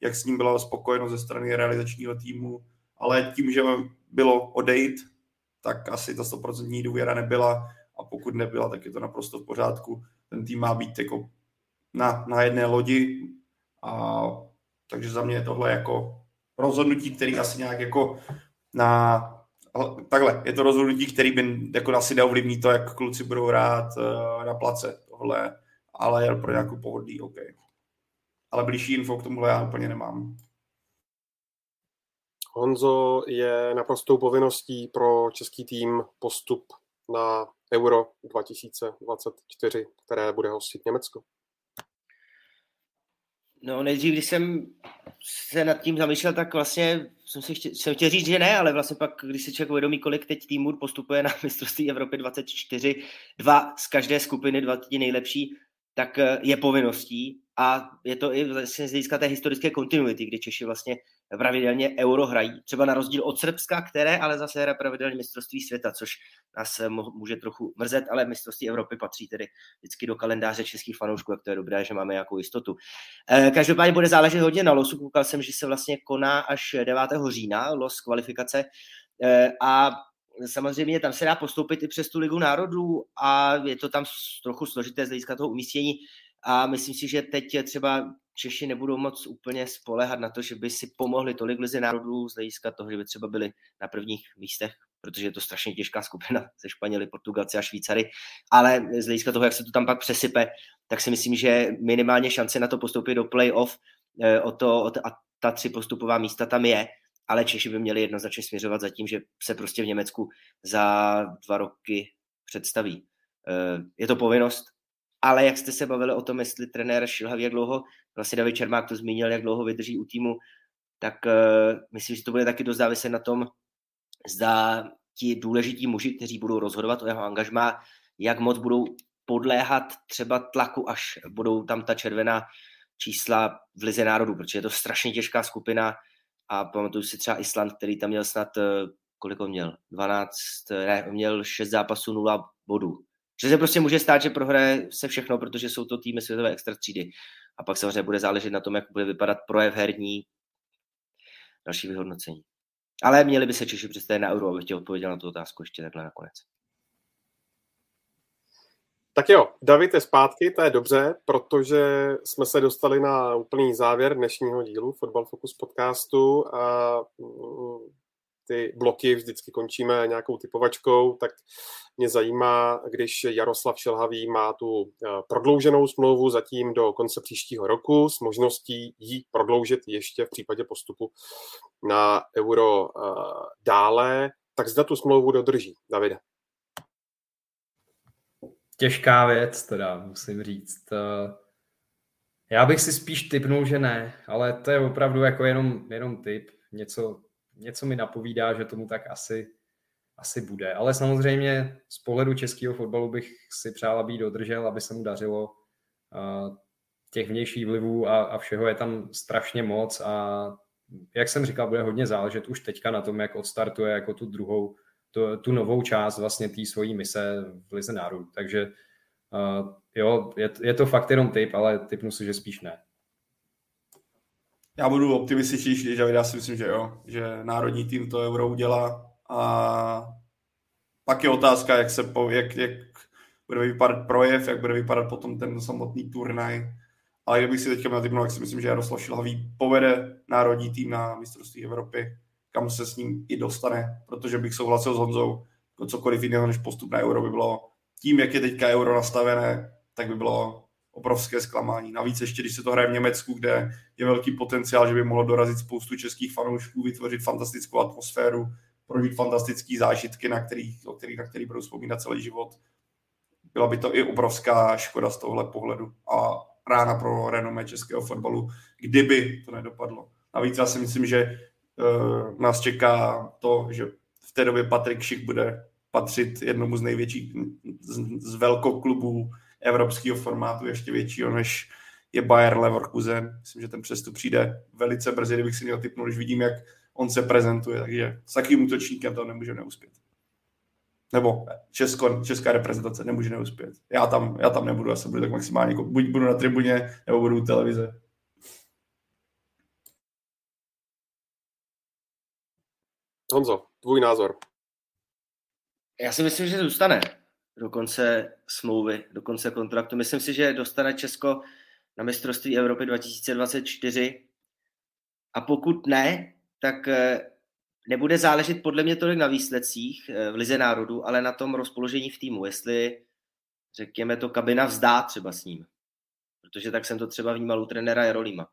jak s ním byla spokojeno ze strany realizačního týmu, ale tím, že bylo odejít, tak asi ta 100% důvěra nebyla a pokud nebyla, tak je to naprosto v pořádku. Ten tým má být jako na jedné lodi a takže za mě je tohle jako rozhodnutí, který asi nějak jako takhle, je to rozhodnutí, který by jako asi neovlivní to, jak kluci budou hrát na place tohle, ale je pro nějakou pohodlí, OK. Ale blížší info k tomuhle já úplně nemám. Honzo, je naprostou povinností pro český tým postup na Euro 2024, které bude hostit Německo. No nejdřív, když jsem se nad tím zamýšlel, tak vlastně jsem chtěl říct, že ne, ale vlastně pak, když se člověk uvědomí, kolik teď týmů postupuje na mistrovství Evropy 24, dva z každé skupiny, dva ti nejlepší, tak je povinností a je to i vlastně z hlediska té historické kontinuity, kdy Češi vlastně pravidelně Euro hrají, třeba na rozdíl od Srbska, které ale zase hraje pravidelně mistrovství světa, což nás může trochu mrzet, ale mistrovství Evropy patří tedy vždycky do kalendáře českých fanoušků, jak to je dobré, že máme nějakou jistotu. Každopádně bude záležet hodně na losu, koukal jsem, že se vlastně koná až 9. října los kvalifikace a samozřejmě tam se dá postoupit i přes tu Ligu národů a je to tam trochu složité z hlediska toho umístění a myslím si, že teď třeba Češi nebudou moc úplně spoléhat na to, že by si pomohli tolik Lize národů z hlediska toho, že by třeba byli na prvních místech, protože je to strašně těžká skupina se Španěli, Portugalci a Švýcary, ale z hlediska toho, jak se to tam pak přesype, tak si myslím, že minimálně šance na to postoupit do play-off a ta 3 postupová místa tam je. Ale Češi by měli jednoznačně směřovat za tím, že se prostě v Německu za 2 roky představí. Je to povinnost, ale jak jste se bavili o tom, jestli trenér Šilhavý, jak dlouho, vlastně David Čermák to zmínil, jak dlouho vydrží u týmu, tak myslím, že to bude taky dost záviset na tom, zda ti důležití muži, kteří budou rozhodovat o jeho angažmá, jak moc budou podléhat třeba tlaku, až budou tam ta červená čísla v Lize národů, protože je to strašně těžká skupina. A pamatuju si třeba Island, který tam měl snad, kolik on měl? 6 zápasů, 0 bodů. Že se prostě může stát, že prohraje se všechno, protože jsou to týmy světové extra třídy. A pak samozřejmě bude záležet na tom, jak bude vypadat projev herní, další vyhodnocení. Ale měli by se Češi představit na Euro, abych tě odpověděl na tu otázku ještě takhle nakonec. Tak jo, David je zpátky, to je dobře, protože jsme se dostali na úplný závěr dnešního dílu Fotbal Fokus podcastu a ty bloky vždycky končíme nějakou typovačkou, tak mě zajímá, když Jaroslav Šilhavý má tu prodlouženou smlouvu zatím do konce příštího roku s možností ji prodloužit ještě v případě postupu na Euro dále, tak zda tu smlouvu dodrží, Davide. Těžká věc, teda musím říct. Já bych si spíš tipnul, že ne, ale to je opravdu jako jenom tip. Něco mi napovídá, že tomu tak asi bude. Ale samozřejmě z pohledu českého fotbalu bych si přál, aby dodržel, aby se mu dařilo. Těch vnějších vlivů a všeho je tam strašně moc a jak jsem říkal, bude hodně záležet už teďka na tom, jak odstartuje jako tu druhou tu novou část vlastně té svojí mise v Lize národů. Takže jo, je to fakt jenom tip, ale tipnu si, že spíš ne. Já budu optimističnější, já si myslím, že jo, že národní tým to Euro udělá a pak je otázka, jak bude vypadat projev, jak bude vypadat potom ten samotný turnaj. Ale kdybych si teďka měl tipnul, tak si myslím, že Jaroslav Šilhavý povede národní tým na mistrovství Evropy, kam se s ním i dostane, protože bych souhlasil s Honzou, cokoliv jiného než postup na Euro by bylo, tím, jak je teďka Euro nastavené, tak by bylo obrovské zklamání. Navíc ještě, když se to hraje v Německu, kde je velký potenciál, že by mohlo dorazit spoustu českých fanoušků, vytvořit fantastickou atmosféru, prožít fantastické zážitky, na které budou vzpomínat celý život. Byla by to i obrovská škoda z tohohle pohledu a rána pro renomé českého fotbalu, kdyby to nedopadlo. Navíc já si myslím, že nás čeká to, že v té době Patrik Šik bude patřit jednomu z největších, z velkoklubů evropského formátu, ještě většího, než je Bayer Leverkusen. Myslím, že ten přestup přijde velice brzy, kdybych si měl tipnout, když vidím, jak on se prezentuje. Takže s takým útočníkem to nemůže neuspět. Nebo česká reprezentace nemůže neuspět. Já tam nebudu, já se budu tak maximálně, buď budu na tribuně, nebo budu u televize. Honzo, tvůj názor. Já si myslím, že zůstane do konce smlouvy, do konce kontraktu. Myslím si, že dostane Česko na mistrovství Evropy 2024 a pokud ne, tak nebude záležet podle mě tolik na výsledcích v Lize národů, ale na tom rozpoložení v týmu, jestli, řekněme, to kabina vzdá třeba s ním. Protože tak jsem to třeba vnímal u trenéra Jarolíma,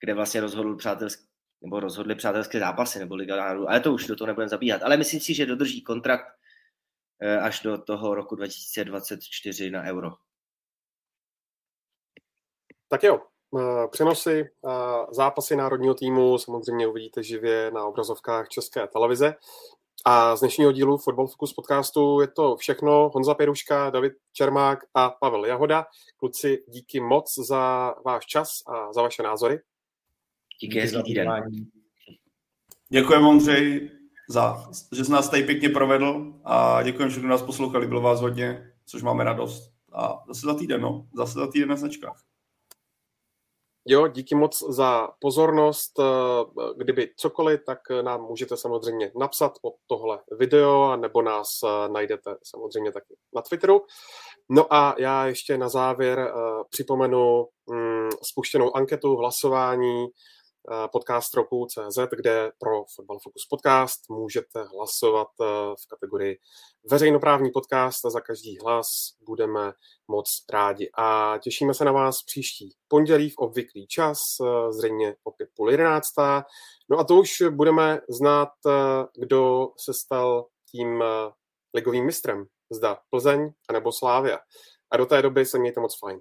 kde vlastně rozhodly přátelské zápasy nebo Liga národů, ale to už do toho nebudeme zabíhat. Ale myslím si, že dodrží kontrakt až do toho roku 2024 na Euro. Tak jo. Přenosy zápasy národního týmu samozřejmě uvidíte živě na obrazovkách České televize. A z dnešního dílu Fotbal Fokus podcastu je to všechno. Honza Pěruška, David Čermák a Pavel Jáhoda. Kluci, díky moc za váš čas a za vaše názory. Díky za týden. Děkujeme, Ondřej, že jsi nás tady pěkně provedl a děkujeme, že nás poslouchali. Bylo vás hodně, což máme radost. A zase za týden na značkách. Jo, díky moc za pozornost. Kdyby cokoliv, tak nám můžete samozřejmě napsat pod tohle video, nebo nás najdete samozřejmě taky na Twitteru. No a já ještě na závěr připomenu spuštěnou anketu hlasování podcast roku.cz, kde pro Fotbal Fokus podcast můžete hlasovat v kategorii veřejnoprávní podcast a za každý hlas budeme moc rádi. A těšíme se na vás příští pondělí v obvyklý čas, zřejmě opět 10:30. No a to už budeme znát, kdo se stal tím ligovým mistrem. Zda Plzeň anebo Slávia. A do té doby se mějte moc fajn.